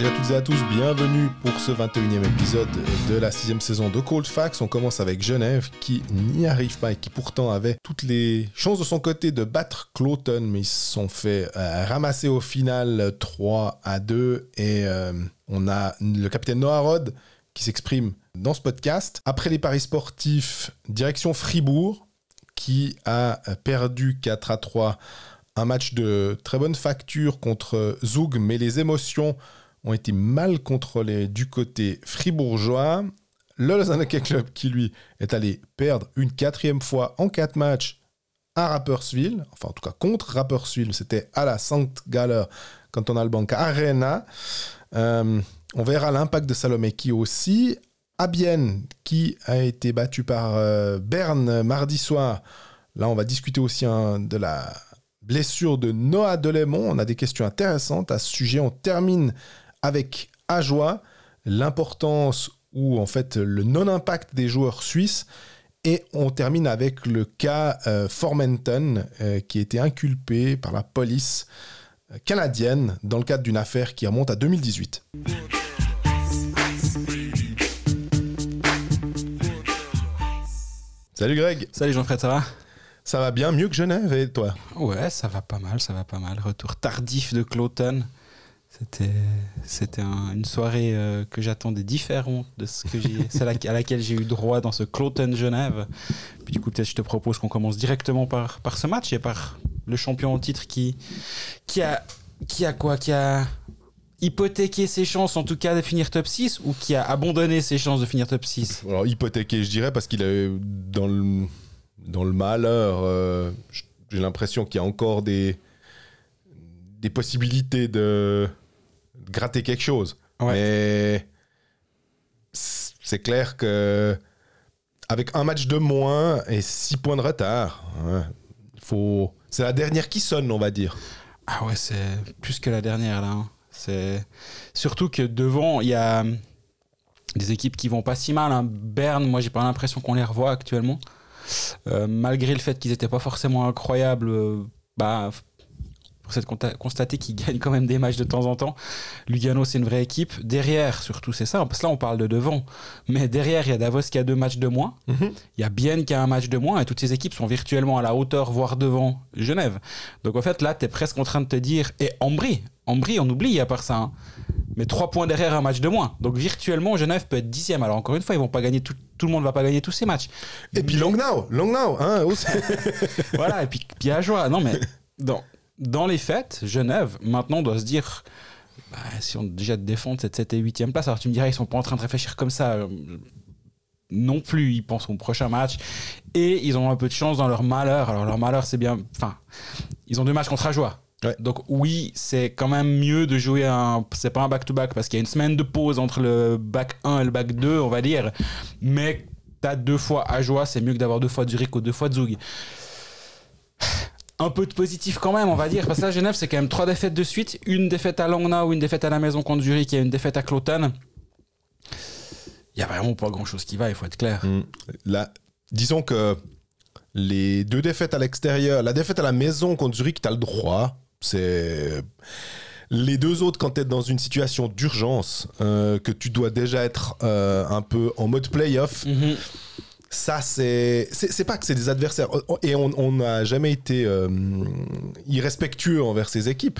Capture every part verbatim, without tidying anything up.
Salut à toutes et à tous, bienvenue pour ce vingt et unième épisode de la sixième saison de Cold Facts. On commence avec Genève qui n'y arrive pas et qui pourtant avait toutes les chances de son côté de battre Cloton, mais ils se sont fait euh, ramasser au final trois à deux et euh, on a le capitaine Noa Rod qui s'exprime dans ce podcast. Après les paris sportifs, direction Fribourg qui a perdu quatre à trois. Un match de très bonne facture contre Zoug, mais les émotions ont été mal contrôlées du côté fribourgeois. Le Lausanne Hockey Club qui, lui, est allé perdre une quatrième fois en quatre matchs à Rappersville, enfin en tout cas contre Rappersville, c'était à la Sankt-Galler, Kantonalbank Arena. Euh, on verra l'impact de Salomé Ki aussi. À Bienne, qui a été battu par euh, Berne mardi soir. Là, on va discuter aussi hein, de la blessure de Noah Delémont, on a des questions intéressantes à ce sujet. On termine avec Ajoie, l'importance ou en fait le non-impact des joueurs suisses. Et on termine avec le cas euh, Formenton euh, qui a été inculpé par la police canadienne dans le cadre d'une affaire qui remonte à deux mille dix-huit. Salut Greg. Salut Jean-Fred, ça va ? Ça va bien, mieux que Genève, et toi ? Ouais, ça va pas mal, ça va pas mal. Retour tardif de Cloton. C'était, c'était un, une soirée euh, que j'attendais différente de ce que j'ai, celle à laquelle j'ai eu droit dans ce Cloton Genève. Puis du coup, peut-être je te propose qu'on commence directement par, par ce match et par le champion en titre qui, qui a, qui a quoi, qui a hypothéquer ses chances en tout cas de finir top six ou qui a abandonné ses chances de finir top six ? Alors hypothéquer, je dirais, parce qu'il a dans le... Dans le malheur, euh, j'ai l'impression qu'il y a encore des, des possibilités de gratter quelque chose. Ouais. Mais c'est clair qu'avec un match de moins et six points de retard, hein, faut... c'est la dernière qui sonne, on va dire. Ah ouais, c'est plus que la dernière là. Hein. C'est... Surtout que devant, il y a des équipes qui vont pas si mal. Hein. Berne, moi, j'ai pas l'impression qu'on les revoit actuellement. Euh, malgré le fait qu'ils n'étaient pas forcément incroyables, euh, bah, pour cette conta- constater qu'ils gagnent quand même des matchs de temps en temps. Lugano, c'est une vraie équipe. Derrière, surtout, c'est ça. Parce que là, on parle de devant. Mais derrière, il y a Davos qui a deux matchs de moins. Il mm-hmm. y a Bienne qui a un match de moins. Et toutes ces équipes sont virtuellement à la hauteur, voire devant Genève. Donc, en fait, là, tu es presque en train de te dire... Et Ambry, Ambry, on oublie à part ça. Hein. Mais trois points derrière, un match de moins. Donc, virtuellement, Genève peut être dixième. Alors, encore une fois, ils vont pas gagner tout, tout le monde ne va pas gagner tous ces matchs. Et mais... puis, Langnau, Langnau, hein, aussi. Voilà, et puis, puis Ajoie. Non, mais dans, dans les faits, Genève, maintenant, doit se dire, bah, si on déjà te défend cette septième et huitième place, alors tu me diras, ils ne sont pas en train de réfléchir comme ça. Euh, non plus, ils pensent au prochain match. Et ils ont un peu de chance dans leur malheur. Alors, leur malheur, c'est bien... Enfin, ils ont deux matchs contre Ajoie. Ouais. Donc oui, c'est quand même mieux de jouer un... C'est pas un back-to-back parce qu'il y a une semaine de pause entre le back un et le back deux, on va dire. Mais t'as deux fois Ajoie, c'est mieux que d'avoir deux fois Zurich ou deux fois Zoug. Un peu de positif quand même, on va dire. Parce que là, Genève, c'est quand même trois défaites de suite. Une défaite à Langnau, une défaite à la maison contre Zurich et une défaite à Cloton. Il y a vraiment pas grand-chose qui va, il faut être clair. Mmh. Là, disons que les deux défaites à l'extérieur, la défaite à la maison contre Zurich, t'as le droit. C'est les deux autres quand t'es dans une situation d'urgence euh, que tu dois déjà être euh, un peu en mode playoff. Mm-hmm. Ça c'est... c'est c'est pas que c'est des adversaires et on on n'a jamais été euh, irrespectueux envers ces équipes.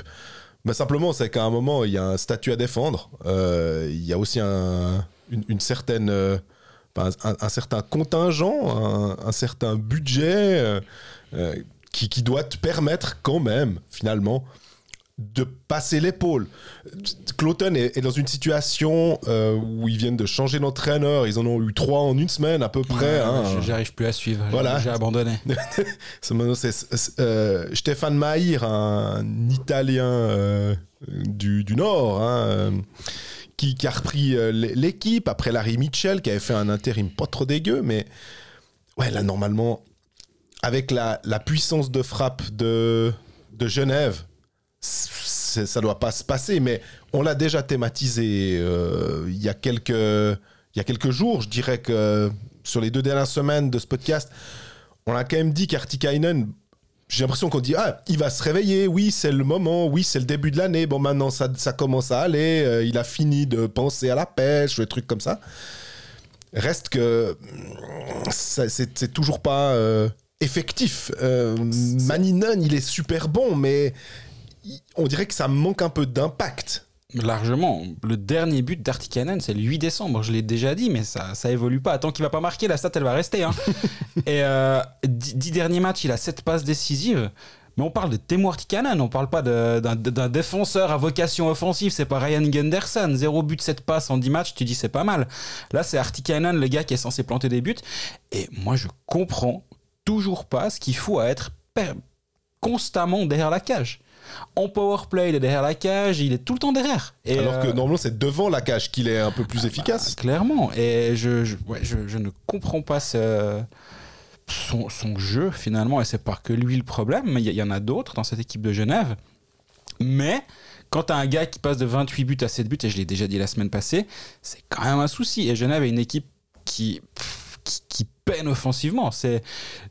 Mais simplement c'est qu'à un moment il y a un statut à défendre. Euh, il y a aussi un une, une certaine euh, un, un, un certain contingent, un, un certain budget. Euh, euh, Qui, qui doit te permettre quand même, finalement, de passer l'épaule. Cloton est, est dans une situation euh, où ils viennent de changer d'entraîneur. Ils en ont eu trois en une semaine, à peu près. Ouais, hein. je, j'arrive plus à suivre. Voilà. J'ai abandonné. c'est, c'est, c'est, euh, Stéphane Maillère, un Italien euh, du, du Nord, hein, euh, qui, qui a repris euh, l'équipe. Après Larry Mitchell, qui avait fait un intérim pas trop dégueu. Mais ouais, là, normalement... Avec la, la puissance de frappe de, de Genève, c'est, ça ne doit pas se passer, mais on l'a déjà thématisé euh, il, y a quelques, il y a quelques jours. Je dirais que sur les deux dernières semaines de ce podcast, on a quand même dit qu'Artikainen j'ai l'impression qu'on dit, ah, il va se réveiller, oui, c'est le moment, oui, c'est le début de l'année, bon, maintenant, ça, ça commence à aller, euh, il a fini de penser à la pêche, ou des trucs comme ça. Reste que ça, c'est, c'est toujours pas euh, effectif. Euh, Maninan, il est super bon, mais on dirait que ça manque un peu d'impact. Largement. Le dernier but d'Artikainen, c'est le huit décembre. Je l'ai déjà dit, mais ça ça évolue pas. Tant qu'il va pas marquer, la stat, elle va rester. Hein. Et euh, dix, dix derniers matchs, il a sept passes décisives. Mais on parle de Teemu Artikainen, on parle pas de, d'un, d'un défenseur à vocation offensive. C'est pas Ryan Gunderson. Zéro but, sept passes en dix matchs, tu dis c'est pas mal. Là, c'est Artikainen, le gars qui est censé planter des buts. Et moi, je comprends toujours pas ce qu'il faut à être per- constamment derrière la cage. En powerplay, il est derrière la cage, il est tout le temps derrière. Et alors euh... que normalement, c'est devant la cage qu'il est un peu plus ah, efficace. Bah, clairement. Et je, je, ouais, je, je ne comprends pas ce, son, son jeu, finalement. Et c'est pas que lui le problème, mais il y, y en a d'autres dans cette équipe de Genève. Mais quand tu as un gars qui passe de vingt-huit buts à sept buts, et je l'ai déjà dit la semaine passée, c'est quand même un souci. Et Genève est une équipe qui... qui, qui peine offensivement. C'est...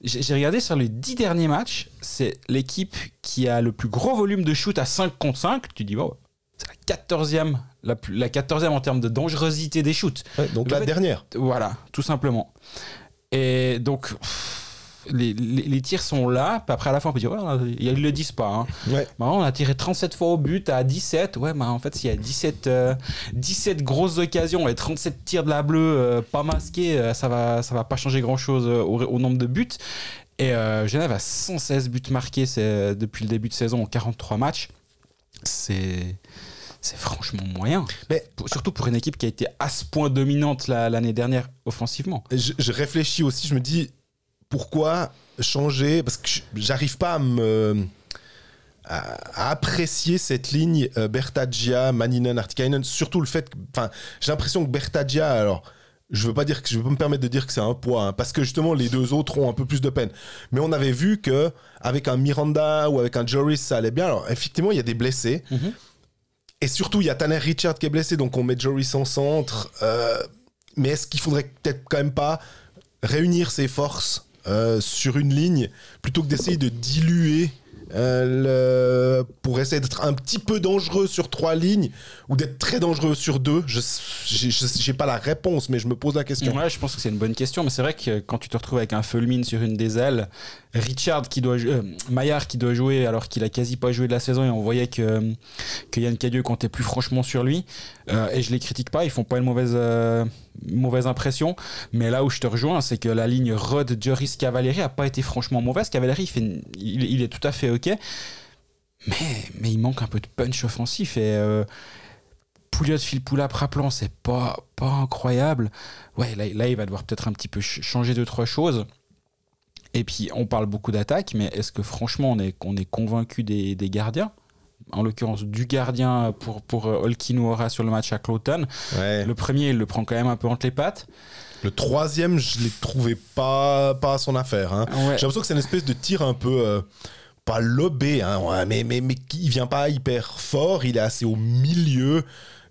J'ai regardé sur les dix derniers matchs, c'est l'équipe qui a le plus gros volume de shoot à cinq contre cinq. Tu dis, wow, c'est la quatorzième, la, plus, la quatorzième en termes de dangerosité des shoots. Ouais, donc le la fait, dernière. Voilà, tout simplement. Et donc, pff, les, les, les tirs sont là. Puis après, à la fin, on peut dire, ouais, ils le disent pas. Hein. Ouais. Bah, on a tiré trente-sept fois au but à dix-sept. Ouais, bah, en fait, s'il y a dix-sept, euh, dix-sept grosses occasions et trente-sept tirs de la bleue euh, pas masqués, euh, ça va, ça va pas changer grand-chose euh, au, au nombre de buts. Et euh, Genève a cent seize buts marqués c'est, depuis le début de saison en quarante-trois matchs. C'est, c'est franchement moyen. Mais, pour, surtout pour une équipe qui a été à ce point dominante la, l'année dernière offensivement. Je, je réfléchis aussi, je me dis pourquoi changer ? Parce que j'arrive pas à me... à apprécier cette ligne euh, Bertaggia, Maninen, Artikainen, surtout le fait que, enfin, j'ai l'impression que Bertaggia, alors je veux pas dire que je veux pas me permettre de dire que c'est un poids, hein, parce que justement les deux autres ont un peu plus de peine. Mais on avait vu que avec un Miranda ou avec un Joris ça allait bien. Alors effectivement il y a des blessés mm-hmm. et surtout il y a Tanner Richard qui est blessé, donc on met Joris en centre. Euh, mais est-ce qu'il faudrait peut-être quand même pas réunir ses forces euh, sur une ligne plutôt que d'essayer de diluer? Euh, le... pour essayer d'être un petit peu dangereux sur trois lignes ou d'être très dangereux sur deux, je j'ai, j'ai pas la réponse, mais je me pose la question. Ouais, je pense que c'est une bonne question, mais c'est vrai que quand tu te retrouves avec un Fulmin sur une des ailes, Richard qui doit euh, Maillère qui doit jouer alors qu'il a quasi pas joué de la saison, et on voyait que que Yann Cadieux comptait plus franchement sur lui. Euh, et je les critique pas, ils font pas une mauvaise euh, mauvaise impression, mais là où je te rejoins, c'est que la ligne Rod Joris Cavalieri a pas été franchement mauvaise. Cavalieri il, fait une... il, il est tout à fait ok, mais, mais il manque un peu de punch offensif. Et euh, Pouliot, Philpoula, Praplan, c'est pas, pas incroyable. Ouais, là, là, il va devoir peut-être un petit peu ch- changer deux, trois choses. Et puis, on parle beaucoup d'attaque, mais est-ce que franchement, on est, on est convaincu des, des gardiens ? En l'occurrence, du gardien pour, pour Olkinuora sur le match à Cloton. Ouais. Le premier, il le prend quand même un peu entre les pattes. Le troisième, je l'ai trouvé pas, pas à son affaire. Hein. Ouais. J'ai l'impression que c'est une espèce de tir un peu... Euh... pas lobé, hein, ouais, mais, mais, mais il vient pas hyper fort, il est assez au milieu,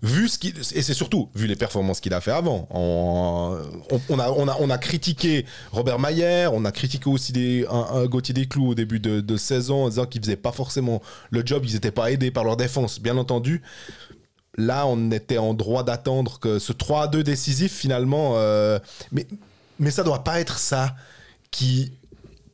vu ce qu'il, et c'est surtout, vu les performances qu'il a fait avant. On, on, on, a, on, a, on a critiqué Robert Mayer, on a critiqué aussi des, un, un Gauthier Desclous au début de, de saison, en disant qu'ils faisaient pas forcément le job, ils étaient pas aidés par leur défense, bien entendu. Là, on était en droit d'attendre que ce trois à deux décisif, finalement, euh, mais, mais ça doit pas être ça qui,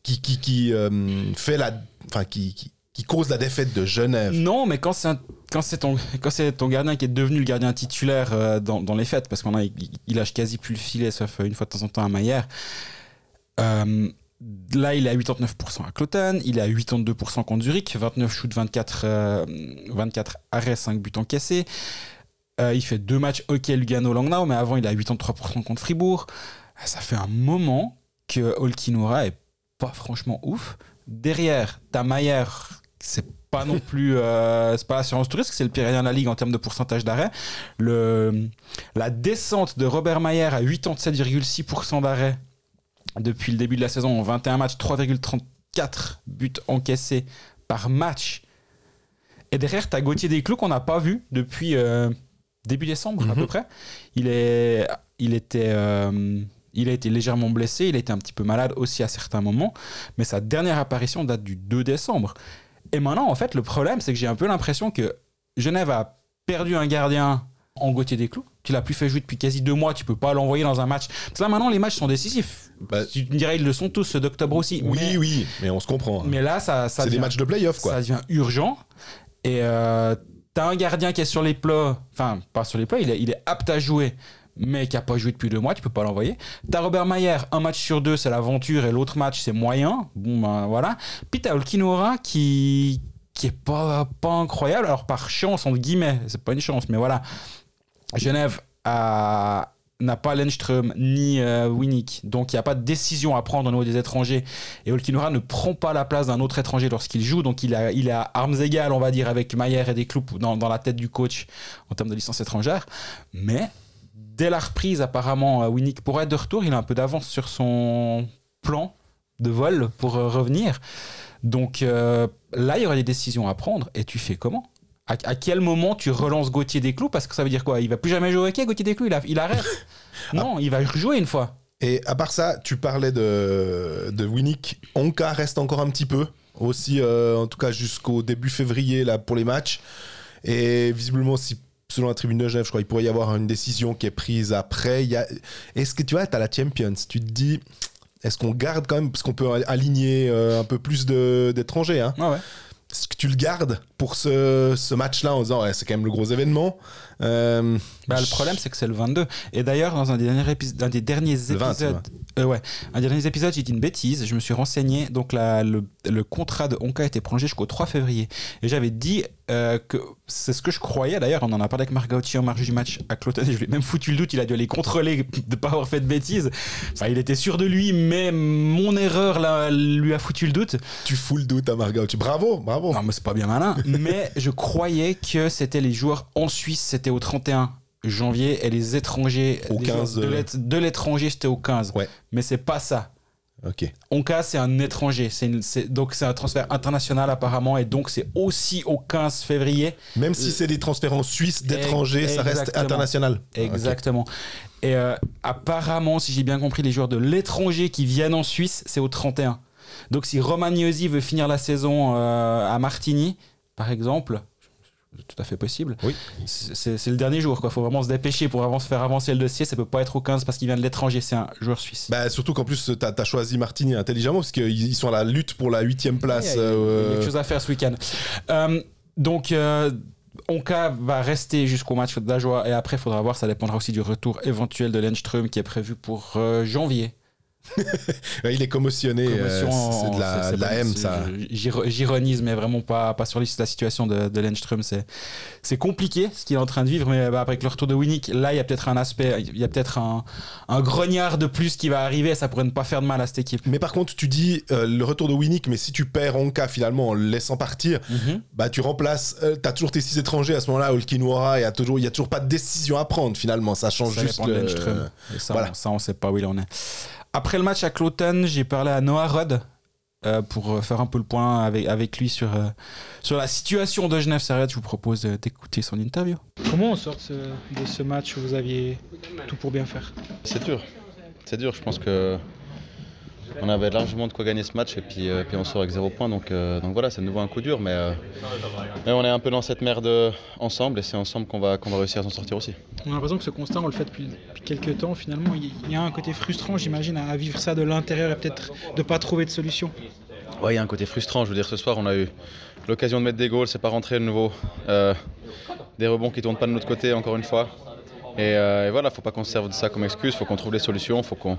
qui, qui, qui euh, fait la... Enfin, qui, qui, qui cause la défaite de Genève. Non, mais quand c'est, un, quand c'est, ton, quand c'est ton gardien qui est devenu le gardien titulaire euh, dans, dans les fêtes, parce qu'on a, il, il lâche quasi plus le filet, sauf une fois de temps en temps à Maillère. Euh, là, il est à quatre-vingt-dix-neuf pour cent à Cloton, il est à quatre-vingt-douze pour cent contre Zurich, vingt-neuf shoots, vingt-quatre arrêts, cinq buts encaissés. Euh, il fait deux matchs OK Lugano-Langnau, mais avant, il est à quatre-vingt-trois pour cent contre Fribourg. Ça fait un moment que Olkinuora est pas franchement ouf. Derrière, t'as Maillère, c'est pas non plus euh, c'est pas l'assurance touriste, c'est le pire gardien de la ligue en termes de pourcentage d'arrêt. Le, la descente de Robert Maillère à quatre-vingt-dix-sept virgule six pour cent d'arrêt depuis le début de la saison, en vingt et un matchs, trois virgule trente-quatre buts encaissés par match. Et derrière, t'as Gauthier Desclous qu'on n'a pas vu depuis euh, début décembre mm-hmm. à peu près. Il, est, il était... Euh, Il a été légèrement blessé, il a été un petit peu malade aussi à certains moments, mais sa dernière apparition date du deux décembre. Et maintenant, en fait, le problème, c'est que j'ai un peu l'impression que Genève a perdu un gardien en Gauthier Desclous. Tu l'as plus fait jouer depuis quasi deux mois, tu peux pas l'envoyer dans un match. Parce que là, maintenant, les matchs sont décisifs. Bah, tu me dirais, ils le sont tous, ceux d'octobre aussi. Oui, mais, oui, mais on se comprend. Mais là, ça, ça c'est devient, des matchs de play-off, quoi. Ça devient urgent. Et euh, t'as un gardien qui est sur les plats, enfin, pas sur les plats, il est, il est apte à jouer, mais qui n'a pas joué depuis deux mois, tu peux pas l'envoyer. T'as Robert Mayer, un match sur deux, c'est l'aventure, et l'autre match, c'est moyen. Bon, ben voilà. Puis t'as Olkinuora qui, qui est pas, pas incroyable. Alors, par chance, entre guillemets, c'est pas une chance, mais voilà. Genève a, n'a pas Lennström ni euh, Winick, donc il n'y a pas de décision à prendre au niveau des étrangers. Et Olkinuora ne prend pas la place d'un autre étranger lorsqu'il joue, donc il est à armes égales, on va dire, avec Maillère et Desclous dans, dans la tête du coach en termes de licence étrangère. Mais dès la reprise, apparemment, Winick pourrait être de retour. Il a un peu d'avance sur son plan de vol pour euh, revenir. Donc euh, là, il y aurait des décisions à prendre. Et tu fais comment ? À, à quel moment tu relances Gauthier Desclous? Parce que ça veut dire quoi? Il va plus jamais jouer au hockey, Gauthier Desclous? Il, a, il arrête? Non, ah. Il va rejouer une fois. Et à part ça, tu parlais de, de Winick. Onka reste encore un petit peu, aussi, euh, en tout cas jusqu'au début février là, pour les matchs. Et visiblement, si, selon la tribune de Genève, je crois qu'il pourrait y avoir une décision qui est prise après. Il y a... Est-ce que tu vois, tu as la Champions? Tu te dis, est-ce qu'on garde quand même? Parce qu'on peut aligner euh, un peu plus de, d'étrangers. Hein. Ah ouais. Est-ce que tu le gardes pour ce, ce match-là en disant ouais, c'est quand même le gros événement euh... bah, le problème, c'est que c'est le vingt-deux. Et d'ailleurs, dans un des derniers, épis- un des derniers épisodes... vingt, euh, ouais, un des derniers épisodes, j'ai dit une bêtise. Je me suis renseigné. Donc, la, le, le contrat de Onka était prolongé jusqu'au trois février. Et j'avais dit euh, que... C'est ce que je croyais. D'ailleurs, on en a parlé avec Marc Gauthier en marge du match à Cloton. Et je lui ai même foutu le doute. Il a dû aller contrôler de ne pas avoir fait de bêtises. Enfin, il était sûr de lui, mais mon erreur là, lui a foutu le doute. Tu fous le doute à Marc Gauthier. Bravo, bravo. Non, mais c'est pas bien malin. Mais je croyais que c'était les joueurs en Suisse, c'était au trente et un janvier, et les étrangers au quinze, de, l'ét- de l'étranger, c'était au quinze. Ouais. Mais c'est pas ça. Okay. Onka, c'est un étranger. C'est une, c'est, donc, c'est un transfert international, apparemment, et donc, c'est aussi au quinze février. Même si c'est des transferts en Suisse d'étrangers, ça reste international. Exactement. Okay. Et euh, apparemment, si j'ai bien compris, les joueurs de l'étranger qui viennent en Suisse, c'est au trente et un. Donc si Romagnosi veut finir la saison euh, à Martigny, par exemple, tout à fait possible, oui. c'est, c'est le dernier jour. Il faut vraiment se dépêcher pour avance, faire avancer le dossier. Ça ne peut pas être au quinze parce qu'il vient de l'étranger, c'est un joueur suisse. Bah, surtout qu'en plus, tu as choisi Martigny intelligemment parce qu'ils sont à la lutte pour la huitième place. Il y a, euh... il y a quelque chose à faire ce week-end. Euh, donc... Euh, Onka va rester jusqu'au match d'Ajoie et après, il faudra voir, ça dépendra aussi du retour éventuel de Lennström qui est prévu pour euh, janvier. Il est commotionné, euh, c'est de la, c'est, c'est de la M ça. J'ironise mais vraiment pas, pas sur la situation de, de Lennström, c'est, c'est compliqué ce qu'il est en train de vivre, mais bah, avec le retour de Winick, là il y a peut-être un aspect, il y a peut-être un, un grognard de plus qui va arriver, ça pourrait ne pas faire de mal à cette équipe. Mais par contre tu dis euh, le retour de Winick, mais si tu perds Onka finalement en le laissant partir, mm-hmm. bah, tu remplaces, euh, t'as toujours tes six étrangers à ce moment-là, Olkinuora, il n'y a, a toujours pas de décision à prendre finalement, ça change ça juste le... Lennström. Et ça, voilà. on, ça on sait pas où il en est. Après le match à Cloton, j'ai parlé à Noa Rod euh, pour faire un peu le point avec, avec lui sur, euh, sur la situation de Genève. Sarrette, je vous propose d'écouter son interview. Comment on sort ce, de ce match où vous aviez tout pour bien faire? C'est dur, c'est dur. Je pense qu'on avait largement de quoi gagner ce match et puis, euh, puis on sort avec zéro point. Donc, euh, donc voilà, c'est de nouveau un coup dur. Mais, euh, mais on est un peu dans cette merde ensemble et c'est ensemble qu'on va, qu'on va réussir à s'en sortir aussi. On a l'impression que ce constat, on le fait depuis, depuis quelques temps. Finalement, il y a un côté frustrant, j'imagine, à vivre ça de l'intérieur et peut-être de ne pas trouver de solution. Oui, il y a un côté frustrant. Je veux dire, ce soir, on a eu l'occasion de mettre des goals, c'est pas rentré de nouveau. Euh, des rebonds qui ne tournent pas de notre côté, encore une fois. Et, euh, et voilà, il ne faut pas qu'on serve de ça comme excuse. Il faut qu'on trouve des solutions. Il faut qu'on,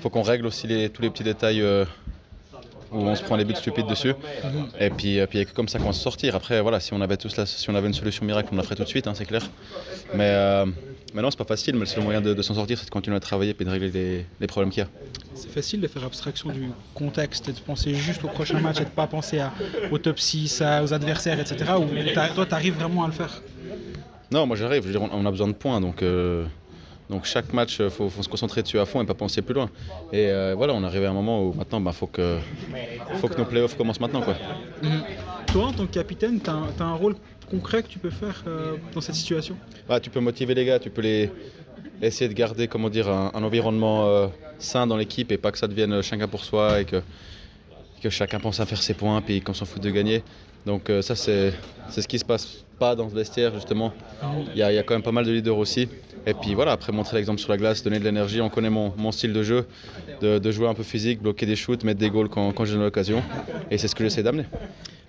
faut qu'on règle aussi les, tous les petits détails euh, où on se prend les buts stupides dessus. Mm-hmm. Et puis, euh, puis c'est comme ça qu'on va se sortir. Après, voilà, si on avait tous la, si on avait une solution miracle, on la ferait tout de suite, hein, c'est clair. Mais, euh, mais non, c'est pas facile. Mais le seul moyen de, de s'en sortir, c'est de continuer à travailler et de régler les, les problèmes qu'il y a. C'est facile de faire abstraction du contexte et de penser juste au prochain match et de ne pas penser à, au top six, à, aux adversaires, et cetera. Ou toi, tu arrives vraiment à le faire? Non, moi j'arrive, je veux dire, on a besoin de points, donc, euh, donc chaque match, il faut, faut se concentrer dessus à fond et pas penser plus loin. Et euh, voilà, on arrive à un moment où maintenant, il bah, faut, que, faut que nos playoffs commencent maintenant. Quoi. Mm-hmm. Toi, en tant que capitaine, tu as un rôle concret que tu peux faire euh, dans cette situation? Bah, tu peux motiver les gars, tu peux les, essayer de garder, comment dire, un, un environnement euh, sain dans l'équipe et pas que ça devienne chacun pour soi et que, que chacun pense à faire ses points puis qu'on s'en fout de gagner. Donc euh, ça c'est, c'est ce qui se passe pas dans ce vestiaire justement. Il y, y a quand même pas mal de leaders aussi. Et puis voilà, après montrer l'exemple sur la glace, donner de l'énergie. On connaît mon, mon style de jeu, de, de jouer un peu physique, bloquer des shoots, mettre des goals quand, quand j'ai l'occasion. Et c'est ce que j'essaie d'amener.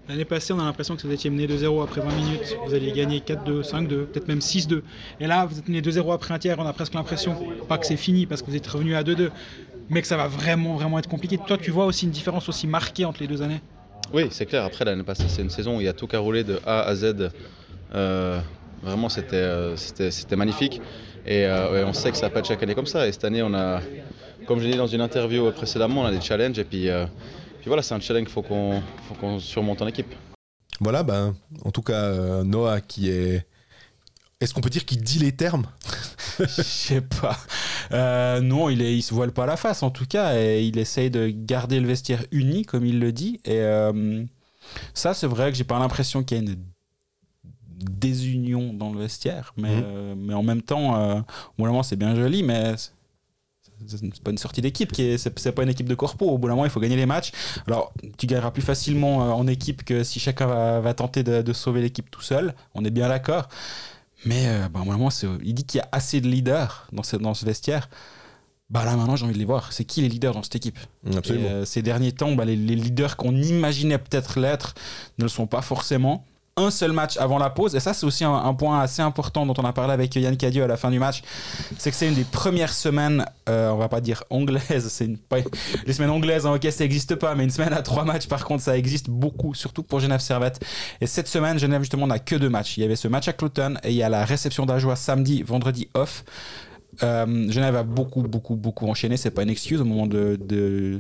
L'année passée, on a l'impression que vous étiez mené deux zéro après vingt minutes. Vous alliez gagner quatre deux, cinq deux, peut-être même six deux. Et là, vous êtes mené deux zéro après un tiers. On a presque l'impression, pas que c'est fini parce que vous êtes revenu à deux deux, mais que ça va vraiment, vraiment être compliqué. Toi, tu vois aussi une différence aussi marquée entre les deux années ? Oui, c'est clair. Après, l'année passée, c'est une saison où il y a tout carroulé de A à Z. Euh, vraiment, c'était, euh, c'était, c'était magnifique. Et, euh, et on sait que ça va pas être chaque année comme ça. Et cette année, on a, comme je l'ai dit dans une interview précédemment, on a des challenges. Et puis, euh, puis voilà, c'est un challenge qu'il faut qu'on, faut qu'on surmonte en équipe. Voilà, ben, en tout cas, euh, Noah qui est... Est-ce qu'on peut dire qu'il dit les termes ? Je sais pas. Euh, non, il, est, il se voile pas la face en tout cas, et il essaye de garder le vestiaire uni comme il le dit. Et euh, ça, c'est vrai que j'ai pas l'impression qu'il y ait une désunion dans le vestiaire, mais, mmh. euh, mais en même temps, euh, au bout d'un moment, c'est bien joli, mais c'est, c'est pas une sortie d'équipe, qui est, c'est, c'est pas une équipe de corpo. Au bout d'un moment, il faut gagner les matchs. Alors, tu gagneras plus facilement en équipe que si chacun va, va tenter de, de sauver l'équipe tout seul. On est bien d'accord. Mais euh, bah, normalement, c'est, il dit qu'il y a assez de leaders dans ce, dans ce vestiaire. Bah, là, maintenant, j'ai envie de les voir. C'est qui les leaders dans cette équipe ? Absolument. Et, euh, ces derniers temps, bah, les, les leaders qu'on imaginait peut-être l'être ne le sont pas forcément. Un seul match avant la pause, et ça, c'est aussi un, un point assez important dont on a parlé avec Yann Cadieux à la fin du match, c'est que c'est une des premières semaines, euh, on va pas dire anglaises, c'est une, pas, les semaines anglaises, hein, ok, ça n'existe pas, mais une semaine à trois matchs, par contre, ça existe beaucoup, surtout pour Genève Servette. Et cette semaine, Genève, justement, n'a que deux matchs. Il y avait ce match à Cloton, et il y a la réception d'Ajoie samedi, vendredi off. Euh, Genève a beaucoup, beaucoup, beaucoup enchaîné, c'est pas une excuse au moment de, de,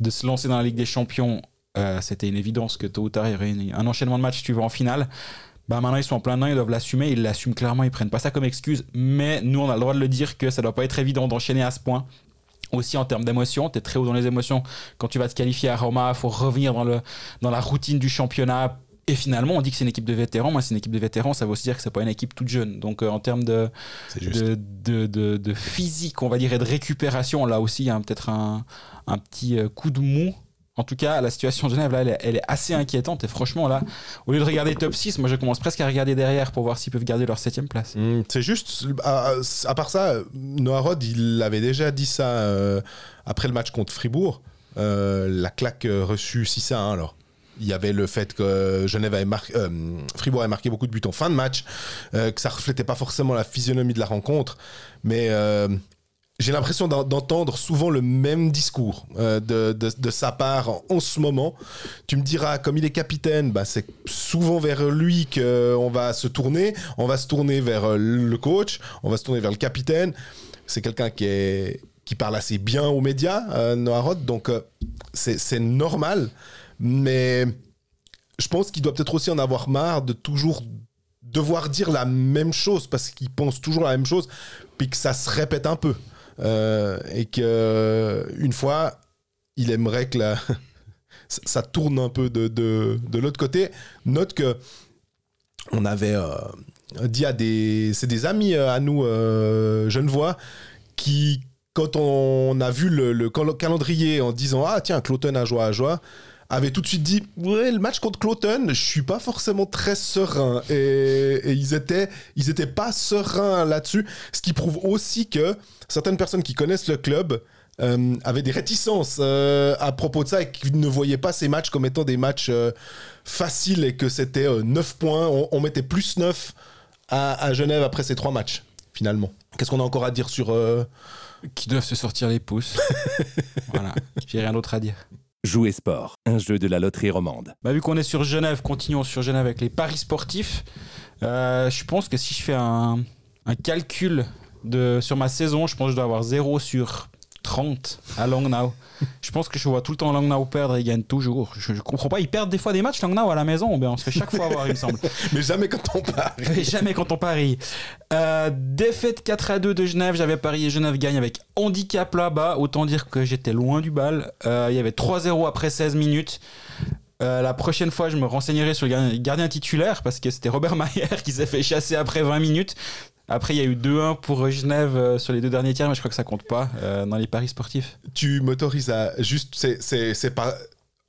de se lancer dans la Ligue des Champions. Euh, c'était une évidence que tôt ou tard il y aurait un enchaînement de matchs si tu veux en finale. Bah maintenant ils sont en plein dedans, ils doivent l'assumer, ils l'assument clairement, ils prennent pas ça comme excuse, mais nous on a le droit de le dire que ça doit pas être évident d'enchaîner à ce point. Aussi en termes d'émotions, t'es très haut dans les émotions quand tu vas te qualifier à Roma, faut revenir dans, le, dans la routine du championnat. Et finalement, on dit que c'est une équipe de vétérans. Moi, c'est une équipe de vétérans, ça veut aussi dire que c'est pas une équipe toute jeune. Donc, euh, en termes de, de, de, de, de physique, on va dire, et de récupération, là aussi, il y a peut-être un, un petit coup de mou. En tout cas, la situation de Genève, là, elle est, elle est assez inquiétante. Et franchement, là, au lieu de regarder top six, moi, je commence presque à regarder derrière pour voir s'ils peuvent garder leur septième place. Mmh, c'est juste, à, à part ça, Noa Rod, il avait déjà dit ça euh, après le match contre Fribourg. Euh, la claque reçue six à un, alors. Il y avait le fait que Genève avait marqué, euh, Fribourg avait marqué beaucoup de buts en fin de match, euh, que ça ne reflétait pas forcément la physionomie de la rencontre. Mais... Euh, J'ai l'impression d'entendre souvent le même discours euh, de, de, de sa part en, en ce moment. Tu me diras, comme il est capitaine, bah, c'est souvent vers lui qu'on va se tourner. On va se tourner vers le coach, on va se tourner vers le capitaine. C'est quelqu'un qui, est, qui parle assez bien aux médias, euh, Noa Rod, donc euh, c'est, c'est normal. Mais je pense qu'il doit peut-être aussi en avoir marre de toujours... devoir dire la même chose parce qu'il pense toujours la même chose puis que ça se répète un peu euh, et qu'une fois il aimerait que la ça tourne un peu de, de, de l'autre côté. Note que on avait euh, dit à des c'est des amis à nous euh, Genevois qui quand on a vu le, le calendrier en disant ah tiens Cloton à joie à joie avait tout de suite dit ouais le match contre Cloton je suis pas forcément très serein et, et ils étaient ils étaient pas sereins là-dessus, ce qui prouve aussi que certaines personnes qui connaissent le club euh, avaient des réticences euh, à propos de ça et qui ne voyaient pas ces matchs comme étant des matchs euh, faciles et que c'était euh, neuf points, on, on mettait plus neuf à, à Genève après ces trois matchs finalement. Qu'est-ce qu'on a encore à dire sur euh... qui doivent se sortir les pouces. Voilà, j'ai rien d'autre à dire. Jouer Sport, un jeu de la loterie romande. Bah, vu qu'on est sur Genève, continuons sur Genève avec les paris sportifs. Euh, je pense que si je fais un, un calcul de, sur ma saison, je pense que je dois avoir zéro sur trente à Langnau. Je pense que je vois tout le temps Langnau perdre et ils gagnent toujours. Je, je comprends pas, ils perdent des fois des matchs Langnau à la maison. Ben on se fait chaque fois avoir, il me semble. Mais jamais quand on parie. Mais jamais quand on parie. Euh, défaite quatre à deux de Genève, j'avais parié Genève gagne avec handicap là-bas. Autant dire que j'étais loin du bal. Euh, il y avait trois zéro après seize minutes. Euh, la prochaine fois, je me renseignerai sur le gardien titulaire parce que c'était Robert Mayer qui s'est fait chasser après vingt minutes. Après, il y a eu deux un pour Genève euh, sur les deux derniers tiers, mais je crois que ça compte pas euh, dans les paris sportifs. Tu m'autorises à juste... C'est, c'est, c'est pas...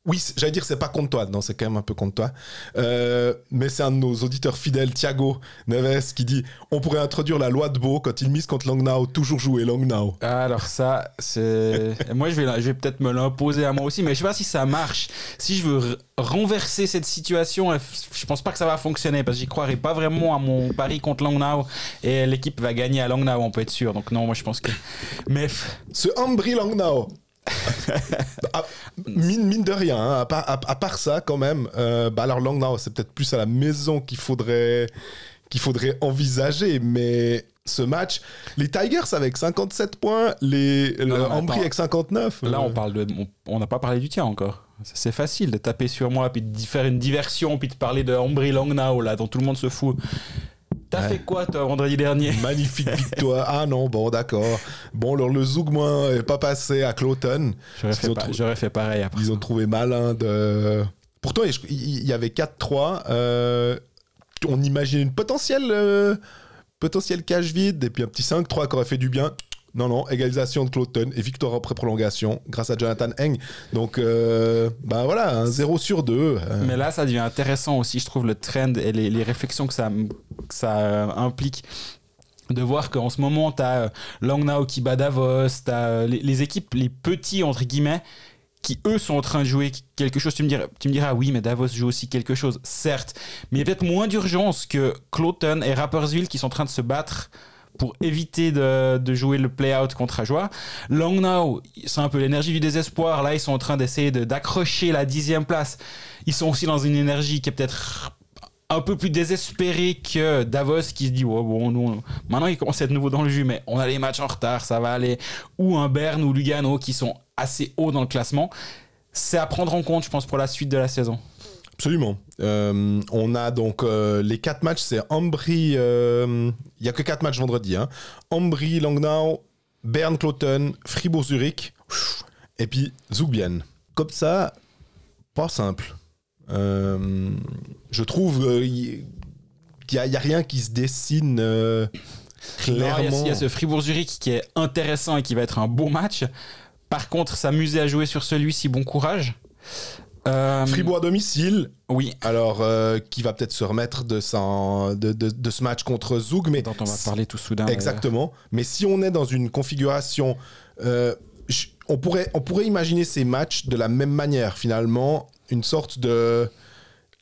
Oui, j'allais dire c'est pas contre toi, non, c'est quand même un peu contre toi. Euh, mais c'est un de nos auditeurs fidèles, Thiago Neves, qui dit on pourrait introduire la loi de Beau quand il mise contre Langnau, toujours jouer Langnau. Alors ça, c'est moi je vais, je vais peut-être me l'imposer à moi aussi, mais je sais pas si ça marche. Si je veux renverser cette situation, je pense pas que ça va fonctionner parce que j'y croirais pas vraiment à mon pari contre Langnau et l'équipe va gagner à Langnau, on peut être sûr. Donc non, moi je pense que. Mais ce Ambri Langnau. à, mine, mine de rien, hein, à, part, à, à part ça quand même, euh, bah alors Langnau c'est peut-être plus à la maison qu'il faudrait, qu'il faudrait envisager, mais ce match, les Tigers avec cinquante-sept points, les Ambri le avec cinquante-neuf. Là euh... on parle de, on n'a pas parlé du tien encore. C'est facile de taper sur moi puis de faire une diversion puis de parler de Ambri Langnau là dont tout le monde se fout. T'as ouais. fait quoi, toi, vendredi dernier ? Magnifique victoire. Ah non, bon, d'accord. Bon, alors le Zoug, moi, n'est pas passé à Cloton. J'aurais, fait, par... trou... J'aurais fait pareil après. Ils ont trouvé malin de... Pourtant, il y avait quatre trois. Euh... On imaginait une potentielle, euh... potentielle cage vide et puis un petit cinq trois qui aurait fait du bien. Non, non, égalisation de Cloton et victoire après prolongation grâce à Jonathan Heng. Donc, euh, bah voilà, un zéro sur deux. Euh. Mais là, ça devient intéressant aussi, je trouve, le trend et les, les réflexions que ça, que ça euh, implique. De voir qu'en ce moment, t'as euh, Langnau qui bat Davos, t'as euh, les, les équipes, les petits, entre guillemets, qui eux sont en train de jouer quelque chose. Tu me diras, tu me diras oui, mais Davos joue aussi quelque chose, certes. Mais il y a peut-être moins d'urgence que Cloton et Rappersville qui sont en train de se battre pour éviter de, de jouer le play-out contre Ajoie. Langnau, c'est un peu l'énergie du désespoir. Là, ils sont en train d'essayer de, d'accrocher la dixième place. Ils sont aussi dans une énergie qui est peut-être un peu plus désespérée que Davos, qui se dit oh, bon, nous, maintenant ils commencent à être nouveau dans le jus, mais on a les matchs en retard, ça va aller. Ou un Berne ou Lugano qui sont assez hauts dans le classement. C'est à prendre en compte, je pense, pour la suite de la saison. Absolument. Euh, on a donc euh, les quatre matchs, c'est Ambri... Il euh, n'y a que quatre matchs vendredi. Hein. Ambri, Langnau, Berne, Cloton, Fribourg, Zurich, et puis Zoug Bienne. Comme ça, pas simple. Euh, je trouve euh, qu'il n'y a, a rien qui se dessine... Euh, clairement. Il y, y a ce Fribourg-Zurich qui est intéressant et qui va être un beau match. Par contre, s'amuser à jouer sur celui-ci, bon courage. Euh... Fribourg à domicile. Oui. Alors, euh, qui va peut-être se remettre de, son, de, de, de ce match contre Zoug, mais dont on va parler tout soudain. Exactement. D'ailleurs. Mais si on est dans une configuration, euh, je, on pourrait, on pourrait imaginer ces matchs de la même manière. Finalement, une sorte de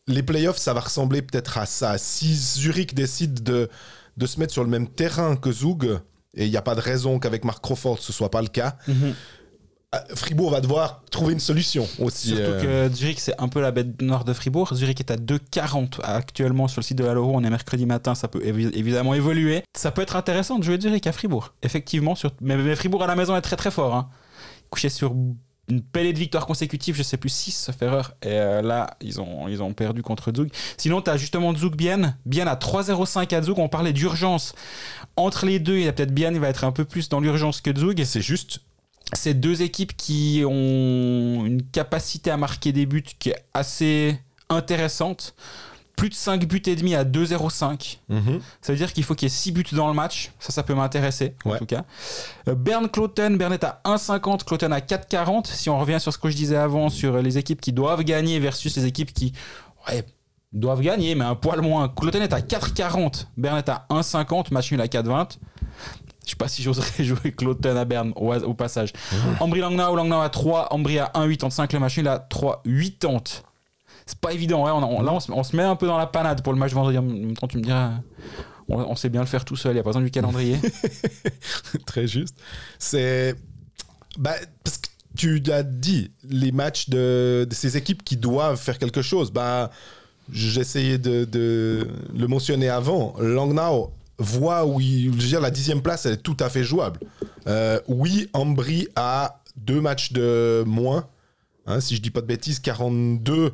les playoffs, ça va ressembler peut-être à ça. Si Zurich décide de de se mettre sur le même terrain que Zoug, et il n'y a pas de raison qu'avec Mark Crawford ce soit pas le cas. Mm-hmm. Fribourg va devoir trouver une solution aussi. Surtout euh... que Zurich, c'est un peu la bête noire de Fribourg. Zurich est à deux quarante actuellement sur le site de la Loro. On est mercredi matin, ça peut évi- évidemment évoluer. Ça peut être intéressant de jouer Zurich à Fribourg. Effectivement, sur... mais, mais Fribourg à la maison est très très fort. Hein. Couché sur une pellée de victoires consécutives, je sais plus, six, sauf erreur. Et euh, là, ils ont, ils ont perdu contre Zoug. Sinon, tu as justement Zoug Bienne. Bienne à trois zéro cinq à Zoug. On parlait d'urgence. Entre les deux, il y a peut-être Bienne, il va être un peu plus dans l'urgence que Zoug. C'est juste... Ces deux équipes qui ont une capacité à marquer des buts qui est assez intéressante. Plus de cinq buts et demi à deux zéro cinq. Mm-hmm. Ça veut dire qu'il faut qu'il y ait six buts dans le match. Ça, ça peut m'intéresser, ouais. En tout cas. Euh, Berne-Cloton, Berne est à un cinquante, Cloton à quatre quarante. Si on revient sur ce que je disais avant, sur les équipes qui doivent gagner versus les équipes qui ouais, doivent gagner, mais un poil moins. Cloton est à quatre quarante, Berne est à un cinquante, match nul à quatre vingt. Je ne sais pas si j'oserais jouer Cloton à Berne au, au passage. Mmh. Ambri Langnau, Langnau à trois, Ambri à un virgule quatre-vingt-quinze, le match nul à trois virgule quatre-vingts. C'est pas évident, hein. on, on, là on se, on se met un peu dans la panade pour le match vendredi. En même temps, tu me diras, on, on sait bien le faire tout seul, il n'y a pas besoin du calendrier. Très juste. C'est. Bah, parce que tu as dit, les matchs de, de ces équipes qui doivent faire quelque chose, bah, j'essayais de, de le mentionner avant. Langnau. Voit où il, je veux dire, la dixième place, elle est tout à fait jouable. Euh, oui, Ambri a deux matchs de moins. Hein, si je dis pas de bêtises, quarante-deux.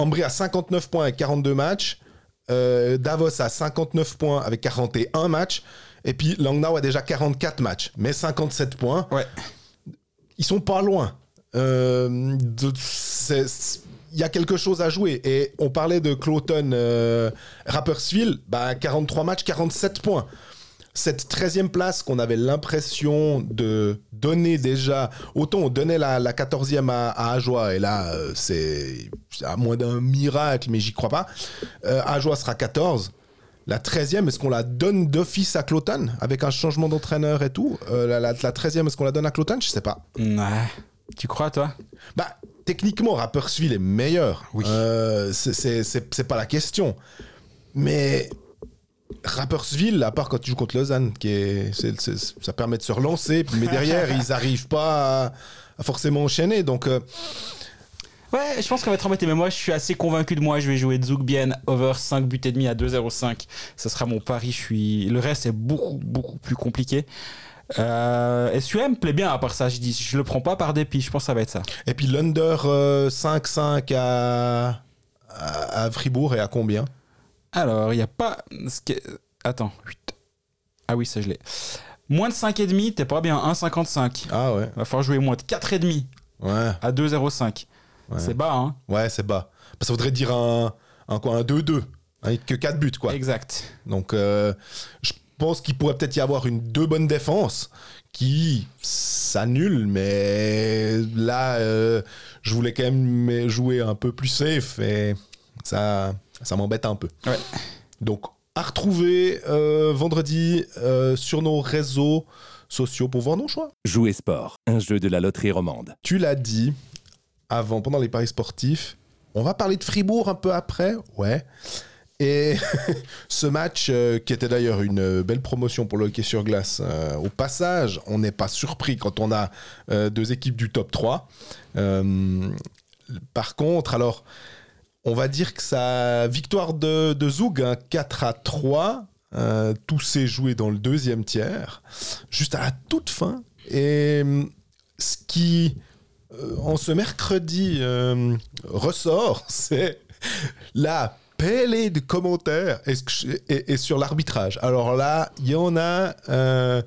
Ambri a cinquante-neuf points avec quarante-deux matchs. Euh, Davos a cinquante-neuf points avec quarante et un matchs. Et puis Langnau a déjà quarante-quatre matchs, mais cinquante-sept points. Ouais. Ils sont pas loin. Euh, c'est... c'est il y a quelque chose à jouer. Et on parlait de Cloton, euh, Rappersville, bah quarante-trois matchs, quarante-sept points. cette treizième place qu'on avait l'impression de donner déjà, autant on donnait la, la quatorzième à, à Ajoie, et là, euh, c'est à moins d'un miracle, mais j'y crois pas. Euh, Ajoie sera quatorze. La treizième, est-ce qu'on la donne d'office à Cloton, avec un changement d'entraîneur et tout? euh, la, la, la treizième, est-ce qu'on la donne à Cloton? Je sais pas. Ouais. Tu crois, toi? Bah, techniquement, Rappersville est meilleur. Oui. Euh, c'est, c'est, c'est, c'est pas la question. Mais Rappersville, à part quand tu joues contre Lausanne, qui est, c'est, c'est, ça permet de se relancer, mais derrière, ils n'arrivent pas à, à forcément enchaîner. Donc, euh... ouais, je pense qu'on va être embêté. Mais moi, je suis assez convaincu de moi. Je vais jouer Zoug Bienne, over cinq buts et demi à deux zéro cinq. Ça sera mon pari. Je suis... Le reste est beaucoup, beaucoup plus compliqué. Euh, S U M me plaît bien à part ça, je dis, je le prends pas par dépit, je pense que ça va être ça. Et puis l'under euh, cinq cinq à, à, à Fribourg et à combien? Alors, il n'y a pas... Attends. Ah oui, ça je l'ai. Moins de cinq virgule cinq, t'es pas bien, un virgule cinquante-cinq. Ah ouais. Il va falloir jouer moins de quatre virgule cinq ouais. à deux zéro cinq. Ouais. C'est bas, hein? Ouais, c'est bas. Ça voudrait dire un, un, quoi, un deux deux, avec que quatre buts, quoi. Exact. Donc, euh, je Je pense qu'il pourrait peut-être y avoir une deux bonnes défenses qui s'annulent, mais là, euh, je voulais quand même jouer un peu plus safe et ça, ça m'embête un peu. Ouais. Donc, à retrouver euh, vendredi euh, sur nos réseaux sociaux pour voir nos choix. Jouer sport, un jeu de la loterie romande. Tu l'as dit avant, pendant les paris sportifs. On va parler de Fribourg un peu après, ouais. Et ce match, euh, qui était d'ailleurs une belle promotion pour le hockey sur glace, euh, au passage, on n'est pas surpris quand on a euh, deux équipes du top trois. Euh, par contre, alors, on va dire que sa victoire de, de Zoug, hein, quatre à trois, euh, tout s'est joué dans le deuxième tiers, juste à la toute fin. Et ce qui, euh, en ce mercredi, euh, ressort, c'est la... Pellé de commentaires et, et, et sur l'arbitrage. Alors là, il y en a... Euh,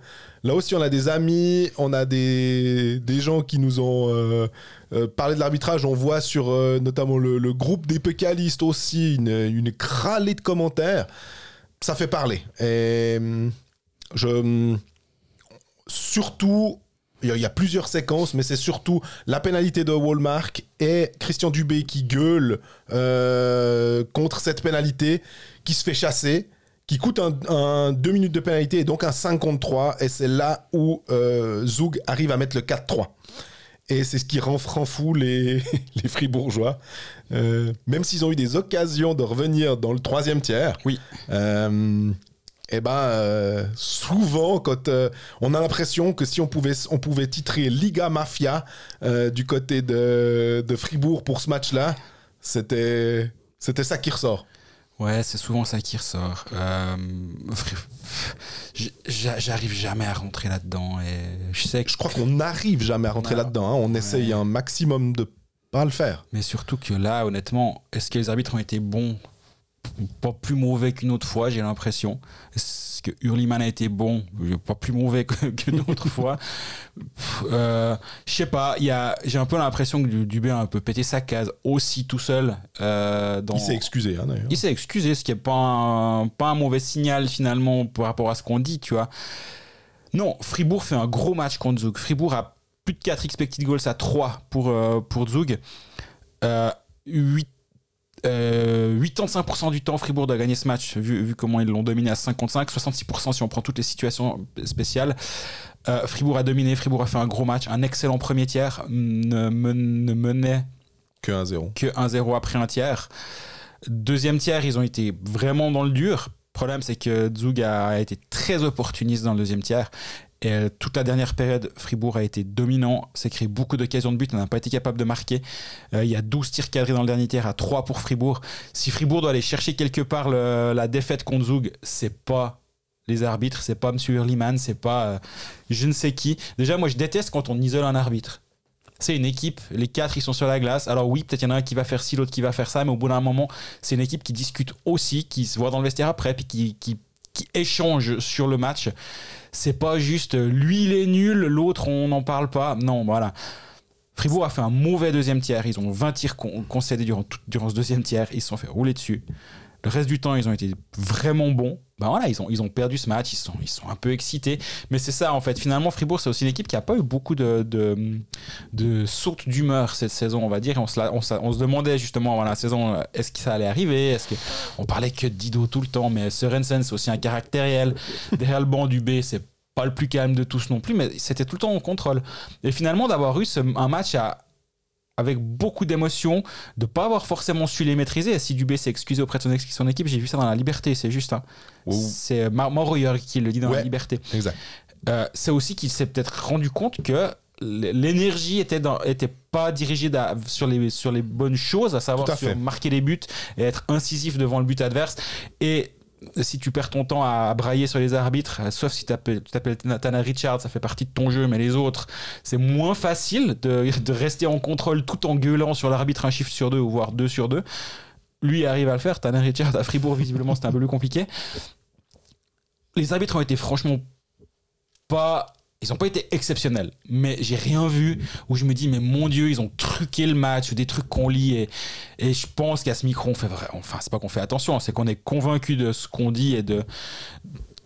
là aussi, on a des amis, on a des, des gens qui nous ont euh, euh, parlé de l'arbitrage. On voit sur euh, notamment le, le groupe des pécalistes aussi une, une cralée de commentaires. Ça fait parler. Et je... Surtout... Il y a plusieurs séquences, mais c'est surtout la pénalité de Wallmark et Christian Dubé qui gueule euh, contre cette pénalité, qui se fait chasser, qui coûte un, un deux minutes de pénalité et donc un cinq contre trois. Et c'est là où euh, Zoug arrive à mettre le quatre trois. Et c'est ce qui rend franc fou les, les Fribourgeois. Euh, même s'ils ont eu des occasions de revenir dans le troisième tiers. Oui. Euh, Eh ben, euh, souvent, quand euh, on a l'impression que si on pouvait, on pouvait titrer Liga Mafia euh, du côté de, de Fribourg pour ce match-là, c'était, c'était ça qui ressort. Ouais, c'est souvent ça qui ressort. Euh, j'arrive jamais à rentrer là-dedans. Et je sais que... je crois qu'on n'arrive jamais à rentrer non. là-dedans. Hein. On ouais. essaye un maximum de pas le faire. Mais surtout que là, honnêtement, est-ce que les arbitres ont été bons? Pas plus mauvais qu'une autre fois, j'ai l'impression. Est-ce que Hurliman a été bon? Pas plus mauvais qu'une autre fois. Euh, je sais pas, y a, j'ai un peu l'impression que Dubé a un peu pété sa case aussi tout seul. Euh, dans... Il s'est excusé, hein, d'ailleurs. Il s'est excusé, ce qui n'est pas un, pas un mauvais signal finalement par rapport à ce qu'on dit, tu vois. Non, Fribourg fait un gros match contre Zoug. Fribourg a plus de quatre expected goals à trois pour, euh, pour Zoug. Euh, huit Euh, quatre-vingt-quinze pour cent du temps, Fribourg doit gagner ce match, vu, vu comment ils l'ont dominé à cinq contre cinq, soixante-six pour cent si on prend toutes les situations spéciales. Euh, Fribourg a dominé, Fribourg a fait un gros match, un excellent premier tiers, ne, ne menait que un zéro. Que un zéro après un tiers. Deuxième tiers, ils ont été vraiment dans le dur. Le problème, c'est que Zoug a été très opportuniste dans le deuxième tiers. Et toute la dernière période, Fribourg a été dominant, s'est créé beaucoup d'occasions de but, on n'a pas été capable de marquer. Euh, il y a douze tirs cadrés dans le dernier tiers à trois pour Fribourg. Si Fribourg doit aller chercher quelque part le, la défaite contre Zoug, c'est pas les arbitres, c'est pas M. Hurliman, c'est pas euh, je ne sais qui. Déjà, moi, je déteste quand on isole un arbitre. C'est une équipe, les quatre, ils sont sur la glace. Alors oui, peut-être il y en a un qui va faire ci, l'autre qui va faire ça, mais au bout d'un moment, c'est une équipe qui discute aussi, qui se voit dans le vestiaire après, puis qui... qui qui échangent sur le match. C'est pas juste lui il est nul, l'autre on n'en parle pas. Non, voilà. Fribourg a fait un mauvais deuxième tiers. Ils ont vingt tirs con- concédés durant, tout, durant ce deuxième tiers. Ils se sont fait rouler dessus. Le reste du temps, ils ont été vraiment bons. Ben voilà, ils ont, ils ont perdu ce match, ils sont, ils sont un peu excités. Mais c'est ça, en fait. Finalement, Fribourg, c'est aussi une équipe qui n'a pas eu beaucoup de, de, de sortes d'humeur cette saison, on va dire. Et on, se la, on, se, on se demandait justement avant la saison, est-ce que ça allait arriver? Est-ce que... On parlait que de Dido tout le temps, mais Sørensen, c'est aussi un caractériel. Derrière le banc du B, c'est pas le plus calme de tous non plus, mais c'était tout le temps en contrôle. Et finalement, d'avoir eu ce, un match à... avec beaucoup d'émotions, de ne pas avoir forcément su les maîtriser. Et si Dubé s'est excusé auprès de son, ex- son équipe, j'ai vu ça dans La Liberté, c'est juste. Hein. Wow. C'est Mar- Maroyer qui le dit dans ouais, La Liberté. Exact. Euh, c'est aussi qu'il s'est peut-être rendu compte que l'énergie était dans, était pas dirigée sur les, sur les bonnes choses, à savoir à sur marquer les buts et être incisif devant le but adverse. Et si tu perds ton temps à brailler sur les arbitres, sauf si tu t'appelles Nathan Richard, ça fait partie de ton jeu, mais les autres, c'est moins facile de, de rester en contrôle tout en gueulant sur l'arbitre un chiffre sur deux, ou voire deux sur deux. Lui arrive à le faire. Nathan Richard à Fribourg, visiblement, c'était un peu plus compliqué. Les arbitres ont été franchement pas... Ils n'ont pas été exceptionnels, mais j'ai rien vu où je me dis, mais mon Dieu, ils ont truqué le match, ou des trucs qu'on lit. Et, et je pense qu'à ce micro, on fait vrai. Enfin, c'est pas qu'on fait attention, c'est qu'on est convaincu de ce qu'on dit et de,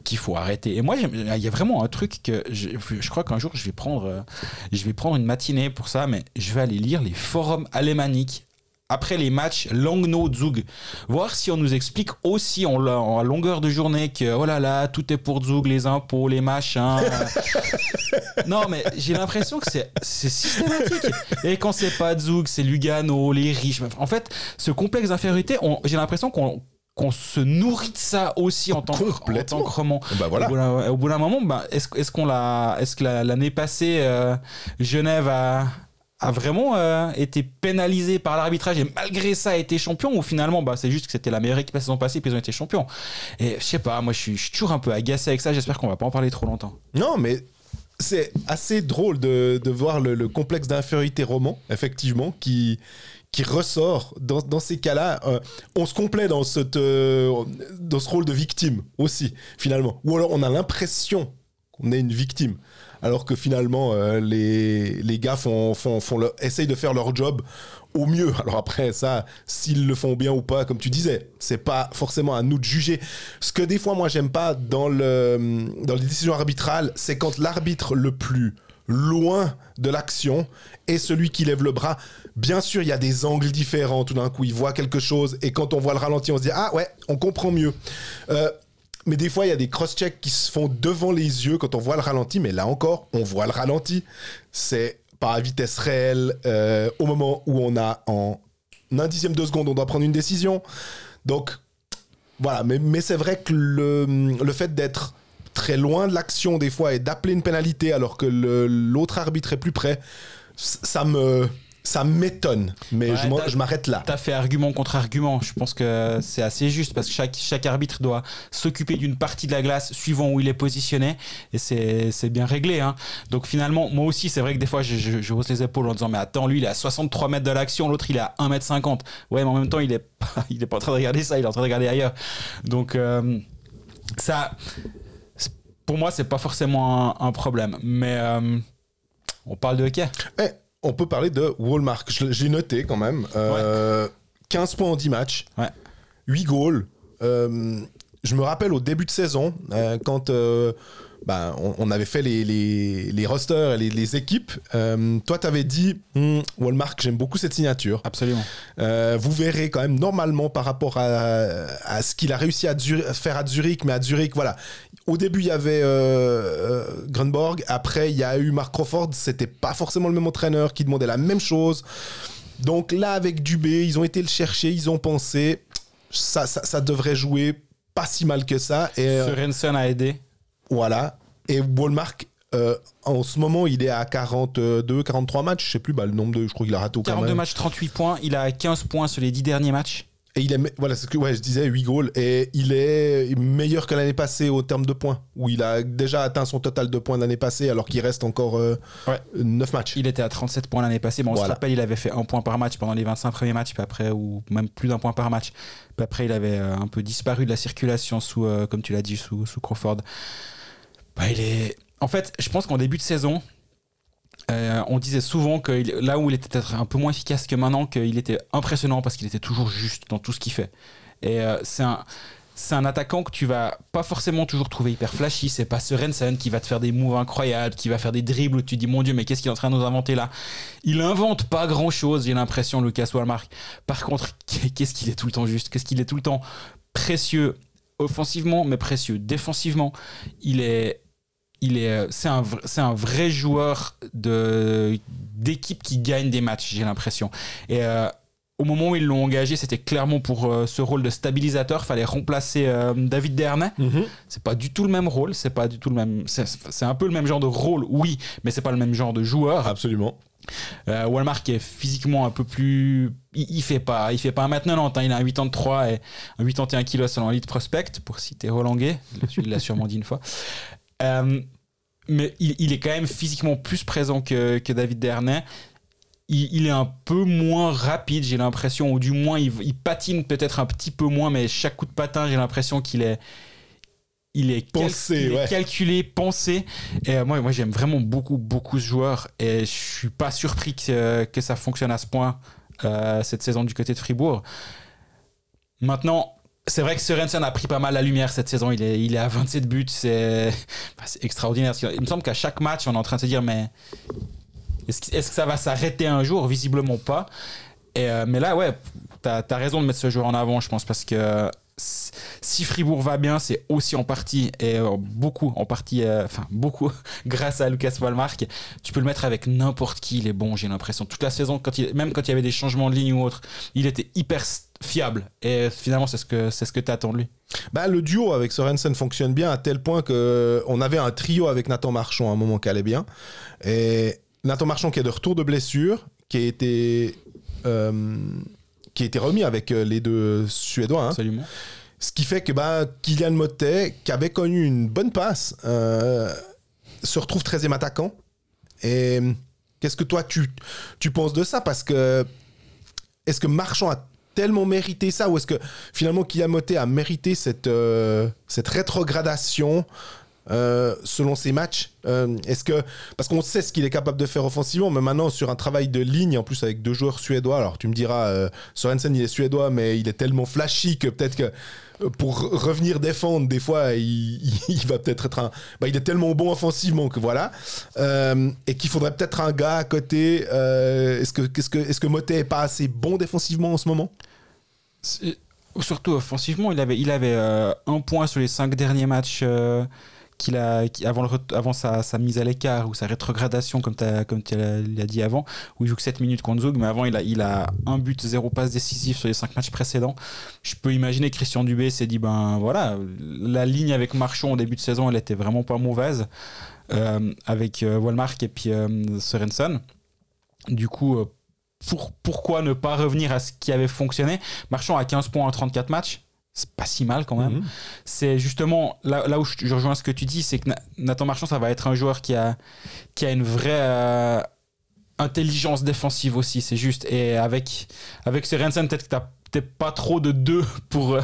qu'il faut arrêter. Et moi, il y a vraiment un truc que je, je crois qu'un jour, je vais, prendre, je vais prendre une matinée pour ça, mais je vais aller lire les forums alémaniques après les matchs Langnau Zoug, voir si on nous explique aussi en, en, en longueur de journée que oh là là, tout est pour Zoug, les impôts, les machins. Non, mais j'ai l'impression que c'est, c'est systématique. Et quand c'est pas Zoug, c'est Lugano, les riches. En fait, ce complexe d'infériorité, on, j'ai l'impression qu'on, qu'on se nourrit de ça aussi en tant que, en tant que roman. Bah voilà. Au bout d'un, au bout d'un moment, bah, est-ce, est-ce, qu'on l'a, est-ce que la, l'année passée, euh, Genève a... a vraiment euh, été pénalisé par l'arbitrage et malgré ça a été champion, ou finalement bah, c'est juste que c'était la meilleure équipe la saison passée et puis ils ont été champions. Et je sais pas, moi je suis, je suis toujours un peu agacé avec ça, j'espère qu'on va pas en parler trop longtemps. Non, mais c'est assez drôle de, de voir le, le complexe d'infériorité roman, effectivement, qui, qui ressort dans, dans ces cas-là. Euh, on se complaît dans, cette, euh, dans ce rôle de victime aussi, finalement. Ou alors on a l'impression qu'on est une victime. Alors que finalement, euh, les, les gars font, font, font le, essayent de faire leur job au mieux. Alors après, ça, s'ils le font bien ou pas, comme tu disais, c'est pas forcément à nous de juger. Ce que des fois, moi, j'aime pas dans, le, dans les décisions arbitrales, c'est quand l'arbitre le plus loin de l'action est celui qui lève le bras. Bien sûr, il y a des angles différents. Tout d'un coup, il voit quelque chose. Et quand on voit le ralenti, on se dit « Ah ouais, on comprend mieux euh, ». Mais des fois, il y a des cross-checks qui se font devant les yeux quand on voit le ralenti. Mais là encore, on voit le ralenti. C'est pas à vitesse réelle. Euh, au moment où on a en un dixième de seconde, on doit prendre une décision. Donc, voilà. Mais, mais c'est vrai que le, le fait d'être très loin de l'action, des fois, et d'appeler une pénalité alors que le, l'autre arbitre est plus près, ça me... Ça m'étonne, mais ouais, je, je m'arrête là. T'as fait argument contre argument. Je pense que c'est assez juste parce que chaque, chaque arbitre doit s'occuper d'une partie de la glace suivant où il est positionné et c'est, c'est bien réglé. Hein. Donc finalement, moi aussi, c'est vrai que des fois, je, je, je hausse les épaules en disant mais attends, lui, il est à soixante-trois mètres de l'action, l'autre, il est à un mètre cinquante. Ouais, mais en même temps, il n'est pas, pas en train de regarder ça, il est en train de regarder ailleurs. Donc euh, ça, pour moi, c'est pas forcément un, un problème. Mais euh, on parle de hockey. Hey. On peut parler de Wallmark. Je, j'ai noté quand même. Euh, ouais. quinze points en dix matchs. Ouais. huit goals. Euh, je me rappelle au début de saison, euh, quand euh, bah, on, on avait fait les, les, les rosters et les, les équipes, euh, toi, tu avais dit hm, Wallmark, j'aime beaucoup cette signature. Absolument. Euh, vous verrez quand même, normalement, par rapport à, à ce qu'il a réussi à Zurich, faire à Zurich, mais à Zurich, voilà. Au début, il y avait euh, euh, Grönborg. Après, il y a eu Mark Crawford. C'était pas forcément le même entraîneur qui demandait la même chose. Donc là, avec Dubé, ils ont été le chercher. Ils ont pensé, ça, ça, ça devrait jouer pas si mal que ça. Et, euh, Sørensen a aidé. Voilà. Et Wallmark, euh, en ce moment, il est à quarante-deux, quarante-trois matchs. Je sais plus bah, le nombre de... Je crois qu'il a raté au quarante-deux même. matchs, trente-huit points. Il a quinze points sur les dix derniers matchs. Et il est, voilà, c'est ce que ouais, je disais, huit goals. Et il est meilleur que l'année passée au terme de points, où il a déjà atteint son total de points l'année passée, alors qu'il reste encore euh, ouais. neuf matchs. Il était à trente-sept points l'année passée. Bon, on voilà. se rappelle, il avait fait un point par match pendant les vingt-cinq premiers matchs, puis après, ou même plus d'un point par match. Puis après, il avait euh, un peu disparu de la circulation, sous, euh, comme tu l'as dit, sous, sous Crawford. Bah, il est... En fait, je pense qu'en début de saison, Euh, on disait souvent que il, là où il était peut-être un peu moins efficace que maintenant, qu'il était impressionnant parce qu'il était toujours juste dans tout ce qu'il fait. Et euh, c'est un... C'est un attaquant que tu vas pas forcément toujours trouver hyper flashy. C'est pas Sørensen qui va te faire des moves incroyables, qui va faire des dribbles où tu dis mon Dieu, mais qu'est-ce qu'il est en train de nous inventer là? Il invente pas grand-chose, j'ai l'impression, Lucas Wallmark. Par contre, qu'est-ce qu'il est tout le temps juste? Qu'est-ce qu'il est tout le temps précieux offensivement, mais précieux défensivement. Il est, il est, c'est un, c'est un vrai joueur de d'équipe qui gagne des matchs, j'ai l'impression. Et euh, au moment où ils l'ont engagé, c'était clairement pour euh, ce rôle de stabilisateur. Il fallait remplacer euh, David Dernay. Mm-hmm. C'est pas du tout le même rôle. C'est pas du tout le même. C'est, c'est un peu le même genre de rôle, oui, mais c'est pas le même genre de joueur. Absolument. Euh, Wallmark est physiquement un peu plus. Il, il fait pas, il fait pas un un mètre quatre-vingt-dix. Hein. Il a un huit virgule trois et un huit virgule un kilos selon Elite Prospect, pour citer Roland Gué. Il l'a sûrement dit une fois. Euh, mais il, il est quand même physiquement plus présent que, que David Dernay. Il est un peu moins rapide, j'ai l'impression, ou du moins il, il patine peut-être un petit peu moins, mais chaque coup de patin, j'ai l'impression qu'il est, il est, pensé, cal- il ouais. est calculé, pensé. Et euh, moi, moi, j'aime vraiment beaucoup, beaucoup ce joueur, et je suis pas surpris que, euh, que ça fonctionne à ce point euh, cette saison du côté de Fribourg. Maintenant. C'est vrai que Sørensen a pris pas mal la lumière cette saison. Il est, il est à vingt-sept buts, c'est, enfin, c'est extraordinaire. Il me semble qu'à chaque match, on est en train de se dire mais est-ce que, est-ce que ça va s'arrêter un jour? Visiblement pas. Et euh, mais là, ouais, t'as, t'as raison de mettre ce joueur en avant, je pense, parce que si Fribourg va bien, c'est aussi en partie, et euh, beaucoup en partie, euh, enfin beaucoup, grâce à Lucas Wallmark. Tu peux le mettre avec n'importe qui, il est bon, j'ai l'impression. Toute la saison, quand il, même quand il y avait des changements de ligne ou autre, il était hyper fiable. Et finalement, c'est ce que, c'est ce que t'attends de lui. Bah, le duo avec Sørensen fonctionne bien, à tel point qu'on avait un trio avec Nathan Marchand à un moment qui allait bien. Et Nathan Marchand qui est de retour de blessure, qui a été, euh, qui a été remis avec les deux Suédois. Hein. Absolument. Ce qui fait que bah, Kylian Mottet, qui avait connu une bonne passe, euh, se retrouve treizième attaquant. Et qu'est-ce que toi, tu, tu penses de ça? Parce que est-ce que Marchand a tellement mérité ça, ou est-ce que finalement Kylian Mottet a mérité cette, euh, cette rétrogradation Euh, selon ses matchs, euh, est-ce que, parce qu'on sait ce qu'il est capable de faire offensivement, mais maintenant sur un travail de ligne en plus avec deux joueurs suédois, alors tu me diras euh, Sørensen il est suédois mais il est tellement flashy que peut-être que pour revenir défendre des fois il, il va peut-être être un, bah, il est tellement bon offensivement que voilà euh, et qu'il faudrait peut-être un gars à côté. euh, est-ce que, qu'est-ce que, est-ce que Mottet est pas assez bon défensivement en ce moment? C'est... surtout offensivement, il avait, il avait euh, un point sur les cinq derniers matchs euh... Qu'il a, qu'il, avant, le, avant sa, sa mise à l'écart ou sa rétrogradation, comme tu as comme l'as dit avant, où il joue que sept minutes contre Zoug, mais avant il a, il a un but, zéro passe décisif sur les cinq matchs précédents. Je peux imaginer que Christian Dubé s'est dit ben voilà, la ligne avec Marchand au début de saison elle était vraiment pas mauvaise, euh, avec euh, Wallmark et puis euh, Sørensen. Du coup, euh, pour, pourquoi ne pas revenir à ce qui avait fonctionné? Marchand a quinze points en trente-quatre matchs. C'est pas si mal quand même. Mmh. C'est justement là, là où je, je rejoins ce que tu dis, c'est que Nathan Marchand, ça va être un joueur qui a, qui a une vraie euh, intelligence défensive aussi, c'est juste. Et avec, avec Sørensen, peut-être que t'as, t'es pas trop de deux pour,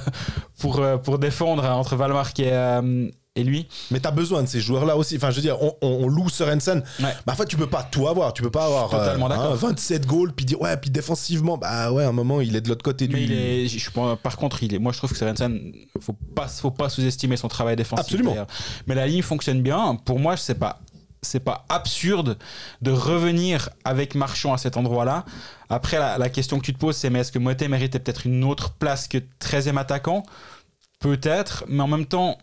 pour, pour défendre hein, entre Wallmark et, euh, et lui. Mais t'as besoin de ces joueurs-là aussi. Enfin, je veux dire, on, on, on loue Sørensen. Ouais. Bah, en fait, tu peux pas tout avoir. Tu peux pas avoir euh, hein, vingt-sept goals, puis dire, ouais, puis défensivement, bah ouais, à un moment, il est de l'autre côté. Mais du... il est, je, je, par contre, il est, moi, je trouve que Sørensen, faut pas, faut pas sous-estimer son travail défensif. Absolument. D'ailleurs. Mais la ligne fonctionne bien. Pour moi, c'est pas, c'est pas absurde de revenir avec Marchand à cet endroit-là. Après, la, la question que tu te poses, c'est, mais est-ce que Mottet méritait peut-être une autre place que treizième attaquant? Peut-être, mais en même temps,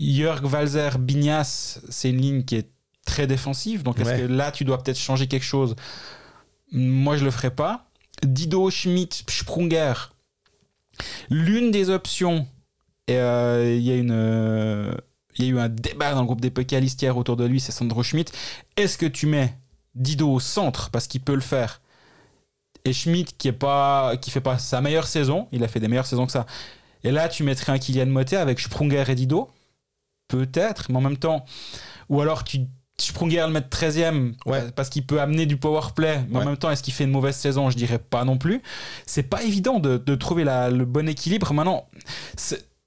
Jörg, Valzer, Bignas, c'est une ligne qui est très défensive. Donc, est-ce ouais. que là, tu dois peut-être changer quelque chose? Moi, je le ferai pas. Dido, Schmidt, Sprunger. L'une des options, et euh, il y a une, euh, il y a eu un débat dans le groupe des Pécalistes hier autour de lui, c'est Sandro Schmidt. Est-ce que tu mets Dido au centre parce qu'il peut le faire? Et Schmidt, qui est pas, qui fait pas sa meilleure saison, il a fait des meilleures saisons que ça. Et là, tu mettrais un Kylian Mottet avec Sprunger et Dido, peut-être, mais en même temps, ou alors tu Sprunger le met treizième ouais. parce qu'il peut amener du power play, mais ouais. en même temps, est-ce qu'il fait une mauvaise saison? Je dirais pas non plus. C'est pas évident de, de trouver la, le bon équilibre. Maintenant,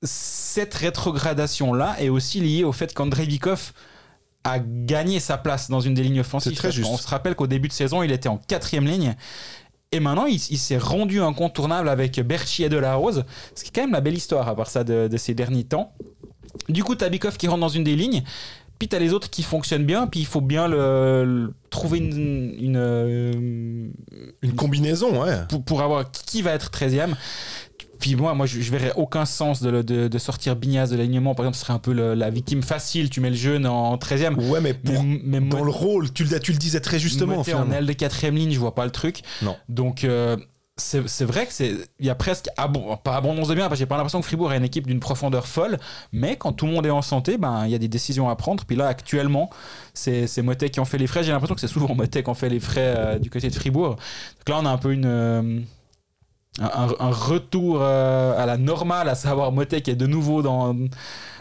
cette rétrogradation-là est aussi liée au fait qu'André Vikov a gagné sa place dans une des lignes offensives. C'est très juste. On se rappelle qu'au début de saison, il était en quatrième ligne. Et maintenant, il, il s'est rendu incontournable avec Berchi et Delarose, ce qui est quand même la belle histoire, à part ça, de, de ces derniers temps. Du coup, t'as Bikov qui rentre dans une des lignes, puis t'as les autres qui fonctionnent bien, puis il faut bien le, le, trouver une... Une, une, une combinaison, ouais. Pour, pour avoir qui va être treizième. Puis moi, moi je ne verrais aucun sens de, de, de sortir Bignas de l'alignement. Par exemple, ce serait un peu le, la victime facile. Tu mets le jeune en treizième. Ouais, mais, pour, mais, mais dans moi, le rôle, tu le, tu le disais très justement. Moi, en aile de quatrième ligne, je ne vois pas le truc. Non. Donc, euh, c'est, c'est vrai qu'il y a presque... Abon, pas abondance de biens, parce que je n'ai pas l'impression que Fribourg a une équipe d'une profondeur folle. Mais quand tout le monde est en santé, ben, y a des décisions à prendre. Puis là, actuellement, c'est, c'est Mottet qui en fait les frais. J'ai l'impression que c'est souvent Mottet qui en fait les frais euh, du côté de Fribourg. Donc là, on a un peu une... Euh, Un, un retour euh, à la normale, à savoir Mottet qui est de nouveau dans,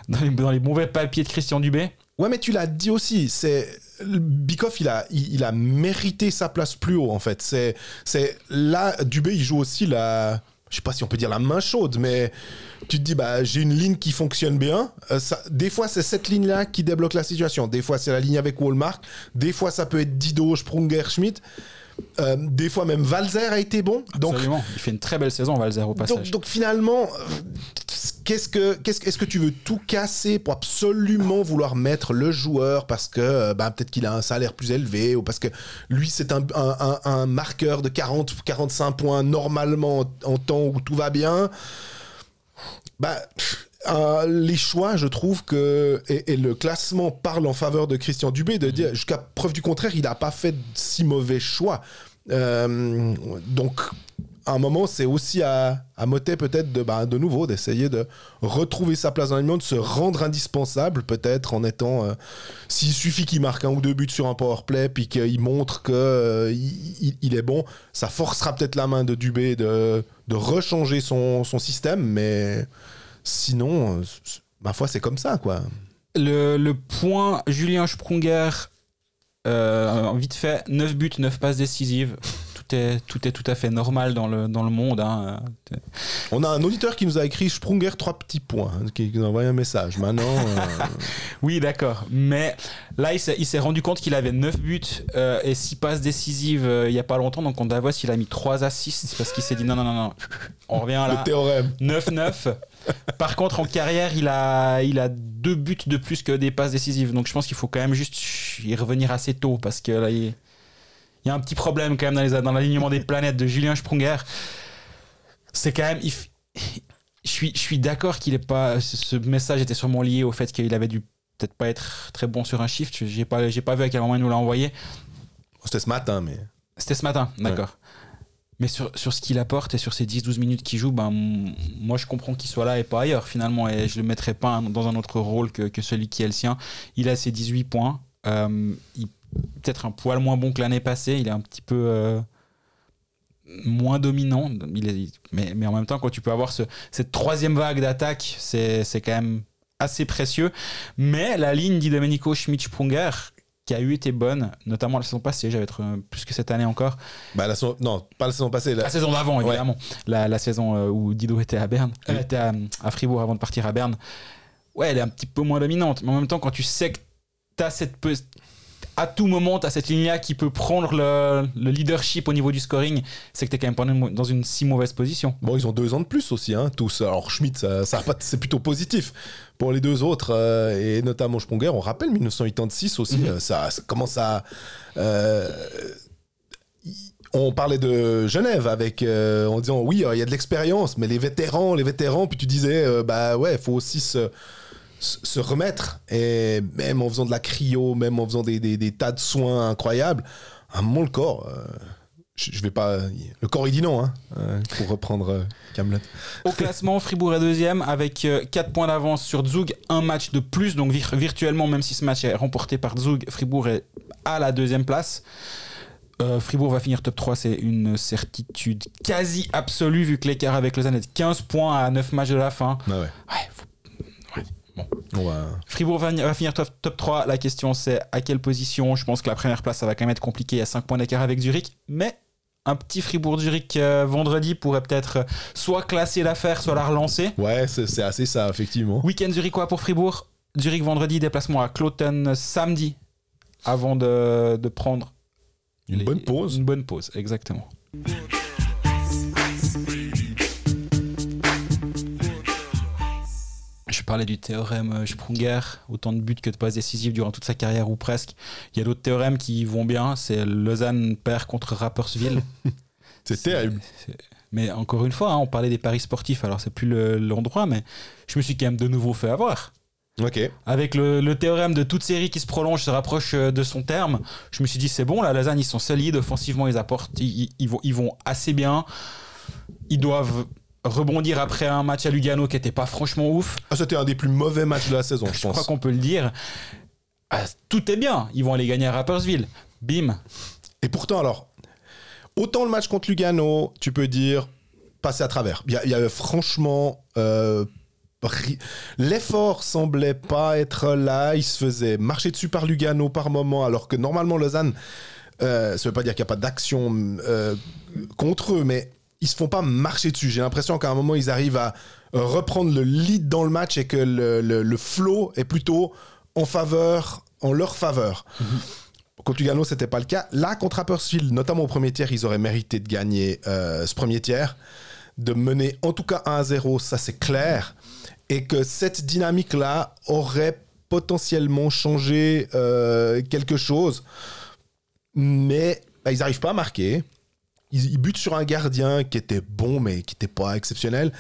dans, les, dans les mauvais papiers de Christian Dubé. Ouais, mais tu l'as dit aussi, c'est... Bikov, il a, il, il a mérité sa place plus haut, en fait. C'est, c'est... Là, Dubé, il joue aussi la... Je sais pas si on peut dire la main chaude, mais tu te dis, bah, j'ai une ligne qui fonctionne bien. Euh, ça, des fois, c'est cette ligne-là qui débloque la situation. Des fois, c'est la ligne avec Wallmark. Des fois, ça peut être Dido, Sprunger, Schmidt. Euh, des fois même Valzer a été bon. Donc, absolument, il fait une très belle saison Valzer au passage. Donc, donc finalement, qu'est-ce que, qu'est-ce, est-ce que tu veux tout casser pour absolument vouloir mettre le joueur parce que bah, peut-être qu'il a un salaire plus élevé ou parce que lui c'est un, un, un, un marqueur de quarante quarante-cinq points normalement en, en temps où tout va bien. Bah... Euh, les choix, je trouve que et, et le classement parle en faveur de Christian Dubé, de dire jusqu'à preuve du contraire, il n'a pas fait si mauvais choix. Euh, donc, à un moment, c'est aussi à, à Mottet peut-être de, bah, de nouveau d'essayer de retrouver sa place dans le monde, de se rendre indispensable peut-être en étant. Euh, s'il suffit qu'il marque un ou deux buts sur un powerplay puis qu'il montre que euh, il, il est bon, ça forcera peut-être la main de Dubé de, de rechanger son, son système, mais. Sinon, ma foi, c'est comme ça, quoi. Le, le point Julien Sprunger, euh, vite fait, neuf buts, neuf passes décisives. Tout est tout, est tout à fait normal dans le, dans le monde. Hein. On a un auditeur qui nous a écrit Sprunger, trois petits points, hein, qui nous a envoyé un message. Maintenant. Euh... oui, d'accord. Mais là, il s'est, il s'est rendu compte qu'il avait neuf buts euh, et six passes décisives euh, il n'y a pas longtemps. Donc, on doit voir s'il a mis trois assists parce qu'il s'est dit non, non, non, non. On revient là. Le théorème. neuf neuf. Par contre, en carrière, il a, il a deux buts de plus que des passes décisives. Donc, je pense qu'il faut quand même juste y revenir assez tôt parce que là, il y a un petit problème quand même dans, les, dans l'alignement des planètes de Julien Sprunger. C'est quand même... Il, je, suis, je suis d'accord qu'il est pas... Ce message était sûrement lié au fait qu'il avait dû peut-être pas être très bon sur un shift. J'ai pas, j'ai pas vu à quel moment il nous l'a envoyé. C'était ce matin, mais... C'était ce matin, d'accord. Ouais. Mais sur, sur ce qu'il apporte et sur ces dix douze minutes qu'il joue, ben, moi je comprends qu'il soit là et pas ailleurs finalement. Et je ne le mettrais pas dans un autre rôle que, que celui qui est le sien. Il a ses dix-huit points. Euh, il peut-être un poil moins bon que l'année passée. Il est un petit peu euh, moins dominant. Il est, mais, mais en même temps, quand tu peux avoir ce, cette troisième vague d'attaque, c'est, c'est quand même assez précieux. Mais la ligne di Domenico Schmidt-Sprunger... qui a eu été bonne, notamment la saison passée, j'avais être plus que cette année encore. Bah la saison, non, pas la saison passée. La, la saison d'avant, évidemment. Ouais. La, la saison où Dido était à Berne, oui. Elle était à, à Fribourg avant de partir à Berne. Ouais, elle est un petit peu moins dominante, mais en même temps, quand tu sais que t'as cette, à tout moment, t'as cette ligne-là qui peut prendre le, le leadership au niveau du scoring, c'est que t'es quand même pas dans une si mauvaise position. Bon, ils ont deux ans de plus aussi, hein, tous. Alors Schmidt, ça, ça, c'est plutôt positif. Pour les deux autres, euh, et notamment Sprunger, on rappelle dix-neuf cent quatre-vingt-six aussi, mmh. euh, ça, ça commence à... Euh, on parlait de Genève avec, euh, en disant, oui, il euh, y a de l'expérience, mais les vétérans, les vétérans, puis tu disais, euh, bah ouais, il faut aussi se, se, se remettre, et même en faisant de la cryo, même en faisant des, des, des tas de soins incroyables, à un moment, le corps... Euh, Je vais pas... Le corps, il dit non, hein, pour reprendre Camelot. Au classement, Fribourg est deuxième avec quatre points d'avance sur Zoug, un match de plus. Donc, virtuellement, même si ce match est remporté par Zoug, Fribourg est à la deuxième place. Euh, Fribourg va finir top trois, c'est une certitude quasi absolue, vu que l'écart avec Lausanne est de quinze points à neuf matchs de la fin. Ah ouais. Ouais, faut... ouais. Bon. Ouais. Fribourg va, va finir top, top trois. La question, c'est à quelle position? Je pense que la première place, ça va quand même être compliqué. Il y a cinq points d'écart avec Zurich, mais... Un petit Fribourg-Zurich euh, vendredi pourrait peut-être soit classer l'affaire, soit la relancer. Ouais, c'est, c'est assez ça, effectivement. Week-end zurichois pour Fribourg. Zurich vendredi, déplacement à Cloton samedi, avant de, de prendre... Une les, bonne pause. Une bonne pause, exactement. parlais du théorème Sprunger, autant de buts que de passes décisives durant toute sa carrière ou presque. Il y a d'autres théorèmes qui vont bien, c'est Lausanne perd contre Rappersville. c'est, c'est terrible. C'est... Mais encore une fois, hein, on parlait des paris sportifs, alors c'est plus le, l'endroit, mais je me suis quand même de nouveau fait avoir. Okay. Avec le, le théorème de toute série qui se prolonge, se rapproche de son terme, je me suis dit c'est bon, là, Lausanne ils sont solides, offensivement ils apportent, ils, ils, vont, ils vont assez bien, ils doivent rebondir après un match à Lugano qui n'était pas franchement ouf. Ah, c'était un des plus mauvais matchs de la saison, je, je pense. Je crois qu'on peut le dire. Ah, tout est bien, ils vont aller gagner à Rappersville. Bim. Et pourtant alors, autant le match contre Lugano, tu peux dire passer à travers. Il y, y avait franchement... Euh, l'effort semblait pas être là, il se faisait marcher dessus par Lugano par moment, alors que normalement Lausanne, euh, ça veut pas dire qu'il n'y a pas d'action euh, contre eux, mais ils se font pas marcher dessus. J'ai l'impression qu'à un moment ils arrivent à reprendre le lead dans le match et que le, le, le flow est plutôt en faveur, en leur faveur. Mmh. Contre Lugano, c'était pas le cas. Là, contre Rappersville, notamment au premier tiers, ils auraient mérité de gagner euh, ce premier tiers, de mener en tout cas un à zéro, ça c'est clair. Et que cette dynamique-là aurait potentiellement changé euh, quelque chose. Mais bah, ils n'arrivent pas à marquer. Ils, ils butent sur un gardien qui était bon, mais qui n'était pas exceptionnel.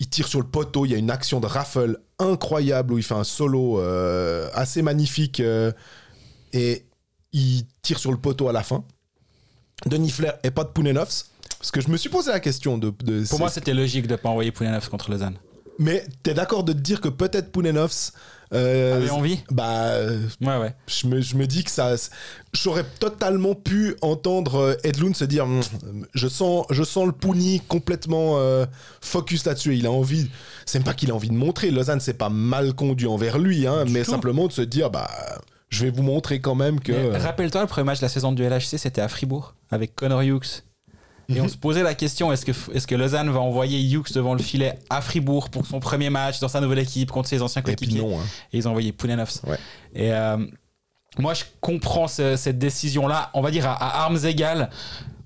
Ils tirent sur le poteau. Il y a une action de Raffle incroyable où il fait un solo euh, assez magnifique. Euh, et il tire sur le poteau à la fin. De Niffler et pas de Pounenovs. Parce que je me suis posé la question de... de Pour ces... moi, c'était logique de ne pas envoyer Pounenovs contre Lausanne. Mais t'es d'accord de te dire que peut-être Pounenovs euh, avait envie. Bah, ouais, ouais. Je me, je me dis que ça, j'aurais totalement pu entendre Edlund se dire, je sens, je sens le Pouni complètement euh, focus là-dessus. Il a envie, c'est pas qu'il a envie de montrer. Lausanne c'est pas mal conduit envers lui, hein, mais tout. Simplement de se dire, bah, je vais vous montrer quand même que. Mais rappelle-toi, le premier match de la saison du L H C, c'était à Fribourg avec Connor Hughes. Et on se posait la question, est-ce que, est-ce que Lausanne va envoyer Hughes devant le filet à Fribourg pour son premier match dans sa nouvelle équipe contre ses anciens coéquipiers? Et puis non, hein. Et ils ont envoyé Pounenovs. Ouais. Et euh, moi, je comprends ce, cette décision-là, on va dire à, à armes égales,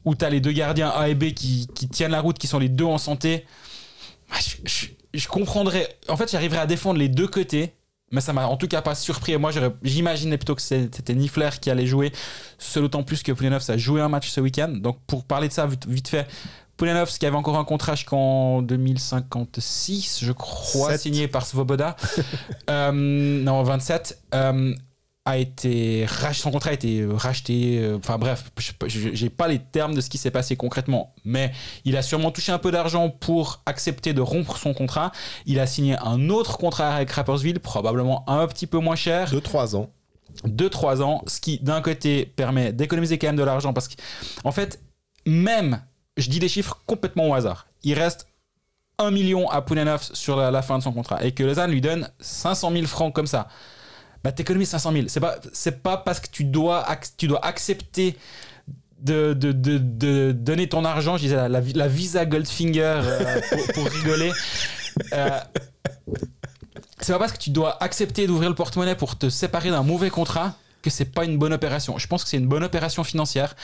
où tu as les deux gardiens A et B qui, qui tiennent la route, qui sont les deux en santé. Je, je, je comprendrais... En fait, j'arriverais à défendre les deux côtés, mais ça m'a en tout cas pas surpris. Et moi, j'imaginais plutôt que c'était Niffler qui allait jouer, seul autant plus que Pounenovs a joué un match ce week-end. Donc, pour parler de ça vite, vite fait, Pounenovs qui avait encore un contrat jusqu'en deux mille cinquante-six, je crois, sept. Signé par Svoboda, euh, non, vingt-sept, euh, a été rach... son contrat a été racheté. Enfin bref, j'ai pas les termes de ce qui s'est passé concrètement, mais il a sûrement touché un peu d'argent pour accepter de rompre son contrat. Il a signé un autre contrat avec Rappersville, probablement un petit peu moins cher. De trois ans. De trois ans, ce qui d'un côté permet d'économiser quand même de l'argent, parce qu'en fait, même, je dis des chiffres complètement au hasard, il reste un million à Pounenovs sur la, la fin de son contrat, et que Lausanne lui donne cinq cent mille francs comme ça. Bah, t'économises cinq cent mille. C'est pas, c'est pas parce que tu dois, ac- tu dois accepter de, de, de, de donner ton argent, je disais la, la, la Visa Goldfinger euh, pour, pour rigoler. Euh, c'est pas parce que tu dois accepter d'ouvrir le porte-monnaie pour te séparer d'un mauvais contrat que c'est pas une bonne opération. Je pense que c'est une bonne opération financière.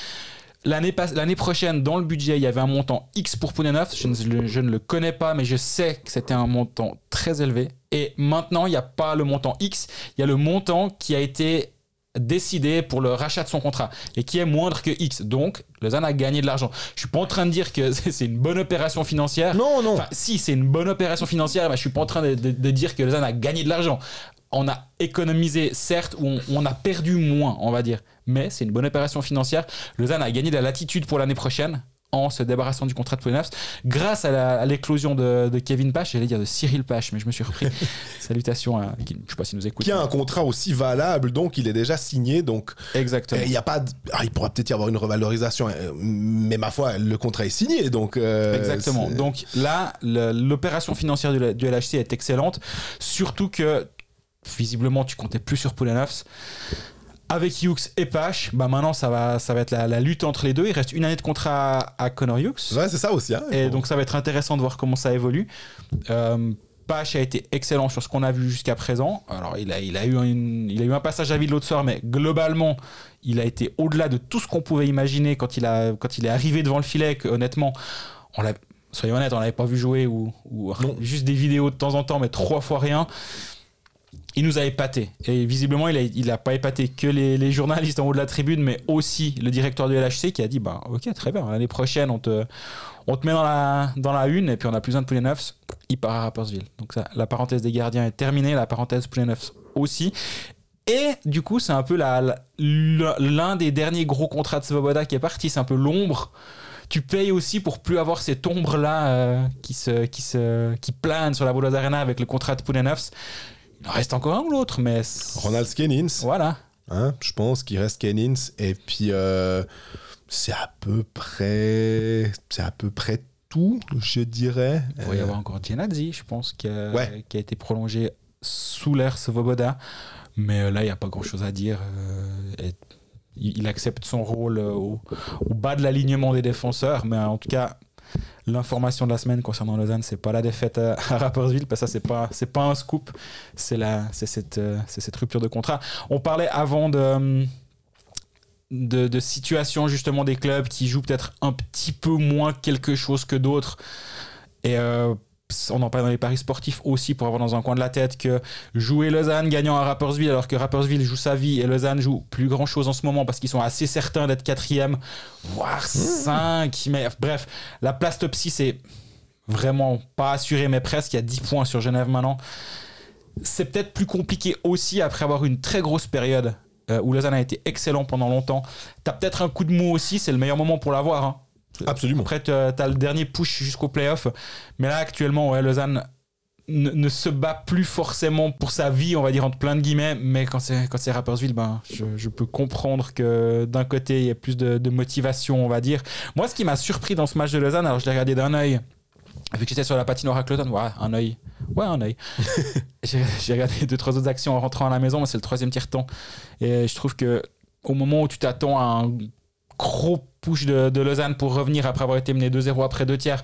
L'année, pas, l'année prochaine, dans le budget, il y avait un montant X pour Pounenovs. Je, je ne le connais pas, mais je sais que c'était un montant très élevé. Et maintenant, il n'y a pas le montant X, il y a le montant qui a été décidé pour le rachat de son contrat et qui est moindre que X. Donc, Lausanne a gagné de l'argent. Je ne suis pas en train de dire que c'est une bonne opération financière. Non, non. Enfin, si c'est une bonne opération financière, ben, je ne suis pas en train de, de, de dire que Lausanne a gagné de l'argent. On a économisé, certes, ou on, on a perdu moins, on va dire. Mais c'est une bonne opération financière. Lausanne a gagné de la latitude pour l'année prochaine en se débarrassant du contrat de Pounenovs grâce à, la, à l'éclosion de, de Kevin Pache, j'allais dire de Cyril Pache, mais je me suis repris. Salutations à, je ne sais pas s'il nous écoute. Qui a un contrat aussi valable, donc il est déjà signé, donc exactement. Il y a pas, de, ah, il pourra peut-être y avoir une revalorisation, mais ma foi, le contrat est signé, donc euh, exactement. C'est... Donc là, le, l'opération financière du, du L H C est excellente, surtout que visiblement tu comptais plus sur Pounenovs. Avec Hughes et Pache, bah maintenant ça va, ça va être la, la lutte entre les deux. Il reste une année de contrat à, à Connor Hughes. Ouais, c'est ça aussi. Hein, et bon. Donc ça va être intéressant de voir comment ça évolue. Euh, Pache a été excellent sur ce qu'on a vu jusqu'à présent. Alors il a, il a, eu, une, il a eu un passage à vide l'autre soir, mais globalement il a été au-delà de tout ce qu'on pouvait imaginer quand il, a, quand il est arrivé devant le filet. Honnêtement, on l'a. soyons honnêtes, on l'avait pas vu jouer ou, ou juste des vidéos de temps en temps, mais trois fois rien. Il nous a épaté. Et visiblement, il n'a pas épaté que les, les journalistes en haut de la tribune, mais aussi le directeur du L H C qui a dit bah, ok, très bien, l'année prochaine, on te, on te met dans la, dans la une, et puis on n'a plus besoin de Poulineufs. Il part à Rappersville. Donc, ça, la parenthèse des gardiens est terminée, la parenthèse Poulineufs aussi. Et du coup, c'est un peu la, la, l'un des derniers gros contrats de Svoboda qui est parti. C'est un peu l'ombre. Tu payes aussi pour plus avoir cette ombre-là euh, qui, se, qui, se, qui plane sur la Boulogne Arena avec le contrat de Poulineufs. Il en reste encore un ou l'autre, mais... C'est... Ronald Skennins. Voilà. Hein, je pense qu'il reste Skennins. Et puis, euh, c'est à peu près... C'est à peu près tout, je dirais. Il pourrait euh... y avoir encore Giannazzi, je pense, qui a, ouais. qui a été prolongé sous l'ère Svoboda. Mais là, il n'y a pas grand-chose à dire. Euh, il accepte son rôle au, au bas de l'alignement des défenseurs. Mais en tout cas, l'information de la semaine concernant Lausanne, ce n'est pas la défaite à, à Rappersville, parce que ça, ce n'est pas, c'est pas un scoop. C'est, la, c'est, cette, c'est cette rupture de contrat. On parlait avant de, de, de situation justement des clubs qui jouent peut-être un petit peu moins quelque chose que d'autres. Et... Euh, on en parle dans les paris sportifs aussi pour avoir dans un coin de la tête que jouer Lausanne gagnant à Rappersville alors que Rappersville joue sa vie et Lausanne joue plus grand chose en ce moment parce qu'ils sont assez certains d'être quatrième voire cinq, mmh. mais bref, la place top six est vraiment pas assurée mais presque, il y a dix points sur Genève maintenant. C'est peut-être plus compliqué aussi après avoir une très grosse période euh, où Lausanne a été excellent pendant longtemps. T'as peut-être un coup de mou aussi, c'est le meilleur moment pour l'avoir, hein. Absolument. Après, tu as le dernier push jusqu'au play-off. Mais là, actuellement, ouais, Lausanne ne, ne se bat plus forcément pour sa vie, on va dire, entre plein de guillemets. Mais quand c'est, quand c'est Rappersville, ben, je, je peux comprendre que d'un côté, il y a plus de, de motivation, on va dire. Moi, ce qui m'a surpris dans ce match de Lausanne, alors je l'ai regardé d'un œil, vu que j'étais sur la patinoire à Cloton, ouais, un œil. Ouais, un œil. j'ai, j'ai regardé deux, trois autres actions en rentrant à la maison, mais c'est le troisième tiers-temps. Et je trouve qu'au moment où tu t'attends à un gros push de, de Lausanne pour revenir après avoir été mené deux zéro après deux tiers,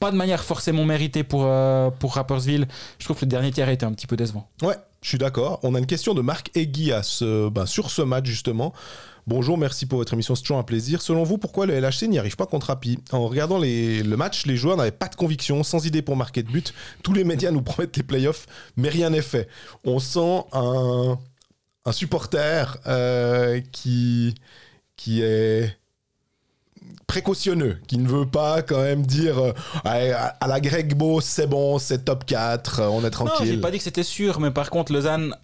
pas de manière forcément méritée pour, euh, pour Rappersville. Je trouve que le dernier tiers était un petit peu décevant. Ouais, je suis d'accord. On a une question de Marc Aiguille à ce, ben, sur ce match justement. Bonjour, merci pour votre émission, c'est toujours un plaisir. Selon vous, pourquoi le L H C n'y arrive pas contre Rapi ? En regardant les, le match, les joueurs n'avaient pas de conviction, sans idée pour marquer de but. Tous les médias nous promettent les playoffs, mais rien n'est fait. On sent un, un supporter euh, qui... qui est précautionneux, qui ne veut pas quand même dire euh, à, à la Greg Beau, c'est bon, c'est top quatre, on est tranquille. Non, j'ai pas dit que c'était sûr, mais par contre, Lausanne,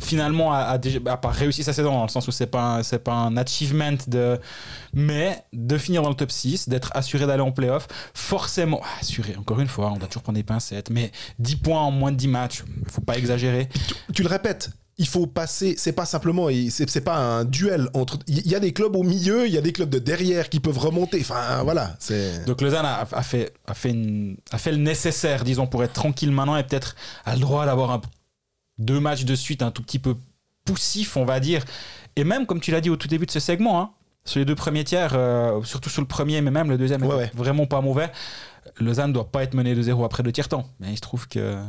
finalement, a, a, déjà, a pas réussi sa saison, dans le sens où c'est pas un, c'est pas un achievement, de... mais de finir dans le top six, d'être assuré d'aller en play-off, forcément, assuré, encore une fois, on doit toujours prendre des pincettes, mais dix points en moins de dix matchs, faut pas exagérer. Tu, tu le répètes, il faut passer, c'est pas simplement, c'est, c'est pas un duel entre. Il y a des clubs au milieu, il y a des clubs de derrière qui peuvent remonter. Enfin, voilà. C'est... Donc Lausanne a, a fait, a fait, une, a fait le nécessaire, disons, pour être tranquille maintenant et peut-être a le droit d'avoir un, deux matchs de suite un tout petit peu poussif, on va dire. Et même, comme tu l'as dit au tout début de ce segment, hein, sur les deux premiers tiers, euh, surtout sur le premier, mais même le deuxième, ouais, ouais. Vraiment pas mauvais. Lausanne ne doit pas être menée de zéro après le tiers-temps. Mais il se trouve que.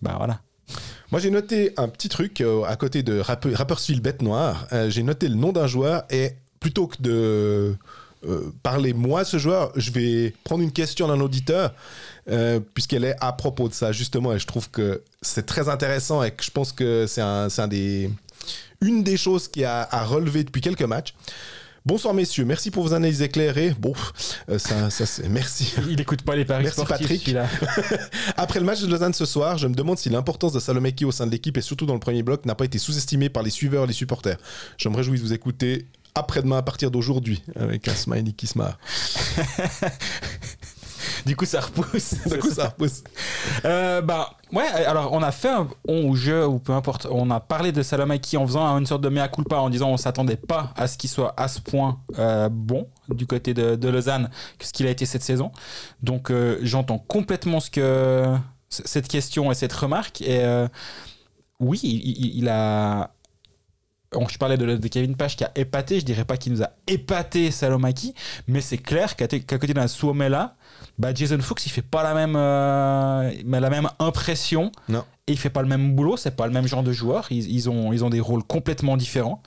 Bah voilà. Moi, j'ai noté un petit truc euh, à côté de Rappe- Rappersville Bête Noire. Euh, j'ai noté le nom d'un joueur et plutôt que de euh, parler moi ce joueur, je vais prendre une question d'un auditeur euh, puisqu'elle est à propos de ça justement. Et je trouve que c'est très intéressant et que je pense que c'est, un, c'est un des, une des choses qui a à relever depuis quelques matchs. Bonsoir messieurs, merci pour vos analyses éclairées. Bon, euh, ça, ça c'est... Merci. Il n'écoute pas les paris merci sportifs. Merci Patrick. Après le match de Lausanne ce soir, je me demande si l'importance de Salomé Ki au sein de l'équipe et surtout dans le premier bloc n'a pas été sous-estimée par les suiveurs et les supporters. Je me réjouis de vous écouter après-demain à partir d'aujourd'hui avec un smiley qui se marre. Du coup, ça repousse. Du coup, ça repousse. Euh, bah, ouais, alors on a fait un on ou je, ou peu importe, on a parlé de Salomé Ki en faisant une sorte de mea culpa, en disant on ne s'attendait pas à ce qu'il soit à ce point euh, bon du côté de, de Lausanne que ce qu'il a été cette saison. Donc, euh, j'entends complètement ce que, cette question et cette remarque. Et euh, oui, il, il a... Je parlais de, de Kevin Page qui a épaté, je ne dirais pas qu'il nous a épaté Salomé Ki, mais c'est clair qu'à, t- qu'à côté d'un Soumela, bah Jason Fuchs, il ne fait pas la même, euh, la même impression, non. Et il ne fait pas le même boulot, ce n'est pas le même genre de joueur, ils, ils, ont, ils ont des rôles complètement différents.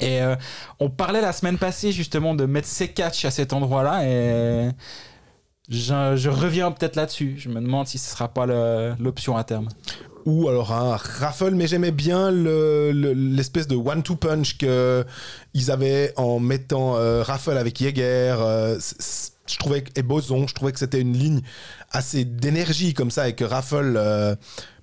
Et euh, on parlait la semaine passée justement de mettre ses catchs à cet endroit-là, et Je, je reviens peut-être là-dessus. Je me demande si ce ne sera pas le, l'option à terme. Ou alors un Raffle, mais j'aimais bien le, le, l'espèce de one-two punch qu'ils avaient en mettant euh, Raffle avec Jäger. Euh, c- c- je trouvais que, et Boson, je trouvais que c'était une ligne assez d'énergie comme ça, et que Raffle, euh,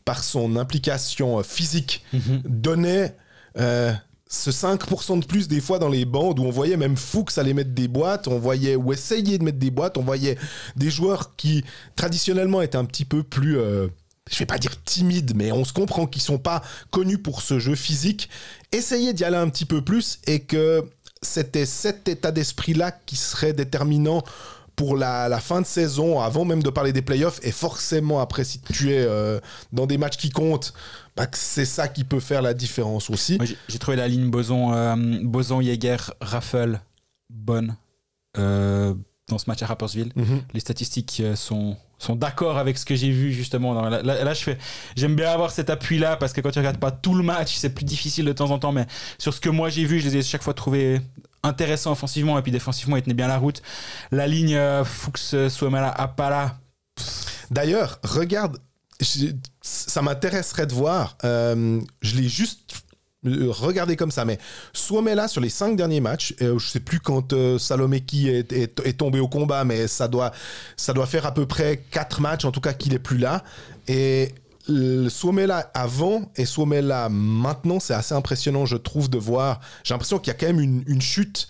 par son implication physique, mm-hmm. donnait... Euh, ce cinq pour cent de plus des fois dans les bandes où on voyait même Fuchs aller mettre des boîtes, on voyait ou essayer de mettre des boîtes, on voyait des joueurs qui traditionnellement étaient un petit peu plus, euh, je vais pas dire timides, mais on se comprend qu'ils sont pas connus pour ce jeu physique, essayer d'y aller un petit peu plus, et que c'était cet état d'esprit-là qui serait déterminant pour la, la fin de saison, avant même de parler des playoffs, et forcément après si tu es euh, dans des matchs qui comptent, bah, c'est ça qui peut faire la différence aussi. Moi, j'ai trouvé la ligne Boson, euh, Boson, Jäger, Raffle bonne euh, dans ce match à Rappersville. Mm-hmm. Les statistiques sont, sont d'accord avec ce que j'ai vu justement. Dans, là, là, là, je fais, j'aime bien avoir cet appui-là parce que quand tu regardes pas tout le match, c'est plus difficile de temps en temps. Mais sur ce que moi j'ai vu, je les ai chaque fois trouvés intéressants offensivement, et puis défensivement, ils tenaient bien la route. La ligne euh, Fuchs, Soumela, Apala. D'ailleurs, regarde. Je, ça m'intéresserait de voir, euh, je l'ai juste regardé comme ça, mais Soumela sur les cinq derniers matchs, euh, je sais plus quand euh, Salomé Ki est, est, est tombé au combat, mais ça doit, ça doit faire à peu près quatre matchs en tout cas qu'il est plus là, et euh, Soumela avant et Soumela maintenant, c'est assez impressionnant je trouve de voir, j'ai l'impression qu'il y a quand même une, une chute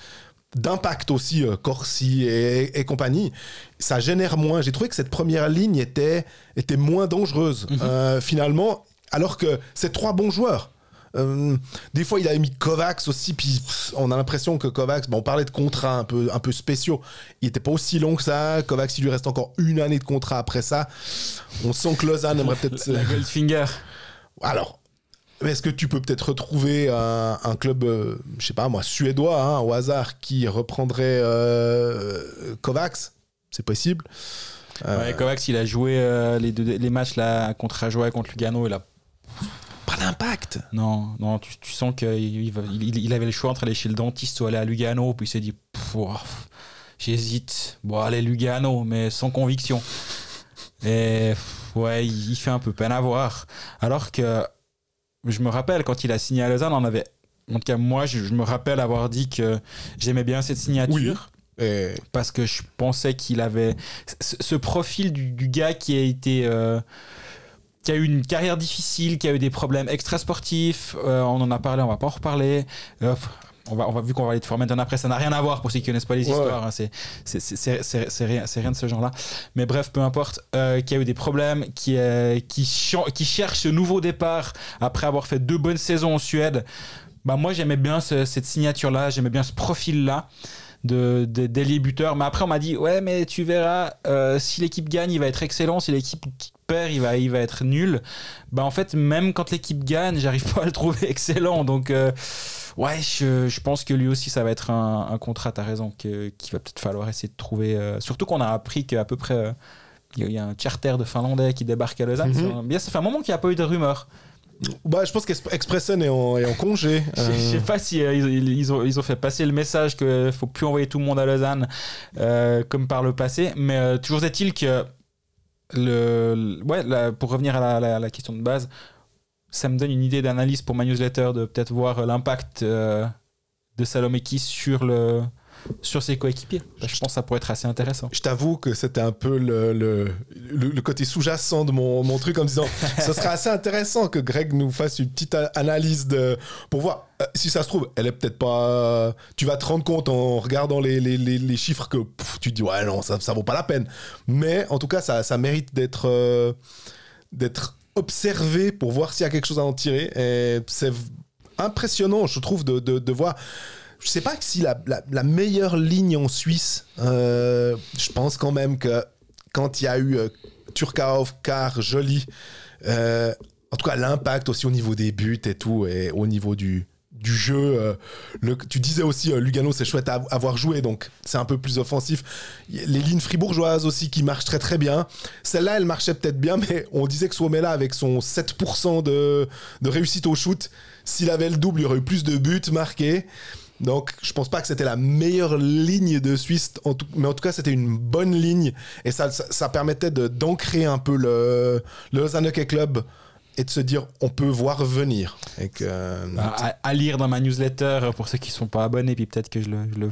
d'impact aussi, euh, Corsi et, et compagnie, ça génère moins. J'ai trouvé que cette première ligne était, était moins dangereuse, mmh. euh, finalement, alors que c'est trois bons joueurs. Euh, des fois, il avait mis Kovacs aussi, puis on a l'impression que Kovacs, bon, on parlait de contrats un peu, un peu spéciaux, il n'était pas aussi long que ça. Kovacs, il lui reste encore une année de contrat après ça. On sent que Lausanne aimerait peut-être... La, la Goldfinger. Alors... Est-ce que tu peux peut-être retrouver un, un club, euh, je sais pas moi, suédois, hein, au hasard, qui reprendrait euh, Kovacs ? C'est possible. Euh... Ouais, Kovacs, il a joué euh, les, deux, les matchs là, contre Ajoie et contre Lugano. Il a... Pas d'impact. Non, non tu, tu sens qu'il il, il, il avait le choix entre aller chez le dentiste ou aller à Lugano, puis il s'est dit, pff, j'hésite, bon, allez Lugano, mais sans conviction. Et ouais, il, il fait un peu peine à voir. Alors que... Je me rappelle, quand il a signé à Lausanne, on avait... En tout cas, moi, je, je me rappelle avoir dit que j'aimais bien cette signature. Oui. Et... Parce que je pensais qu'il avait... C- ce profil du, du gars qui a été... Euh, qui a eu une carrière difficile, qui a eu des problèmes extrasportifs. Euh, on en a parlé, on va pas en reparler. Euh, on va, on va, vu qu'on va aller te former maintenant après, ça n'a rien à voir pour ceux qui connaissent pas les ouais. histoires. Hein, c'est, c'est, c'est, c'est, c'est, c'est, rien, c'est rien de ce genre-là. Mais bref, peu importe, euh, qui a eu des problèmes, qui, euh, qui, ch- qui cherche ce nouveau départ après avoir fait deux bonnes saisons en Suède. Bah, moi, j'aimais bien ce, cette signature-là, j'aimais bien ce profil-là de, de, d'ailier buteur. Mais après, on m'a dit, ouais, mais tu verras, euh, si l'équipe gagne, il va être excellent. Si l'équipe perd, il va, il va être nul. Bah, en fait, même quand l'équipe gagne, j'arrive pas à le trouver excellent. Donc... Euh, Ouais, je, je pense que lui aussi, ça va être un, un contrat, t'as raison, que, qu'il va peut-être falloir essayer de trouver. Euh, surtout qu'on a appris qu'à peu près, il euh, y, y a un charter de Finlandais qui débarque à Lausanne. Mm-hmm. Ça, ça fait un moment qu'il n'y a pas eu de rumeur. Bah, je pense qu'Expressen est en, est en congé. Euh... Je sais pas si euh, ils, ils, ont, ils ont fait passer le message qu'il ne faut plus envoyer tout le monde à Lausanne euh, comme par le passé. Mais euh, toujours est-il que, le, ouais, là, pour revenir à la, la, la question de base, ça me donne une idée d'analyse pour ma newsletter, de peut-être voir l'impact euh, de Salomé Ki sur, le, sur ses coéquipiers. Je, je pense que ça pourrait être assez intéressant. Je t'avoue que c'était un peu le, le, le, le côté sous-jacent de mon, mon truc en me disant ce serait assez intéressant que Greg nous fasse une petite analyse de, pour voir euh, si ça se trouve, elle est peut-être pas... Euh, tu vas te rendre compte en regardant les, les, les, les chiffres que pff, tu te dis ouais non, ça, ça vaut pas la peine. Mais en tout cas, ça, ça mérite d'être... Euh, d'être observer pour voir s'il y a quelque chose à en tirer. Et c'est impressionnant, je trouve, de, de, de voir. Je sais pas si la, la, la meilleure ligne en Suisse, euh, je pense quand même que quand il y a eu euh, Turkaov, Carr, Joly, euh, en tout cas l'impact aussi au niveau des buts et tout, et au niveau du, du jeu, euh, le, tu disais aussi euh, Lugano c'est chouette à avoir joué, donc c'est un peu plus offensif. Les lignes fribourgeoises aussi qui marchent très très bien, celle-là elle marchait peut-être bien, mais on disait que Soumela avec son sept pour cent de, de réussite au shoot, s'il avait le double il y aurait eu plus de buts marqués. Donc, je pense pas que c'était la meilleure ligne de Suisse, en tout, mais en tout cas, c'était une bonne ligne. Et ça, ça, ça permettait de, d'ancrer un peu le, le Lausanne Hockey Club et de se dire, on peut voir venir. Et que, à, à lire dans ma newsletter, pour ceux qui sont pas abonnés, puis peut-être que je le... Je le...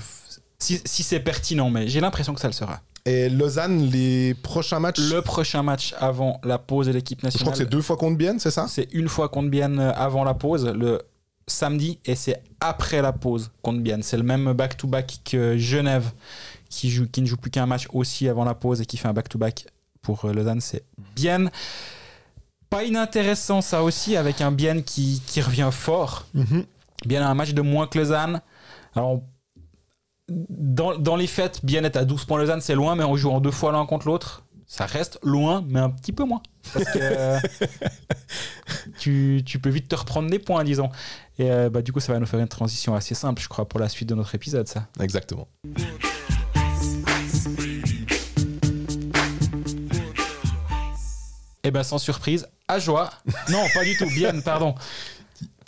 Si, si c'est pertinent, mais j'ai l'impression que ça le sera. Et Lausanne, les prochains matchs... Le prochain match avant la pause de l'équipe nationale... Je crois que c'est deux fois contre Bienne, c'est ça ? C'est une fois contre Bienne avant la pause, le samedi, et c'est après la pause contre Bienne. C'est le même back-to-back que Genève, qui, joue, qui ne joue plus qu'un match aussi avant la pause et qui fait un back-to-back pour Lausanne, c'est Bienne. Pas inintéressant ça aussi, avec un Bienne qui, qui revient fort. Mm-hmm. Bienne a un match de moins que Lausanne. Alors, on Dans, dans les faits, Bienne est à douze points Lausanne, c'est loin, mais on joue en deux fois l'un contre l'autre. Ça reste loin, mais un petit peu moins. Parce que euh, tu, tu peux vite te reprendre des points, disons. Et euh, bah, du coup, ça va nous faire une transition assez simple, je crois, pour la suite de notre épisode, ça. Exactement. Et bien, sans surprise, Ajoie. Non, pas du tout, Bienne, pardon.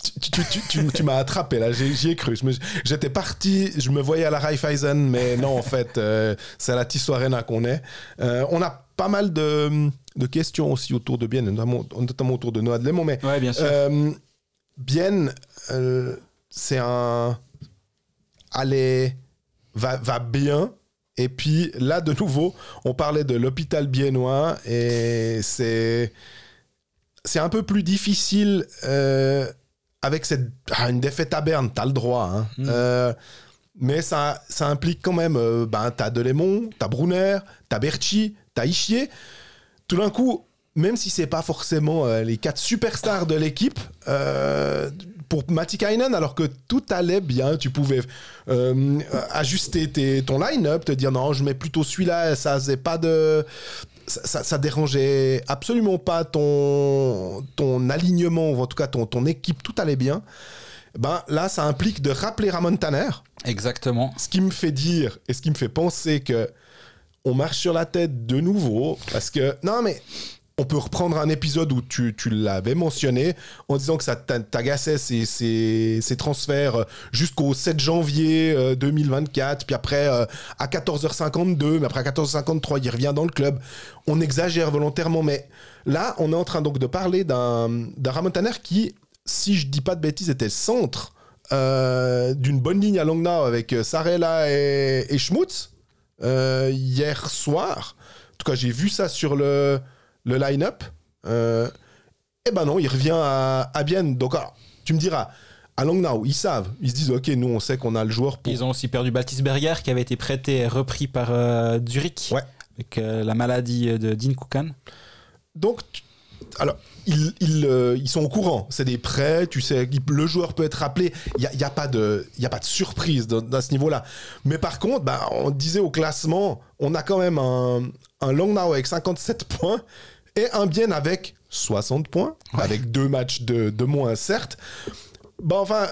Tu, tu, tu, tu, tu m'as attrapé là, j'y, j'y ai cru. Je me, j'étais parti, je me voyais à la Raiffeisen, mais non, en fait, euh, c'est à la Tissot Arena qu'on est. Euh, on a pas mal de, de questions aussi autour de Bienne, notamment, notamment autour de Noa de Lémon. Mais ouais, bien sûr. Euh, Bienne, euh, c'est un. Allez, va, va bien. Et puis là, de nouveau, on parlait de l'hôpital biennois et c'est. C'est un peu plus difficile. Euh, Avec cette, ah, une défaite à Berne, t'as le droit. Hein. Mmh. Euh, mais ça, ça implique quand même, euh, ben, t'as Delémont, t'as Brunner, t'as Berchi, t'as Ischier. Tout d'un coup, même si c'est pas forcément euh, les quatre superstars de l'équipe, euh, pour Matikainen, alors que tout allait bien, tu pouvais euh, ajuster tes, ton line-up, te dire non, je mets plutôt celui-là, ça faisait pas de... Ça, ça, ça dérangeait absolument pas ton, ton alignement, ou en tout cas ton, ton équipe, tout allait bien. Ben, là, ça implique de rappeler Ramon Tanner. Exactement. Ce qui me fait dire et ce qui me fait penser qu'on marche sur la tête de nouveau. Parce que, non, mais on peut reprendre un épisode où tu, tu l'avais mentionné en disant que ça t'agaçait ces, ces, ces transferts jusqu'au sept janvier deux mille vingt-quatre. Puis après, à quatorze heures cinquante-deux, mais après à quatorze heures cinquante-trois, il revient dans le club. On exagère volontairement, mais là, on est en train donc de parler d'un, d'un Ramon Tanner qui, si je dis pas de bêtises, était centre euh, d'une bonne ligne à Langnau avec Sarella et, et Schmutz euh, hier soir. En tout cas, j'ai vu ça sur le... le line-up, euh, eh ben non, il revient à, à Bienne. Donc, alors, tu me diras, à Langnau, ils savent. Ils se disent, OK, nous, on sait qu'on a le joueur pour... Ils ont aussi perdu Baltisberger, qui avait été prêté et repris par euh, Zurich, ouais. Avec euh, la maladie de Dean Kukan. Donc, tu... alors, ils, ils, euh, ils sont au courant. C'est des prêts, tu sais, le joueur peut être rappelé. Il n'y a, y a, pas de, y a pas de surprise à ce niveau-là. Mais par contre, bah, on disait au classement, on a quand même un, un Langnau avec cinquante-sept points, et un Bienne avec soixante points, ouais. Avec deux matchs de, de moins, certes. Ben enfin,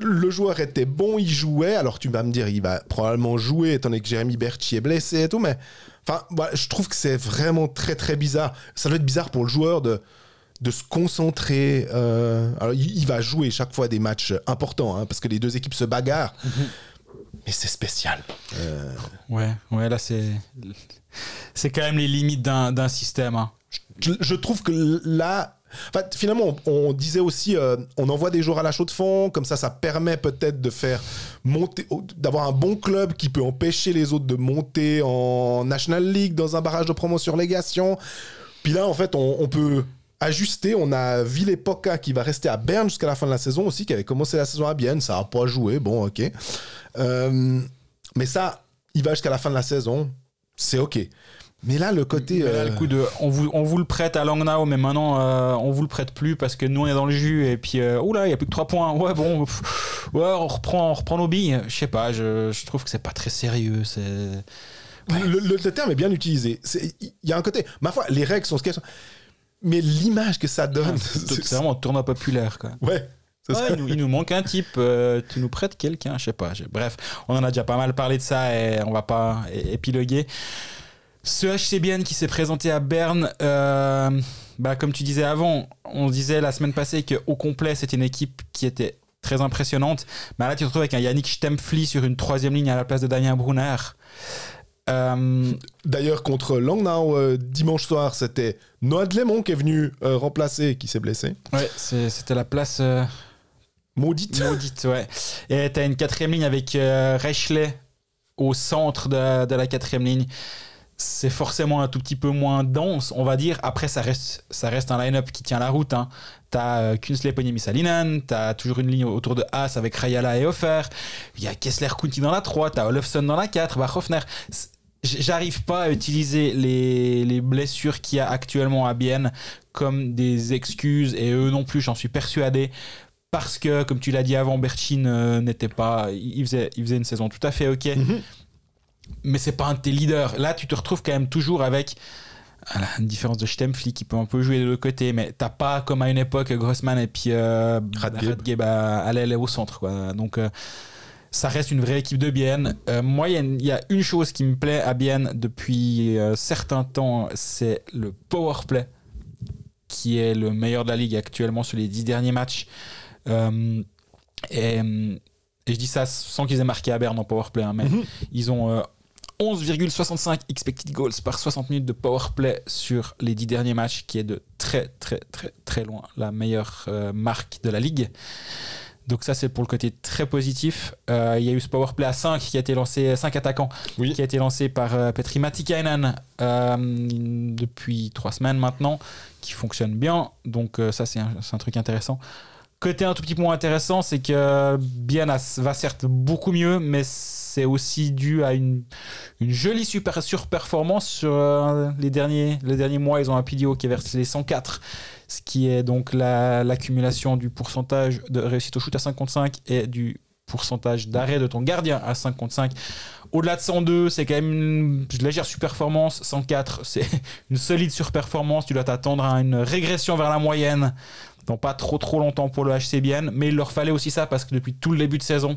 le joueur était bon, il jouait. Alors tu vas me dire, il va probablement jouer, étant donné que Jérémy Berchi est blessé et tout. Mais enfin, bah, je trouve que c'est vraiment très, très bizarre. Ça doit être bizarre pour le joueur de, de se concentrer. Euh, alors, il, il va jouer chaque fois des matchs importants, hein, parce que les deux équipes se bagarrent. Mmh. Mais c'est spécial. Euh... Ouais, ouais, là, c'est... c'est quand même les limites d'un, d'un système, hein. Je, je trouve que là, enfin, finalement, on, on disait aussi, euh, on envoie des joueurs à la chaux de fond, comme ça, ça permet peut-être de faire monter, d'avoir un bon club qui peut empêcher les autres de monter en National League dans un barrage de promotion-relégation. Puis là, en fait, on, on peut ajuster. On a Ville Poca qui va rester à Berne jusqu'à la fin de la saison aussi, qui avait commencé la saison à Bienne, ça n'a pas joué, bon, ok. Euh, mais ça, il va jusqu'à la fin de la saison, c'est ok. Mais là, le côté... Là, euh... le coup de, on vous, on vous le prête à Langnau, mais maintenant, euh, on vous le prête plus parce que nous, on est dans le jus. Et puis, euh, oula, il n'y a plus que trois points. Ouais, bon, pff, ouais, on, reprend, on reprend nos billes. Je sais pas, je, je trouve que c'est pas très sérieux. C'est... Ouais. Le, le, le terme est bien utilisé. Il y a un côté... Ma foi, les règles sont ce qu'elles sont. Mais l'image que ça donne... Ouais, c'est, c'est, c'est vraiment un tournoi populaire, quoi. Ouais. Ouais, il, nous, il nous manque un type, euh, tu nous prêtes quelqu'un, je sais pas. J'ai... Bref, on en a déjà pas mal parlé de ça et on va pas épiloguer. Ce H C B N qui s'est présenté à Berne, euh, bah comme tu disais avant, on disait la semaine passée qu'au complet, c'était une équipe qui était très impressionnante. Mais là, tu te retrouves avec un Yannick Stempfli sur une troisième ligne à la place de Damien Brunner. Euh... D'ailleurs, contre Langnau, euh, dimanche soir, c'était Noah Delémont qui est venu euh, remplacer, qui s'est blessé. Ouais, c'est, c'était la place... Euh... Maudite. Maudite, ouais. Et t'as une quatrième ligne avec euh, Rechlet au centre de, de la quatrième ligne. C'est forcément un tout petit peu moins dense, on va dire. Après, ça reste, ça reste un line-up qui tient la route. Hein. T'as euh, Künzle, Ponyemi, Salinen. T'as toujours une ligne autour de Haas avec Rajala et Hofer. Il y a Kessler-Kunti dans la trois. T'as Olofsson dans la quatre. Bah, Hoffner. C'est... J'arrive pas à utiliser les, les blessures qu'il y a actuellement à Bienne comme des excuses. Et eux non plus, j'en suis persuadé. Parce que, comme tu l'as dit avant, Berchin euh, n'était pas... Il faisait, il faisait une saison tout à fait OK. Mm-hmm. Mais c'est pas un de tes leaders. Là, tu te retrouves quand même toujours avec voilà, une différence de Stempfli qui peut un peu jouer de l'autre côté, mais t'as pas, comme à une époque, Grossman et puis euh, Radgeb à l'aile au centre. Quoi. Donc, euh, ça reste une vraie équipe de Bienne. Euh, moi, il y, y a une chose qui me plaît à Bienne depuis euh, certains temps, c'est le powerplay, qui est le meilleur de la Ligue actuellement sur les dix derniers matchs. Euh, et, et je dis ça sans qu'ils aient marqué à Berne en powerplay, hein, mais mm-hmm. ils ont euh, onze virgule soixante-cinq expected goals par soixante minutes de powerplay sur les dix derniers matchs, qui est de très très très très loin la meilleure euh, marque de la ligue. Donc ça, c'est pour le côté très positif. Euh, il y a eu ce powerplay à cinq qui a été lancé, cinq attaquants, oui. qui a été lancé par euh, Petri Matikainen euh, depuis trois semaines maintenant, qui fonctionne bien. Donc euh, ça, c'est un, c'est un truc intéressant. Côté un tout petit peu moins intéressant, c'est que Bienne va certes beaucoup mieux, mais c'est aussi dû à une, une jolie super, surperformance sur euh, les, derniers, les derniers mois. Ils ont un P D O qui est vers les cent quatre, ce qui est donc la, l'accumulation du pourcentage de réussite au shoot à cinq contre cinq et du pourcentage d'arrêt de ton gardien à cinq contre cinq. Au-delà de cent deux, c'est quand même une légère surperformance. cent quatre, c'est une solide surperformance. Tu dois t'attendre à une régression vers la moyenne. Dans pas trop trop longtemps pour le H C Bienne, mais il leur fallait aussi ça parce que depuis tout le début de saison,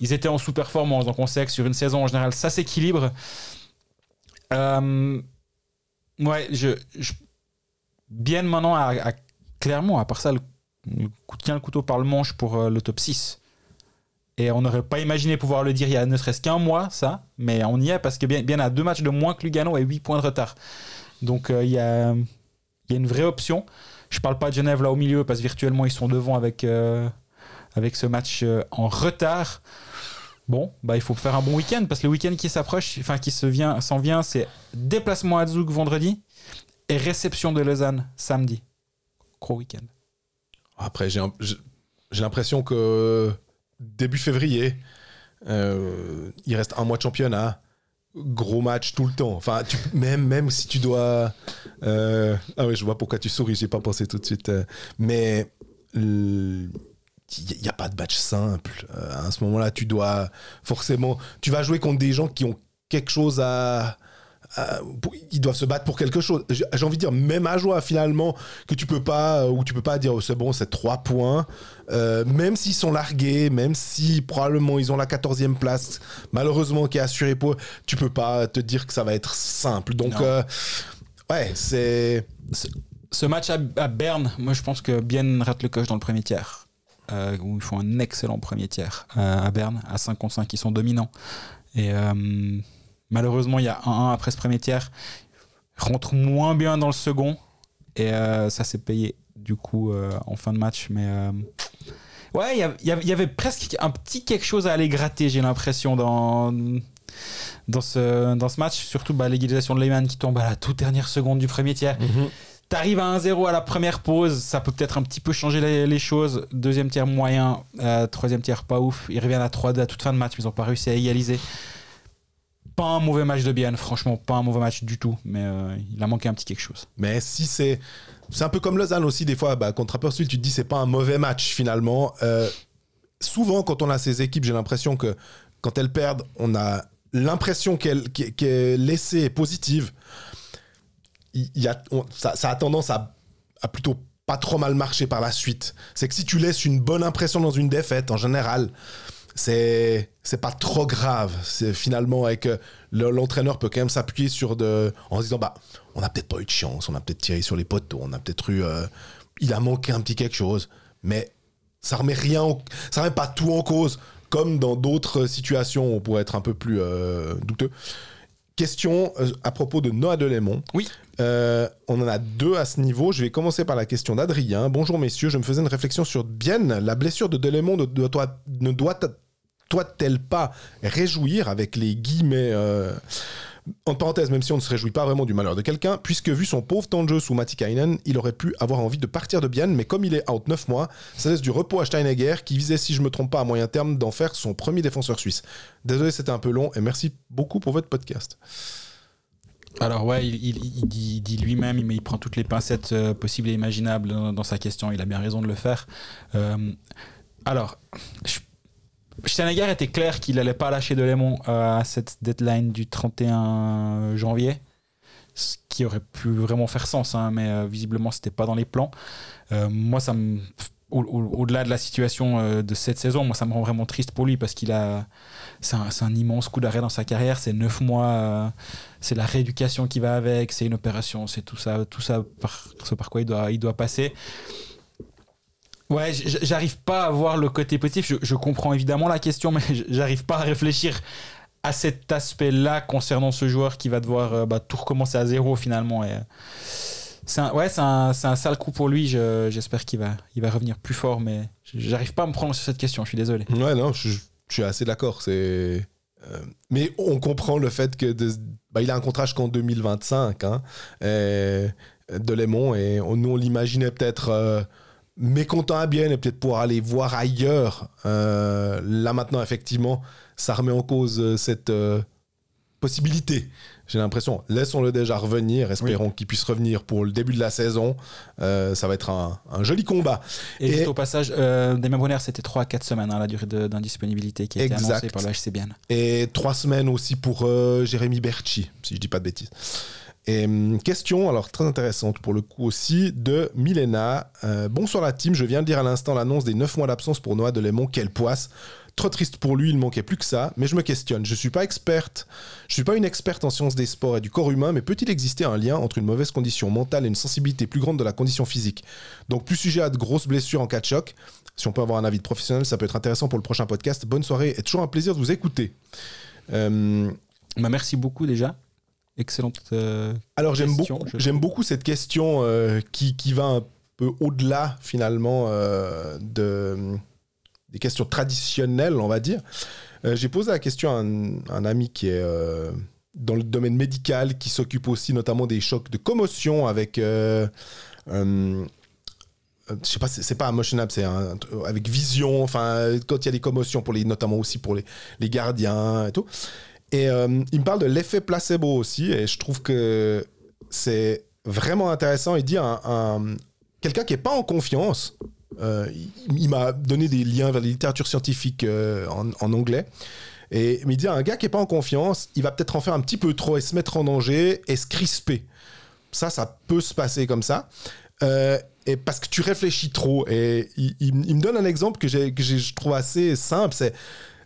ils étaient en sous-performance. Donc on sait que sur une saison en général, ça s'équilibre. Euh, ouais, je, je Bienne maintenant a, a clairement, à part ça, le, le, tient le couteau par le manche pour euh, le top six. Et on n'aurait pas imaginé pouvoir le dire il y a ne serait-ce qu'un mois, ça, mais on y est parce que Bienne, Bienne a deux matchs de moins que Lugano et huit points de retard. Donc euh, il y a, il y a une vraie option. Je parle pas de Genève là au milieu parce que virtuellement ils sont devant avec, euh, avec ce match euh, en retard. Bon, bah il faut faire un bon week-end parce que le week-end qui s'approche, enfin qui se vient, s'en vient, c'est déplacement à Zoug vendredi et réception de Lausanne samedi. Gros week-end. Après j'ai, un, j'ai l'impression que début février, euh, il reste un mois de championnat. Gros match tout le temps. Enfin, tu, même, même si tu dois... Euh, ah oui, je vois pourquoi tu souris, j'ai pas pensé tout de suite. Euh, mais il n'y a pas de match simple. Euh, à ce moment-là, tu dois forcément... Tu vas jouer contre des gens qui ont quelque chose à... à pour, ils doivent se battre pour quelque chose. J'ai, j'ai envie de dire, même à Ajoie, finalement, que tu peux pas... Ou tu peux pas dire, oh, c'est bon, c'est trois points. Euh, même s'ils sont largués, même si probablement ils ont la quatorzième place, malheureusement qui est assurée pour eux, tu peux pas te dire que ça va être simple. Donc, euh, ouais, c'est... Ce, ce match à, à Berne, moi je pense que Bienne rate le coche dans le premier tiers. Euh, où ils font un excellent premier tiers euh, à Berne, à cinq contre cinq, ils sont dominants. Et euh, malheureusement, il y a un à un après ce premier tiers. Ils rentrent moins bien dans le second. Et euh, ça s'est payé du coup euh, en fin de match. Mais... Euh, ouais, il y, y avait presque un petit quelque chose à aller gratter, j'ai l'impression, dans, dans, ce, dans ce match. Surtout bah, l'égalisation de Lehmann qui tombe à la toute dernière seconde du premier tiers. Mm-hmm. T'arrives à un zéro à la première pause, ça peut peut-être un petit peu changer les, les choses. Deuxième tiers moyen, euh, troisième tiers pas ouf. Ils reviennent à trois à toute fin de match, mais ils n'ont pas réussi à égaliser. Pas un mauvais match de Bienne, franchement, pas un mauvais match du tout, mais euh, il a manqué un petit quelque chose. Mais si c'est... C'est un peu comme Lausanne aussi, des fois, bah, contre Rappersville, tu te dis c'est pas un mauvais match, finalement. Euh, souvent, quand on a ces équipes, j'ai l'impression que quand elles perdent, on a l'impression qu'elles, qu'elles laissées positive. Il y a, on, ça, ça a tendance à, à plutôt pas trop mal marcher par la suite. C'est que si tu laisses une bonne impression dans une défaite, en général... C'est, c'est pas trop grave. C'est finalement, avec le, l'entraîneur peut quand même s'appuyer sur de, en se disant bah, on n'a peut-être pas eu de chance, on a peut-être tiré sur les poteaux, on a peut-être eu. Euh, il a manqué un petit quelque chose. Mais ça remet rien, en... ça remet pas tout en cause, comme dans d'autres situations, on pourrait être un peu plus euh, douteux. Question à propos de Noa Delémont. Oui. Euh, on en a deux à ce niveau. Je vais commencer par la question d'Adrien. Bonjour messieurs, je me faisais une réflexion sur Bienne. La blessure de Delémont ne doit, ne doit doit-elle pas réjouir avec les guillemets euh, en parenthèse, même si on ne se réjouit pas vraiment du malheur de quelqu'un, puisque vu son pauvre temps de jeu sous Matikainen, il aurait pu avoir envie de partir de Bienne, mais comme il est out neuf mois, ça laisse du repos à Steinegger, qui visait, si je ne me trompe pas à moyen terme, d'en faire son premier défenseur suisse. Désolé, c'était un peu long, et merci beaucoup pour votre podcast. Alors ouais, il, il, il, dit, il dit lui-même, mais il prend toutes les pincettes euh, possibles et imaginables dans, dans sa question, il a bien raison de le faire. Euh, alors, je Steinegger était clair qu'il n'allait pas lâcher Delémont à cette deadline du trente et un janvier, ce qui aurait pu vraiment faire sens, hein, mais euh, visiblement c'était pas dans les plans. Euh, moi, ça me, au, au, au-delà de la situation euh, de cette saison, moi ça me rend vraiment triste pour lui parce qu'il a, c'est un, c'est un immense coup d'arrêt dans sa carrière, c'est neuf mois, euh, c'est la rééducation qui va avec, c'est une opération, c'est tout ça, tout ça par, ce par quoi il doit, il doit passer. Ouais, j'arrive pas à voir le côté positif. Je, je comprends évidemment la question, mais j'arrive pas à réfléchir à cet aspect-là concernant ce joueur qui va devoir euh, bah, tout recommencer à zéro finalement. Et, euh, c'est un, ouais, c'est un, c'est un sale coup pour lui. Je, j'espère qu'il va, il va revenir plus fort, mais j'arrive pas à me prendre sur cette question. Je suis désolé. Ouais, non, je, je suis assez d'accord. C'est, euh, mais on comprend le fait que de, bah, il a un contrat jusqu'en deux mille vingt-cinq, hein, et, de Lémon, et on, nous on l'imaginait peut-être. Euh, mécontent à Bienne et peut-être pouvoir aller voir ailleurs. Euh, là maintenant, effectivement, ça remet en cause cette euh, possibilité. J'ai l'impression, laissons-le déjà revenir, espérons oui. qu'il puisse revenir pour le début de la saison. Euh, ça va être un, un joli combat. Et, et juste et... au passage, euh, Damien Bonner, c'était trois à quatre semaines, hein, la durée de, d'indisponibilité qui a exact. été annoncée par le H C Bienne. Et trois semaines aussi pour euh, Jérémy Berchi, si je dis pas de bêtises. Et question, alors très intéressante pour le coup aussi, de Milena. Euh, bonsoir la team, je viens de lire à l'instant l'annonce des neuf mois d'absence pour Noa Delémont, quelle poisse. Trop triste pour lui, il manquait plus que ça, mais je me questionne. Je ne suis pas experte, je suis pas une experte en sciences des sports et du corps humain, mais peut-il exister un lien entre une mauvaise condition mentale et une sensibilité plus grande de la condition physique ? Donc plus sujet à de grosses blessures en cas de choc. Si on peut avoir un avis de professionnel, ça peut être intéressant pour le prochain podcast. Bonne soirée et toujours un plaisir de vous écouter. Euh... Bah, merci beaucoup déjà. Excellente euh, Alors question, j'aime beaucoup, je... j'aime beaucoup cette question euh, qui, qui va un peu au-delà finalement euh, de, des questions traditionnelles, on va dire. Euh, j'ai posé la question à un, un ami qui est euh, dans le domaine médical, qui s'occupe aussi notamment des chocs de commotion avec... Euh, euh, je sais pas, c'est, c'est pas Motion Up, c'est un, avec vision, enfin quand il y a des commotions, pour les, notamment aussi pour les, les gardiens et tout. Et euh, il me parle de l'effet placebo aussi, et je trouve que c'est vraiment intéressant. Il dit un, un, quelqu'un qui n'est pas en confiance, euh, il, il m'a donné des liens vers la littérature scientifique euh, en, en anglais, et il dit un gars qui n'est pas en confiance, il va peut-être en faire un petit peu trop et se mettre en danger et se crisper. Ça, ça peut se passer comme ça. Euh, et parce que tu réfléchis trop. Et il, il, il me donne un exemple que, j'ai, que j'ai, je trouve assez simple, c'est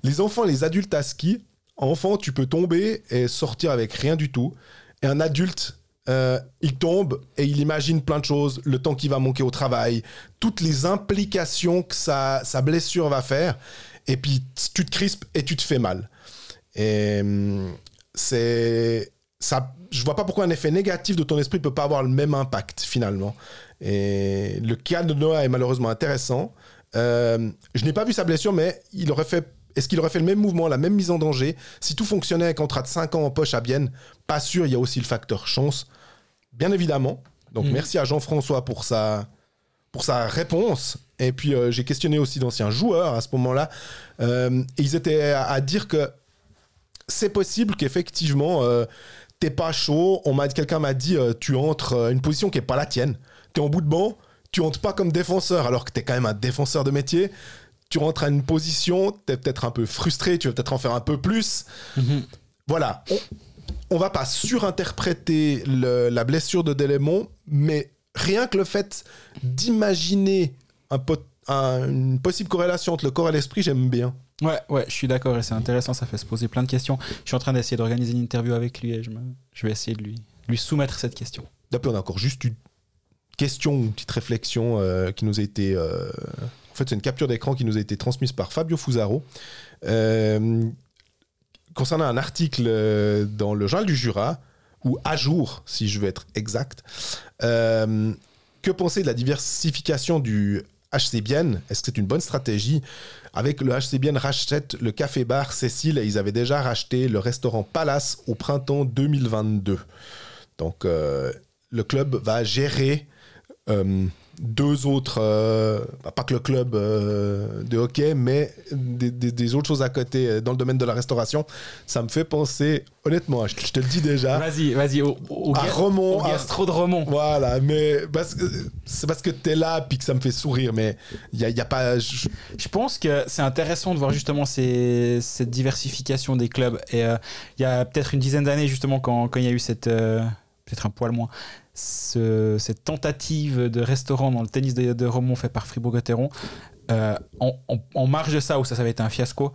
les enfants, les adultes à ski. Enfant, tu peux tomber et sortir avec rien du tout. Et un adulte, euh, il tombe et il imagine plein de choses, le temps qu'il va manquer au travail, toutes les implications que sa, sa blessure va faire. Et puis, tu te crispes et tu te fais mal. Et c'est... Ça, je vois pas pourquoi un effet négatif de ton esprit peut pas avoir le même impact, finalement. Et le cas de Noa est malheureusement intéressant. Euh, je n'ai pas vu sa blessure, mais il aurait fait... Est-ce qu'il aurait fait le même mouvement, la même mise en danger ? Si tout fonctionnait avec un contrat de cinq ans en poche à Bienne, pas sûr, il y a aussi le facteur chance, bien évidemment. Donc mmh. merci à Jean-François pour sa, pour sa réponse. Et puis euh, j'ai questionné aussi d'anciens joueurs à ce moment-là. Euh, et ils étaient à, à dire que c'est possible qu'effectivement, euh, t'es pas chaud. On m'a, quelqu'un m'a dit, euh, tu entres euh, une position qui n'est pas la tienne. T'es en bout de banc, tu entres pas comme défenseur alors que t'es quand même un défenseur de métier. Tu rentres à une position, t'es peut-être un peu frustré, tu vas peut-être en faire un peu plus. Mmh. Voilà, on, on va pas surinterpréter le, la blessure de Delémont, mais rien que le fait d'imaginer un pot, un, une possible corrélation entre le corps et l'esprit, j'aime bien. Ouais, ouais, je suis d'accord et c'est intéressant, ça fait se poser plein de questions. Je suis en train d'essayer d'organiser une interview avec lui et je, me, je vais essayer de lui, lui soumettre cette question. D'après, on a encore juste une question, une petite réflexion euh, qui nous a été... Euh... En fait, c'est une capture d'écran qui nous a été transmise par Fabio Fusaro. Euh, concernant un article dans le Journal du Jura, ou à jour, si je veux être exact, euh, que penser de la diversification du H C Bienne ? Est-ce que c'est une bonne stratégie ? Avec le H C Bienne rachète le café-bar Cécile et ils avaient déjà racheté le restaurant Palace au printemps deux mille vingt-deux. Donc, euh, le club va gérer euh, deux autres, euh, pas que le club euh, de hockey, mais des, des, des autres choses à côté dans le domaine de la restauration. Ça me fait penser, honnêtement, je, je te le dis déjà. Vas-y, vas-y, au, au, à Remont, au gastro de Remont. Voilà, mais parce que, c'est parce que t'es là et que ça me fait sourire, mais il n'y a, y a pas... Je... je pense que c'est intéressant de voir justement ces, cette diversification des clubs. Et il euh, y a peut-être une dizaine d'années, justement, quand il y a eu cette... Euh, peut-être un poil moins... Ce, cette tentative de restaurant dans le tennis de, de Remont fait par Fribourg-Gotteron, euh, en, en, en marge de ça, où ça, ça avait été un fiasco,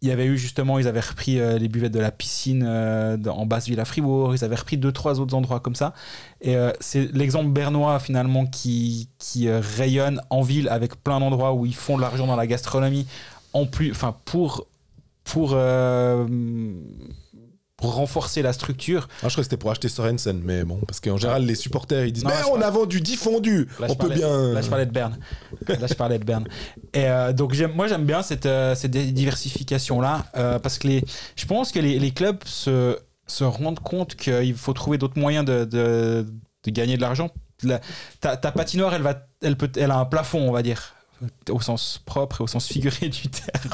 il y avait eu justement, ils avaient repris euh, les buvettes de la piscine euh, dans, en basse ville à Fribourg, ils avaient repris deux, trois autres endroits comme ça. Et euh, c'est l'exemple bernois finalement qui, qui euh, rayonne en ville avec plein d'endroits où ils font de l'argent dans la gastronomie, en plus, enfin pour. pour euh, Pour renforcer la structure. Ah, je crois que c'était pour acheter Sørensen, mais bon, parce qu'en général, les supporters, ils disent « Mais on a vendu dix fondus, on peut bien... » Là, je parlais de Berne. Là, je parlais de Berne. Et euh, donc, j'aime, moi, j'aime bien cette, euh, cette diversification-là, euh, parce que les, je pense que les, les clubs se, se rendent compte qu'il faut trouver d'autres moyens de, de, de gagner de l'argent. La, ta, ta patinoire, elle, va, elle, peut, elle a un plafond, on va dire, au sens propre et au sens figuré du terme,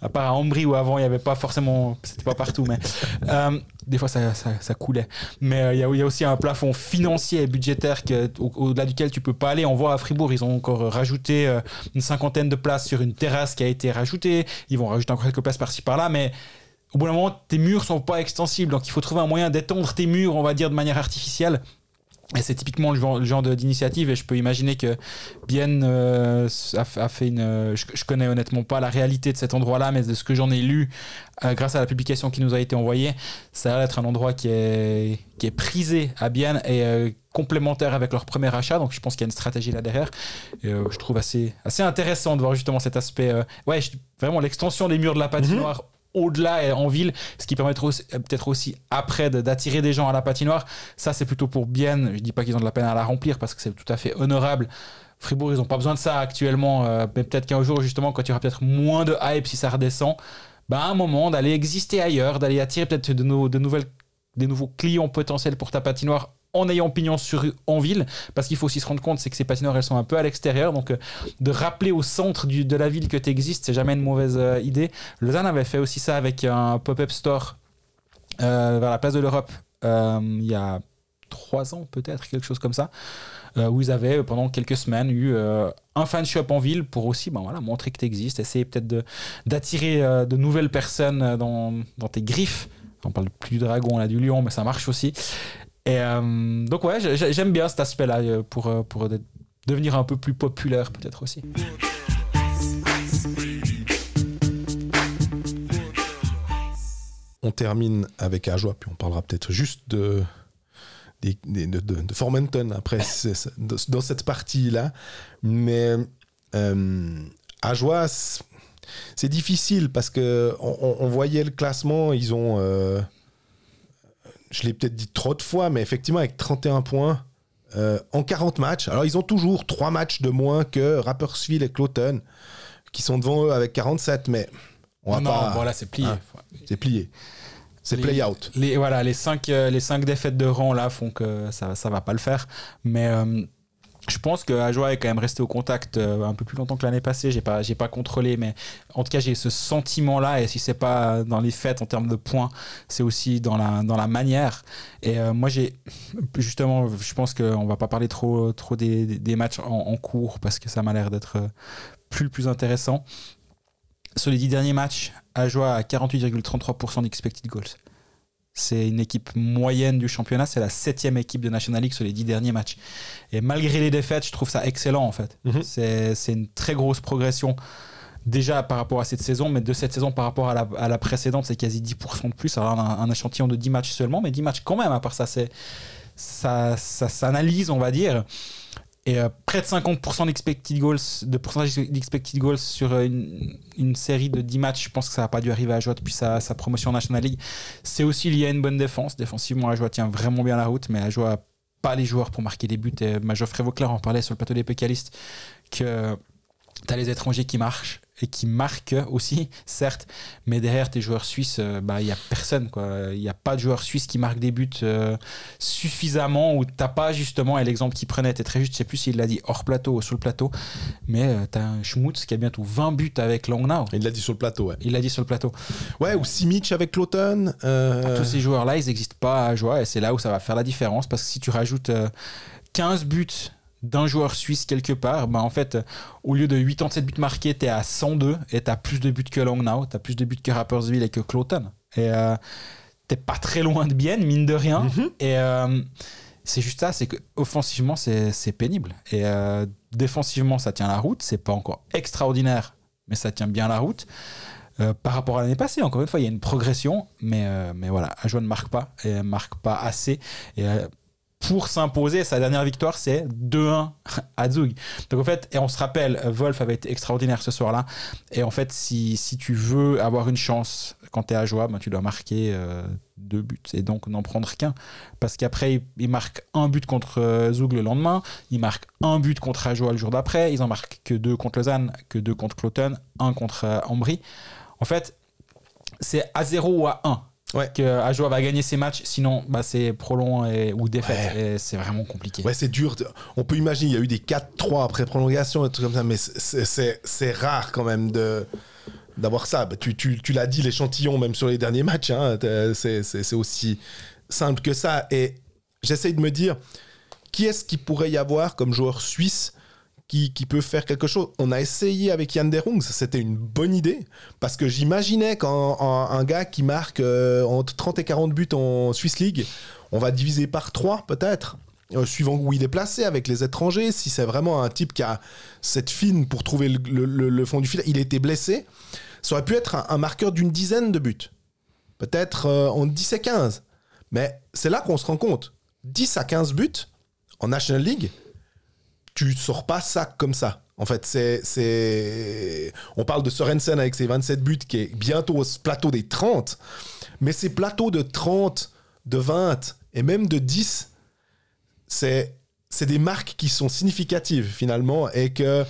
à part à Ambry où avant il n'y avait pas forcément, c'était pas partout, mais euh, des fois ça, ça, ça coulait, mais il euh, y, y a aussi un plafond financier et budgétaire que, au, au-delà duquel tu peux pas aller. On voit à Fribourg, ils ont encore rajouté euh, une cinquantaine de places sur une terrasse qui a été rajoutée, ils vont rajouter encore quelques places par-ci par-là, mais au bout d'un moment tes murs sont pas extensibles, donc il faut trouver un moyen d'étendre tes murs, on va dire, de manière artificielle. Et c'est typiquement le genre, le genre de, d'initiative, et je peux imaginer que Bienne euh, a, a fait une... Euh, je, je connais honnêtement pas la réalité de cet endroit-là, mais de ce que j'en ai lu, euh, grâce à la publication qui nous a été envoyée, ça va être un endroit qui est, qui est prisé à Bienne et euh, complémentaire avec leur premier achat, donc je pense qu'il y a une stratégie là derrière. Et, euh, je trouve assez, assez intéressant de voir justement cet aspect... Euh, ouais, je, vraiment l'extension des murs de la patinoire, mmh. au-delà et en ville, ce qui permettra aussi, peut-être aussi après de, d'attirer des gens à la patinoire. Ça, c'est plutôt pour Bienne. Je dis pas qu'ils ont de la peine à la remplir parce que c'est tout à fait honorable. Fribourg, ils n'ont pas besoin de ça actuellement, euh, mais peut-être qu'un jour, justement, quand il y aura peut-être moins de hype, si ça redescend, bah, à un moment d'aller exister ailleurs, d'aller attirer peut-être de, no- de nouvelles, des nouveaux clients potentiels pour ta patinoire en ayant pignon sur rue en ville, parce qu'il faut aussi se rendre compte, c'est que ces patinoires, elles sont un peu à l'extérieur, donc euh, de rappeler au centre du, de la ville que tu existes, c'est jamais une mauvaise euh, idée. Lausanne avait fait aussi ça avec un pop-up store euh, vers la place de l'Europe, euh, il y a trois ans peut-être, quelque chose comme ça, euh, où ils avaient pendant quelques semaines eu euh, un fan shop en ville pour aussi, ben voilà, montrer que tu existes, essayer peut-être de, d'attirer euh, de nouvelles personnes dans, dans tes griffes. On parle plus du dragon, on a du lion, mais ça marche aussi. Et euh, donc ouais, j'aime bien cet aspect-là pour, pour devenir un peu plus populaire peut-être aussi. On termine avec Ajoie, puis on parlera peut-être juste de, de, de, de, de Formenton après c'est, dans cette partie-là. Mais euh, Ajoie, c'est difficile parce que on, on voyait le classement, ils ont... Euh, je l'ai peut-être dit trop de fois, mais effectivement, avec trente et un points euh, en quarante matchs. Alors, ils ont toujours trois matchs de moins que Rappersville et Cloton, qui sont devant eux avec quarante-sept, mais on va non, pas... Non, voilà, c'est plié. Hein, c'est plié. C'est les, play-out. Les, voilà, les cinq, euh, les cinq défaites de rang, là, font que ça ne va pas le faire. Mais... Euh, je pense que Ajoie est quand même resté au contact un peu plus longtemps que l'année passée. J'ai pas, j'ai pas contrôlé, mais en tout cas j'ai ce sentiment-là. Et si c'est pas dans les fêtes en termes de points, c'est aussi dans la dans la manière. Et euh, moi j'ai justement, je pense qu'on va pas parler trop trop des, des, des matchs en, en cours parce que ça m'a l'air d'être plus plus intéressant. Sur les dix derniers matchs, Ajoie a quarante-huit virgule trente-trois pour cent d'expected goals. C'est une équipe moyenne du championnat, c'est la septième équipe de National League sur les dix derniers matchs. Et malgré les défaites, je trouve ça excellent en fait. Mmh. C'est, c'est une très grosse progression déjà par rapport à cette saison, mais de cette saison par rapport à la, à la précédente, c'est quasi dix pour cent de plus. Alors on a un, un échantillon de dix matchs seulement, mais dix matchs quand même, à part ça, c'est, ça, ça s'analyse, on va dire. Et euh, près de cinquante pour cent d'expected goals, de pourcentage d'expected goals sur une, une série de dix matchs. Je pense que ça n'a pas dû arriver à Ajoie depuis sa, sa promotion en National League. C'est aussi lié à une bonne défense. Défensivement, Ajoie tient vraiment bien la route, mais Ajoie n'a pas les joueurs pour marquer des buts. Et bah, Geoffrey Vauclair en parlait sur le plateau des pécalistes, que tu as les étrangers qui marchent et qui marquent aussi, certes, mais derrière tes joueurs suisses, euh, bah, y a personne, quoi. Il n'y a pas de joueurs suisses qui marquent des buts euh, suffisamment, ou t'as pas justement, et l'exemple qu'il prenait était très juste, je sais plus s'il l'a dit hors plateau ou sur le plateau, mais euh, t'as un Schmutz qui a bientôt vingt buts avec Langnau. Il l'a dit sur le plateau, ouais. Il l'a dit sur le plateau. Ouais, ou Simic avec Cloton. Euh... Tous ces joueurs-là, ils n'existent pas à Ajoie, et c'est là où ça va faire la différence, parce que si tu rajoutes euh, quinze buts d'un joueur suisse quelque part, bah en fait, au lieu de quatre-vingt-dix-sept buts marqués, t'es à cent deux et t'as plus de buts que Langnau, t'as plus de buts que Rappersville et que Cloton. Et euh, t'es pas très loin de Bienne, mine de rien. Mm-hmm. Et euh, c'est juste ça, c'est qu'offensivement, c'est, c'est pénible. Et euh, défensivement, ça tient la route. C'est pas encore extraordinaire, mais ça tient bien la route. Euh, par rapport à l'année passée, encore une fois, il y a une progression, mais, euh, mais voilà, Ajoie ne marque pas, et elle marque pas assez. Et euh, pour s'imposer, sa dernière victoire, c'est deux un à Zoug. Donc en fait, et on se rappelle, Wolf avait été extraordinaire ce soir-là. Et en fait, si, si tu veux avoir une chance quand tu es à Ajoie, ben, tu dois marquer euh, deux buts. Et donc n'en prendre qu'un. Parce qu'après, ils il marquent un but contre euh, Zoug le lendemain. Ils marquent un but contre Ajoie le jour d'après. Ils en marquent que deux contre Lausanne, que deux contre Cloton, un contre euh, Ambry. En fait, c'est à zéro ou à un. Ouais. Que Ajoie va gagner ses matchs, sinon bah, c'est prolong et, ou défaite, ouais. Et c'est vraiment compliqué. Ouais, c'est dur. On peut imaginer, il y a eu des quatre trois après prolongation et tout comme ça, mais c'est, c'est, c'est rare quand même de, d'avoir ça. Bah, tu, tu, tu l'as dit, l'échantillon, même sur les derniers matchs, hein, c'est, c'est, c'est aussi simple que ça. Et j'essaye de me dire, qui est-ce qu'il pourrait y avoir comme joueur suisse Qui, qui peut faire quelque chose. On a essayé avec Yann Derungs, c'était une bonne idée, parce que j'imaginais qu'un gars qui marque euh, entre trente et quarante buts en Swiss League, on va diviser par trois peut-être, euh, suivant où il est placé avec les étrangers, si c'est vraiment un type qui a cette fine pour trouver le, le, le, le fond du filet. Il était blessé, ça aurait pu être un, un marqueur d'une dizaine de buts, peut-être euh, entre dix et quinze, mais c'est là qu'on se rend compte, dix à quinze buts en National League, tu sors pas ça comme ça. En fait, c'est, c'est... on parle de Sørensen avec ses vingt-sept buts qui est bientôt au plateau des trente, mais ces plateaux de trente, de vingt et même de dix, c'est, c'est des marques qui sont significatives finalement, et que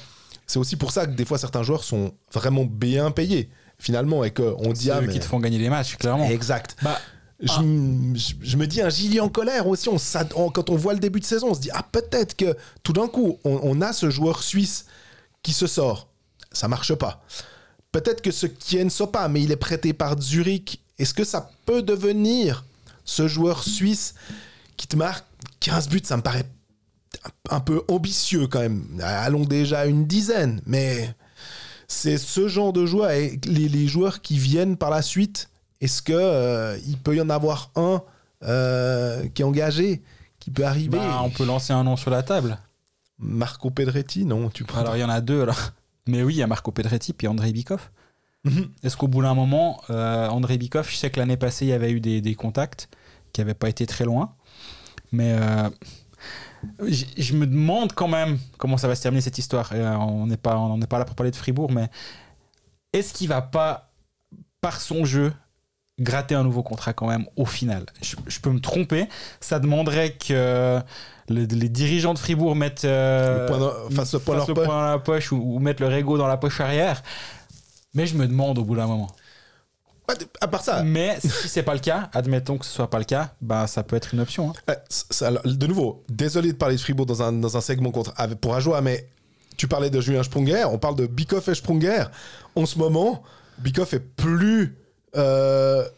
c'est aussi pour ça que des fois certains joueurs sont vraiment bien payés finalement, et qu'on dit... C'est ah, eux mais... qui te font gagner les matchs, clairement. Exact. Bah... Je, ah. je, je me dis un Gilly en colère aussi, on, ça, on, quand on voit le début de saison on se dit ah peut-être que tout d'un coup on, on a ce joueur suisse qui se sort, ça marche pas, peut-être que ce Kien Sopa, mais il est prêté par Zurich, est-ce que ça peut devenir ce joueur suisse qui te marque quinze buts? Ça me paraît un, un peu ambitieux quand même, allons déjà une dizaine, mais c'est ce genre de joueur, et les, les joueurs qui viennent par la suite, est-ce qu'il euh, peut y en avoir un euh, qui est engagé, qui peut arriver? Bah, on peut lancer un nom sur la table. Marco Pedretti, non tu prends... Alors, il y en a deux. Alors. Mais oui, il y a Marco Pedretti et André Vikov. Mm-hmm. Est-ce qu'au bout d'un moment, euh, André Vikov, je sais que l'année passée, il y avait eu des, des contacts qui n'avaient pas été très loin. Mais euh, je, je me demande quand même comment ça va se terminer cette histoire. Et, euh, on n'est pas, on n'est pas là pour parler de Fribourg, mais est-ce qu'il ne va pas, par son jeu, gratter un nouveau contrat quand même au final? Je, je peux me tromper, ça demanderait que le, les dirigeants de Fribourg mettent euh, le fassent le point dans la, dans la poche, ou, ou mettent le régo dans la poche arrière, mais je me demande au bout d'un moment. À part ça. Mais si c'est pas le cas, admettons que ce soit pas le cas, bah ça peut être une option. Hein. De nouveau, désolé de parler de Fribourg dans un, dans un segment contre, pour Ajoie, mais tu parlais de Julien Sprunger, on parle de Bikoff et Sprunger. En ce moment, Bikoff est plus Euh,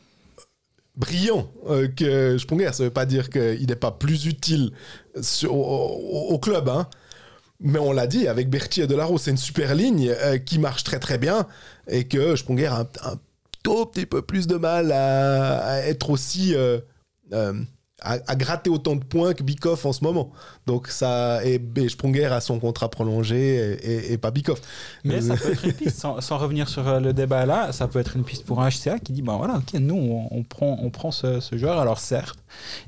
brillant euh, que Sprunger, ça veut pas dire qu'il n'est pas plus utile sur, au, au, au club, hein. Mais on l'a dit, avec Berthier et Delarose, c'est une super ligne euh, qui marche très très bien, et que Sprunger a un, un tout petit peu plus de mal à, à être aussi euh, euh, à, à gratter autant de points que Bikoff en ce moment. Donc ça, et, et Sprunger a son contrat prolongé et, et, et pas Bikoff. Mais ça peut être une piste, sans, sans revenir sur le débat là, ça peut être une piste pour un H C A qui dit, ben voilà, ok, nous on, on prend, on prend ce, ce joueur, alors certes,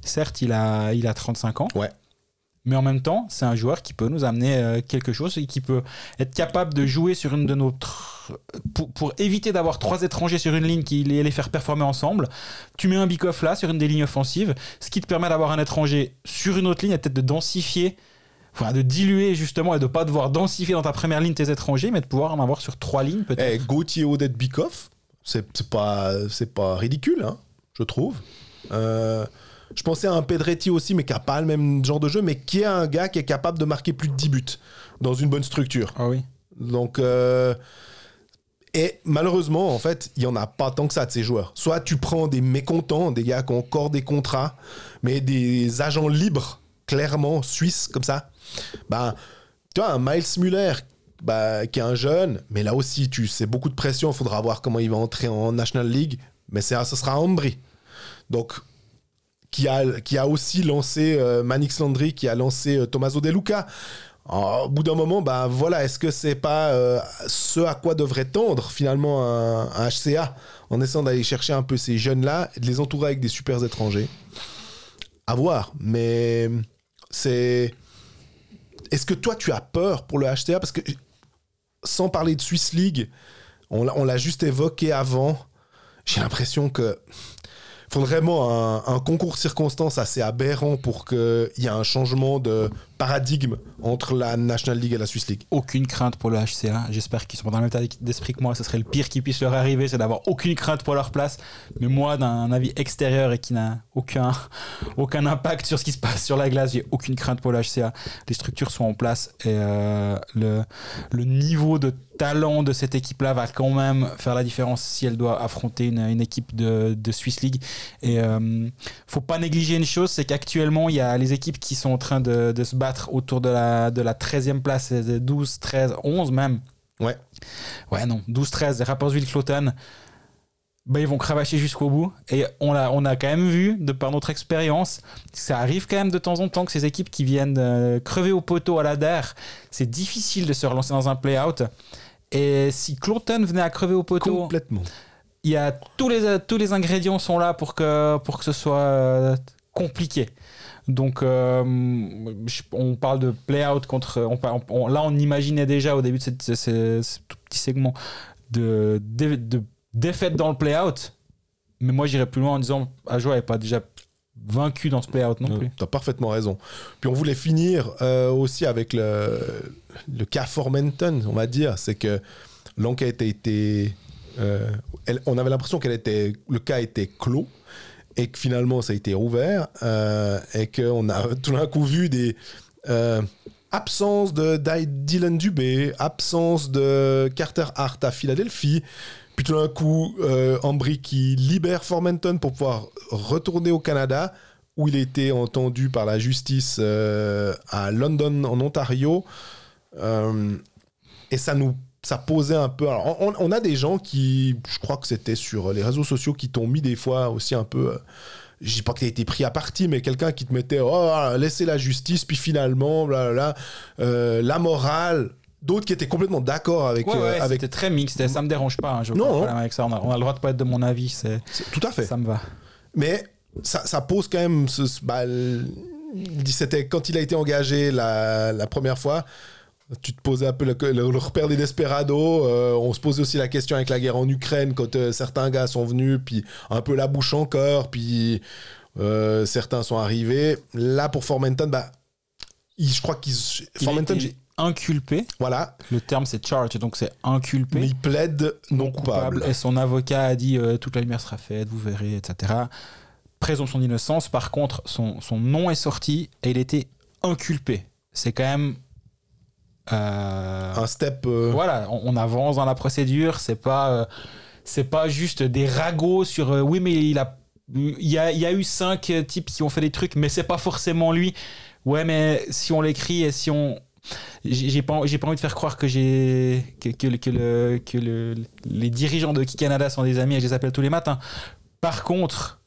certes il a, il a trente-cinq ans, ouais. mais en même temps, c'est un joueur qui peut nous amener quelque chose et qui peut être capable de jouer sur une de nos... Pour, pour éviter d'avoir trois étrangers sur une ligne qui les, les faire performer ensemble, tu mets un Bikoff là, sur une des lignes offensives, ce qui te permet d'avoir un étranger sur une autre ligne et peut-être de densifier, enfin de diluer justement et de ne pas devoir densifier dans ta première ligne tes étrangers, mais de pouvoir en avoir sur trois lignes peut-être. Hey, Gauthier Odette Bikoff, c'est, c'est, pas, c'est pas ridicule, hein, je trouve. Euh... Je pensais à un Pedretti aussi, mais qui n'a pas le même genre de jeu, mais qui est un gars qui est capable de marquer plus de dix buts dans une bonne structure. Ah oui. Donc, euh... et malheureusement, en fait, il n'y en a pas tant que ça de ces joueurs. Soit tu prends des mécontents, des gars qui ont encore des contrats, mais des agents libres, clairement, suisses, comme ça. Bah, tu vois, un Miles Müller, bah, qui est un jeune, mais là aussi, tu sais, beaucoup de pression, il faudra voir comment il va entrer en National League, mais ça, ça sera Ambry. Donc, Qui a, qui a aussi lancé euh, Manix Landry, qui a lancé euh, Tommaso De Luca. Alors, au bout d'un moment, bah, voilà, est-ce que c'est pas euh, ce à quoi devrait tendre finalement un, un H C A en essayant d'aller chercher un peu ces jeunes-là et de les entourer avec des super étrangers? À voir, mais c'est... Est-ce que toi, tu as peur pour le H C A? Parce que, sans parler de Swiss League, on, on l'a juste évoqué avant, j'ai l'impression que... Il faut vraiment un, un concours de circonstances assez aberrant pour qu'il y ait un changement de paradigme entre la National League et la Swiss League. Aucune crainte pour le H C A. J'espère qu'ils sont dans le même état d'esprit que moi. Ce serait le pire qui puisse leur arriver, c'est d'avoir aucune crainte pour leur place. Mais moi, d'un avis extérieur et qui n'a aucun, aucun impact sur ce qui se passe sur la glace, j'ai aucune crainte pour le H C A. Les structures sont en place et euh, le, le niveau de talent de cette équipe-là va quand même faire la différence si elle doit affronter une, une équipe de, de Swiss League. Et euh, faut pas négliger une chose, c'est qu'actuellement il y a les équipes qui sont en train de, de se battre autour de la, de la treizième place, douze, treize, onze même. Ouais. Ouais, non, douze, treize, Rappersville, Cloton. Ben, ils vont cravacher jusqu'au bout. Et on a, on a quand même vu, de par notre expérience, ça arrive quand même de temps en temps que ces équipes qui viennent euh, crever au poteau à la D E R, c'est difficile de se relancer dans un play-out. Et si Cloton venait à crever au poteau... Complètement. Il y a tous les, tous les ingrédients sont là pour que, pour que ce soit euh, compliqué. Donc, euh, je, on parle de play-out contre... On, on, là, on imaginait déjà au début de ce tout petit segment de... de, de défaite dans le play-out, mais moi j'irais plus loin en disant Ajoie n'est pas déjà vaincu dans ce play-out non plus. T'as parfaitement raison. Puis on voulait finir euh, aussi avec le, le cas Formenton, on va dire. C'est que l'enquête a été, été euh, elle, on avait l'impression qu'elle était, le cas était clos et que finalement ça a été rouvert euh, et qu'on a tout d'un coup vu des euh, absences de Dylan Dubé, absence de Carter Hart à Philadelphie. Puis tout d'un coup, euh, Ambry qui libère Formenton pour pouvoir retourner au Canada, où il a été entendu par la justice euh, à London, en Ontario. Euh, et ça nous, ça posait un peu... Alors, on, on a des gens qui, je crois que c'était sur les réseaux sociaux, qui t'ont mis des fois aussi un peu... Euh, je ne dis pas que tu as été pris à partie, mais quelqu'un qui te mettait « Oh, laissez la justice, puis finalement, blablabla, euh, la morale... » D'autres qui étaient complètement d'accord avec... Ouais, ouais, euh, avec... c'était très mixte, ça me dérange pas. Hein, je non, non. Avec ça. On, a, on a le droit de pas être de mon avis. C'est... C'est, tout à fait. Ça me va. Mais ça, ça pose quand même... Ce, bah, c'était quand il a été engagé la, la première fois, tu te posais un peu le, le, le repère des desperados. Euh, on se posait aussi la question avec la guerre en Ukraine, quand euh, certains gars sont venus, puis un peu la bouche en cœur, puis euh, certains sont arrivés. Là, pour Formenton, bah, il, je crois qu'ils... Formenton... inculpé. Voilà. Le terme c'est charge, donc c'est inculpé. Mais il plaide non, non coupable. coupable. Et son avocat a dit euh, toute la lumière sera faite, vous verrez, et cetera. Présomption d'innocence. Par contre, son, son nom est sorti et il était inculpé. C'est quand même euh, un step. Euh... Voilà, on, on avance dans la procédure. C'est pas, euh, c'est pas juste des ragots sur euh, oui mais il a, il y a, il y a eu cinq types qui ont fait des trucs, mais c'est pas forcément lui. Ouais, mais si on l'écrit et si on... J'ai pas, j'ai pas envie de faire croire que, j'ai, que, que, que, le, que le, les dirigeants de Hockey Canada sont des amis et je les appelle tous les matins. Par contre,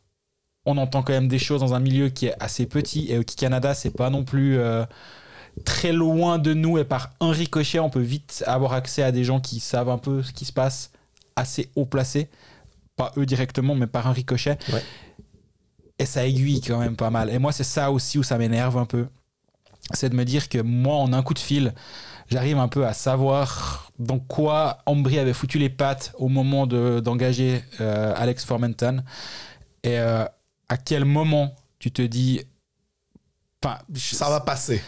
on entend quand même des choses dans un milieu qui est assez petit et Hockey Canada, c'est pas non plus euh, très loin de nous et par un ricochet, on peut vite avoir accès à des gens qui savent un peu ce qui se passe, assez haut placés. Pas eux directement, mais par un ricochet. Ouais. Et ça aiguille quand même pas mal. Et moi, c'est ça aussi où ça m'énerve un peu. c'est de me dire que moi, en un coup de fil, j'arrive un peu à savoir dans quoi Ambry avait foutu les pattes au moment de, d'engager euh, Alex Formenton. Et euh, à quel moment tu te dis... Enfin, je, ça va passer.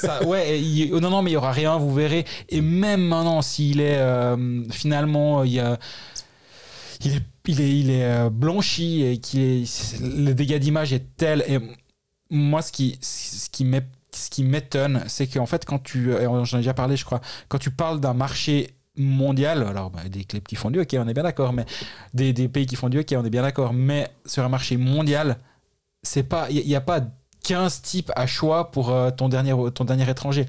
ça, ouais, il, non, non, mais il n'y aura rien, vous verrez. Et même maintenant, s'il est... Euh, finalement, il y a... Il est, il est, il est blanchi et qu'il est, le dégât d'image est tel. Et moi, ce qui, ce qui m'est, ce qui m'étonne, c'est qu'en fait, quand tu, et j'en ai déjà parlé, je crois, quand tu parles d'un marché mondial, alors bah, des clubs qui font du hockey, on est bien d'accord, mais des, des pays qui font du hockey, on est bien d'accord, mais sur un marché mondial, c'est pas, il n'y a, a pas quinze types à choix pour euh, ton dernier, ton dernier étranger.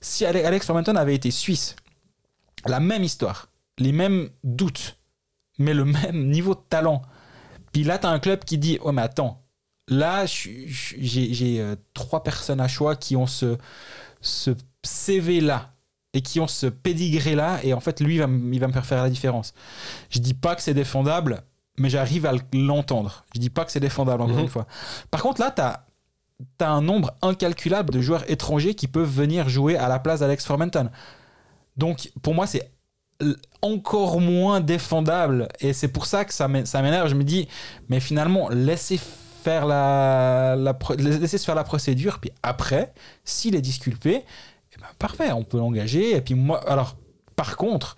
Si Alex Formenton avait été suisse, la même histoire, les mêmes doutes, mais le même niveau de talent. Puis là, tu as un club qui dit « Oh, mais attends, là, j'ai, j'ai, j'ai euh, trois personnes à choix qui ont ce, ce C V-là et qui ont ce pédigré-là, et en fait, lui, il va, il va me faire faire la différence. » Je ne dis pas que c'est défendable, mais j'arrive à l'entendre. Je ne dis pas que c'est défendable, encore mmh. une fois. Par contre, là, tu as... tu as un nombre incalculable de joueurs étrangers qui peuvent venir jouer à la place d'Alex Formenton. Donc, pour moi, c'est encore moins défendable, et c'est pour ça que ça m'énerve. Je me dis, mais finalement, laissez faire la, la laissez se faire la procédure, puis après, s'il est disculpé, eh ben parfait, on peut l'engager. Et puis moi, alors par contre,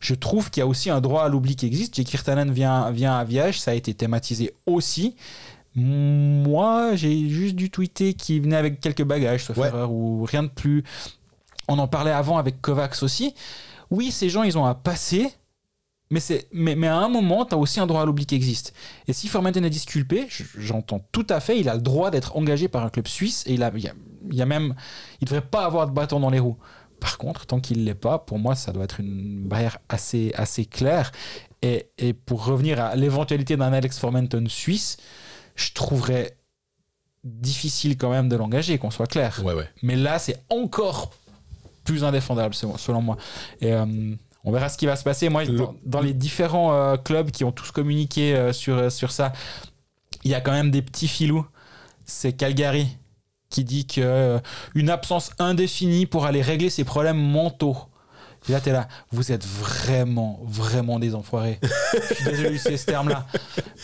je trouve qu'il y a aussi un droit à l'oubli qui existe. Jake Virtanen vient vient à Viège, ça a été thématisé aussi. Moi, j'ai juste dû tweeter qu'il venait avec quelques bagages, sauf ouais. erreur, ou rien de plus. On en parlait avant avec Kovacs aussi. Oui, ces gens, ils ont à passer, mais, c'est, mais, mais à un moment, tu as aussi un droit à l'oubli qui existe. Et si Formenton est disculpé, j'entends tout à fait, il a le droit d'être engagé par un club suisse, et il a, il a, il a même, il devrait pas avoir de bâton dans les roues. Par contre, tant qu'il ne l'est pas, pour moi, ça doit être une barrière assez, assez claire. Et, et pour revenir à l'éventualité d'un Alex Formenton suisse, je trouverais difficile quand même de l'engager, qu'on soit clair. Ouais, ouais. Mais là, c'est encore plus indéfendable selon moi, et euh, on verra ce qui va se passer. Moi, dans, dans les différents euh, clubs qui ont tous communiqué euh, sur, euh, sur ça, il y a quand même des petits filous. C'est Calgary qui dit que euh, une absence indéfinie pour aller régler ses problèmes mentaux. Et là, t'es là, vous êtes vraiment, vraiment des enfoirés. Je suis désolé d'utiliser ce terme-là.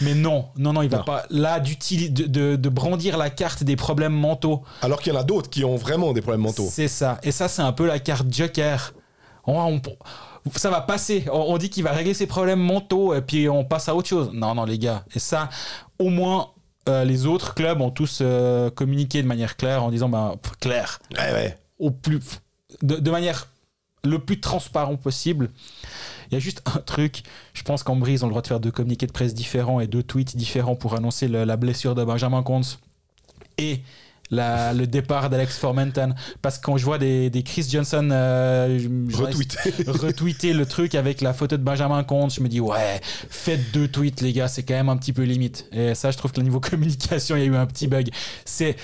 Mais non, non, non, il va non. pas. Là, d'utiliser, de, de, de brandir la carte des problèmes mentaux. Alors qu'il y en a d'autres qui ont vraiment des problèmes mentaux. C'est ça. Et ça, c'est un peu la carte Joker. On, on, ça va passer. On, on dit qu'il va régler ses problèmes mentaux et puis on passe à autre chose. Non, non, les gars. Et ça, au moins... Euh, les autres clubs ont tous euh, communiqué de manière claire en disant, ben, pff, clair. Ouais, ouais. Au plus... De, de manière... le plus transparent possible. Il y a juste un truc, je pense qu'Ambry, ils ont le droit de faire deux communiqués de presse différents et deux tweets différents pour annoncer le, la blessure de Benjamin Kontz et la, le départ d'Alex Formenton, parce que quand je vois des, des Chris Johnson euh, retweet. retweeter le truc avec la photo de Benjamin Kontz, je me dis ouais, faites deux tweets les gars, c'est quand même un petit peu limite. Et ça, je trouve que le niveau communication, il y a eu un petit bug. C'est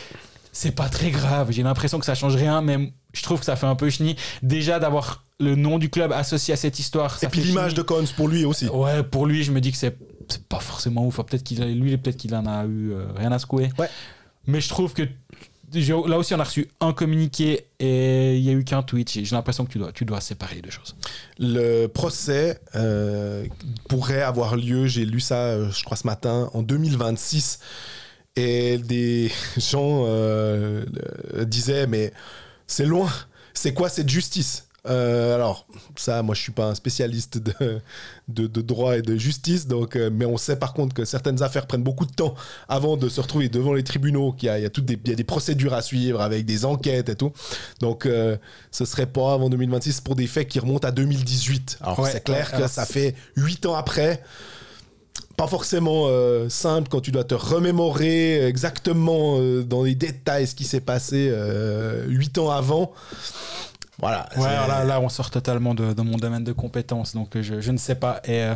c'est pas très grave, j'ai l'impression que ça change rien, mais je trouve que ça fait un peu chenille déjà d'avoir le nom du club associé à cette histoire, ça et puis l'image chenille. De Kontz pour lui aussi, ouais, pour lui je me dis que c'est, c'est pas forcément ouf. Enfin, peut-être qu'il lui peut-être qu'il en a eu euh, rien à secouer, ouais. Mais je trouve que là aussi on a reçu un communiqué et il n'y a eu qu'un tweet. J'ai l'impression que tu dois, tu dois séparer les deux choses. Le procès euh, pourrait avoir lieu, j'ai lu ça je crois ce matin, en deux mille vingt-six. Et des gens euh, disaient, mais c'est loin, c'est quoi cette justice ? euh, Alors, ça, moi, je ne suis pas un spécialiste de, de, de droit et de justice, donc, euh, mais on sait par contre que certaines affaires prennent beaucoup de temps avant de se retrouver devant les tribunaux, qu'il y a, il y a, toutes des, il y a des procédures à suivre avec des enquêtes et tout. Donc, euh, ce ne serait pas avant deux mille vingt-six pour des faits qui remontent à deux mille dix-huit. Alors, ouais, c'est clair alors, que ça fait huit ans après. Pas forcément euh, simple quand tu dois te remémorer exactement euh, dans les détails ce qui s'est passé huit euh, ans avant. Voilà. Ouais, là, là, on sort totalement de, de mon domaine de compétences, donc je, je ne sais pas. Et euh,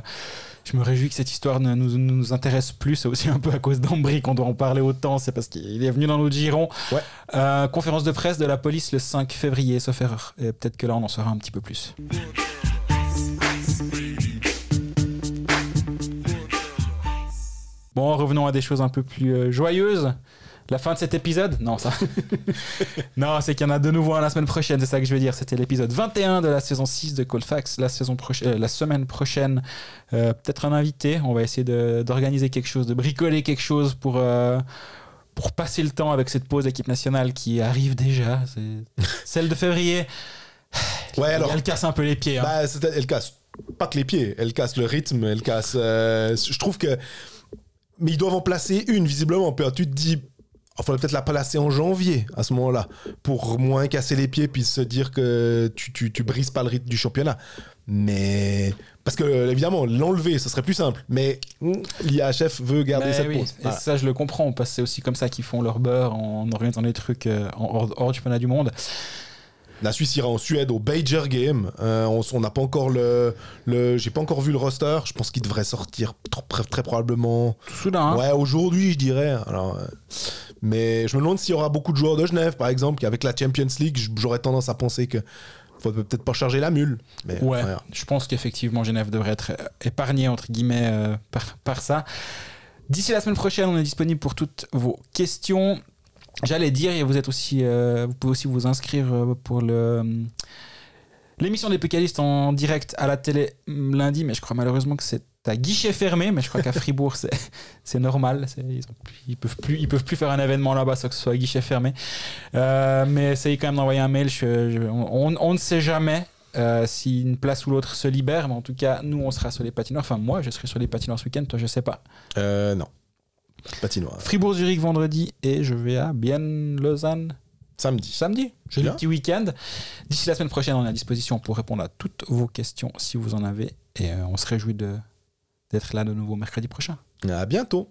je me réjouis que cette histoire ne nous, nous intéresse plus. C'est aussi un peu à cause d'Ambry qu'on doit en parler autant. C'est parce qu'il est venu dans notre giron. Ouais. Euh, conférence de presse de la police le cinq février, sauf erreur. Et peut-être que là, on en saura un petit peu plus. Bon, revenons à des choses un peu plus euh, joyeuses. La fin de cet épisode ? Non, ça. Non, c'est qu'il y en a de nouveau un la semaine prochaine, c'est ça que je veux dire. C'était l'épisode vingt et un de la saison six de Colfax. La, saison proche... euh, la semaine prochaine, euh, peut-être un invité. On va essayer de, d'organiser quelque chose, de bricoler quelque chose pour, euh, pour passer le temps avec cette pause d'équipe nationale qui arrive déjà. C'est... Celle de février. Ouais, alors, elle casse un peu les pieds. Hein. Bah, elle casse pas que les pieds, elle casse le rythme, elle casse. Euh, je trouve que. Mais ils doivent en placer une, visiblement. Puis tu te dis. Il faudrait peut-être la placer en janvier, à ce moment-là, pour moins casser les pieds puis se dire que tu, tu, tu brises pas le rythme du championnat. Mais... Parce que, évidemment, l'enlever, ce serait plus simple. Mais l'I H F veut garder mais cette oui. pause. Voilà. Et ça, je le comprends, parce que c'est aussi comme ça qu'ils font leur beurre en organisant des trucs hors, hors du championnat du monde. La Suisse ira en Suède au Badger Game. Euh, on n'a pas encore le, le... J'ai pas encore vu le roster. Je pense qu'il devrait sortir très, très probablement... Tout soudain. Hein. Ouais, aujourd'hui, je dirais. Alors... Euh... Mais je me demande s'il y aura beaucoup de joueurs de Genève, par exemple, qu'avec la Champions League, j'aurais tendance à penser qu'il ne faut peut-être pas charger la mule. Mais ouais, ouais, je pense qu'effectivement, Genève devrait être épargnée, entre guillemets, euh, par, par ça. D'ici la semaine prochaine, on est disponible pour toutes vos questions. J'allais dire, et vous, êtes aussi, euh, vous pouvez aussi vous inscrire pour le... L'émission des pécalistes en direct à la télé lundi, mais je crois malheureusement que c'est à guichet fermé, mais je crois qu'à Fribourg c'est, c'est normal, c'est, ils, ont, ils, peuvent plus, ils peuvent plus faire un événement là-bas sans que ce soit à guichet fermé. Euh, mais essayez quand même d'envoyer un mail, je, je, on, on ne sait jamais euh, si une place ou l'autre se libère, mais en tout cas nous on sera sur les patinoires, enfin moi je serai sur les patinoires ce week-end, toi je sais pas. Euh, non, patinoires. Fribourg-Zurich vendredi et je vais à Bienne, Lausanne. Samedi. Samedi, joli petit week-end. D'ici la semaine prochaine, on est à disposition pour répondre à toutes vos questions si vous en avez. Et euh, on se réjouit de, d'être là de nouveau mercredi prochain. À bientôt.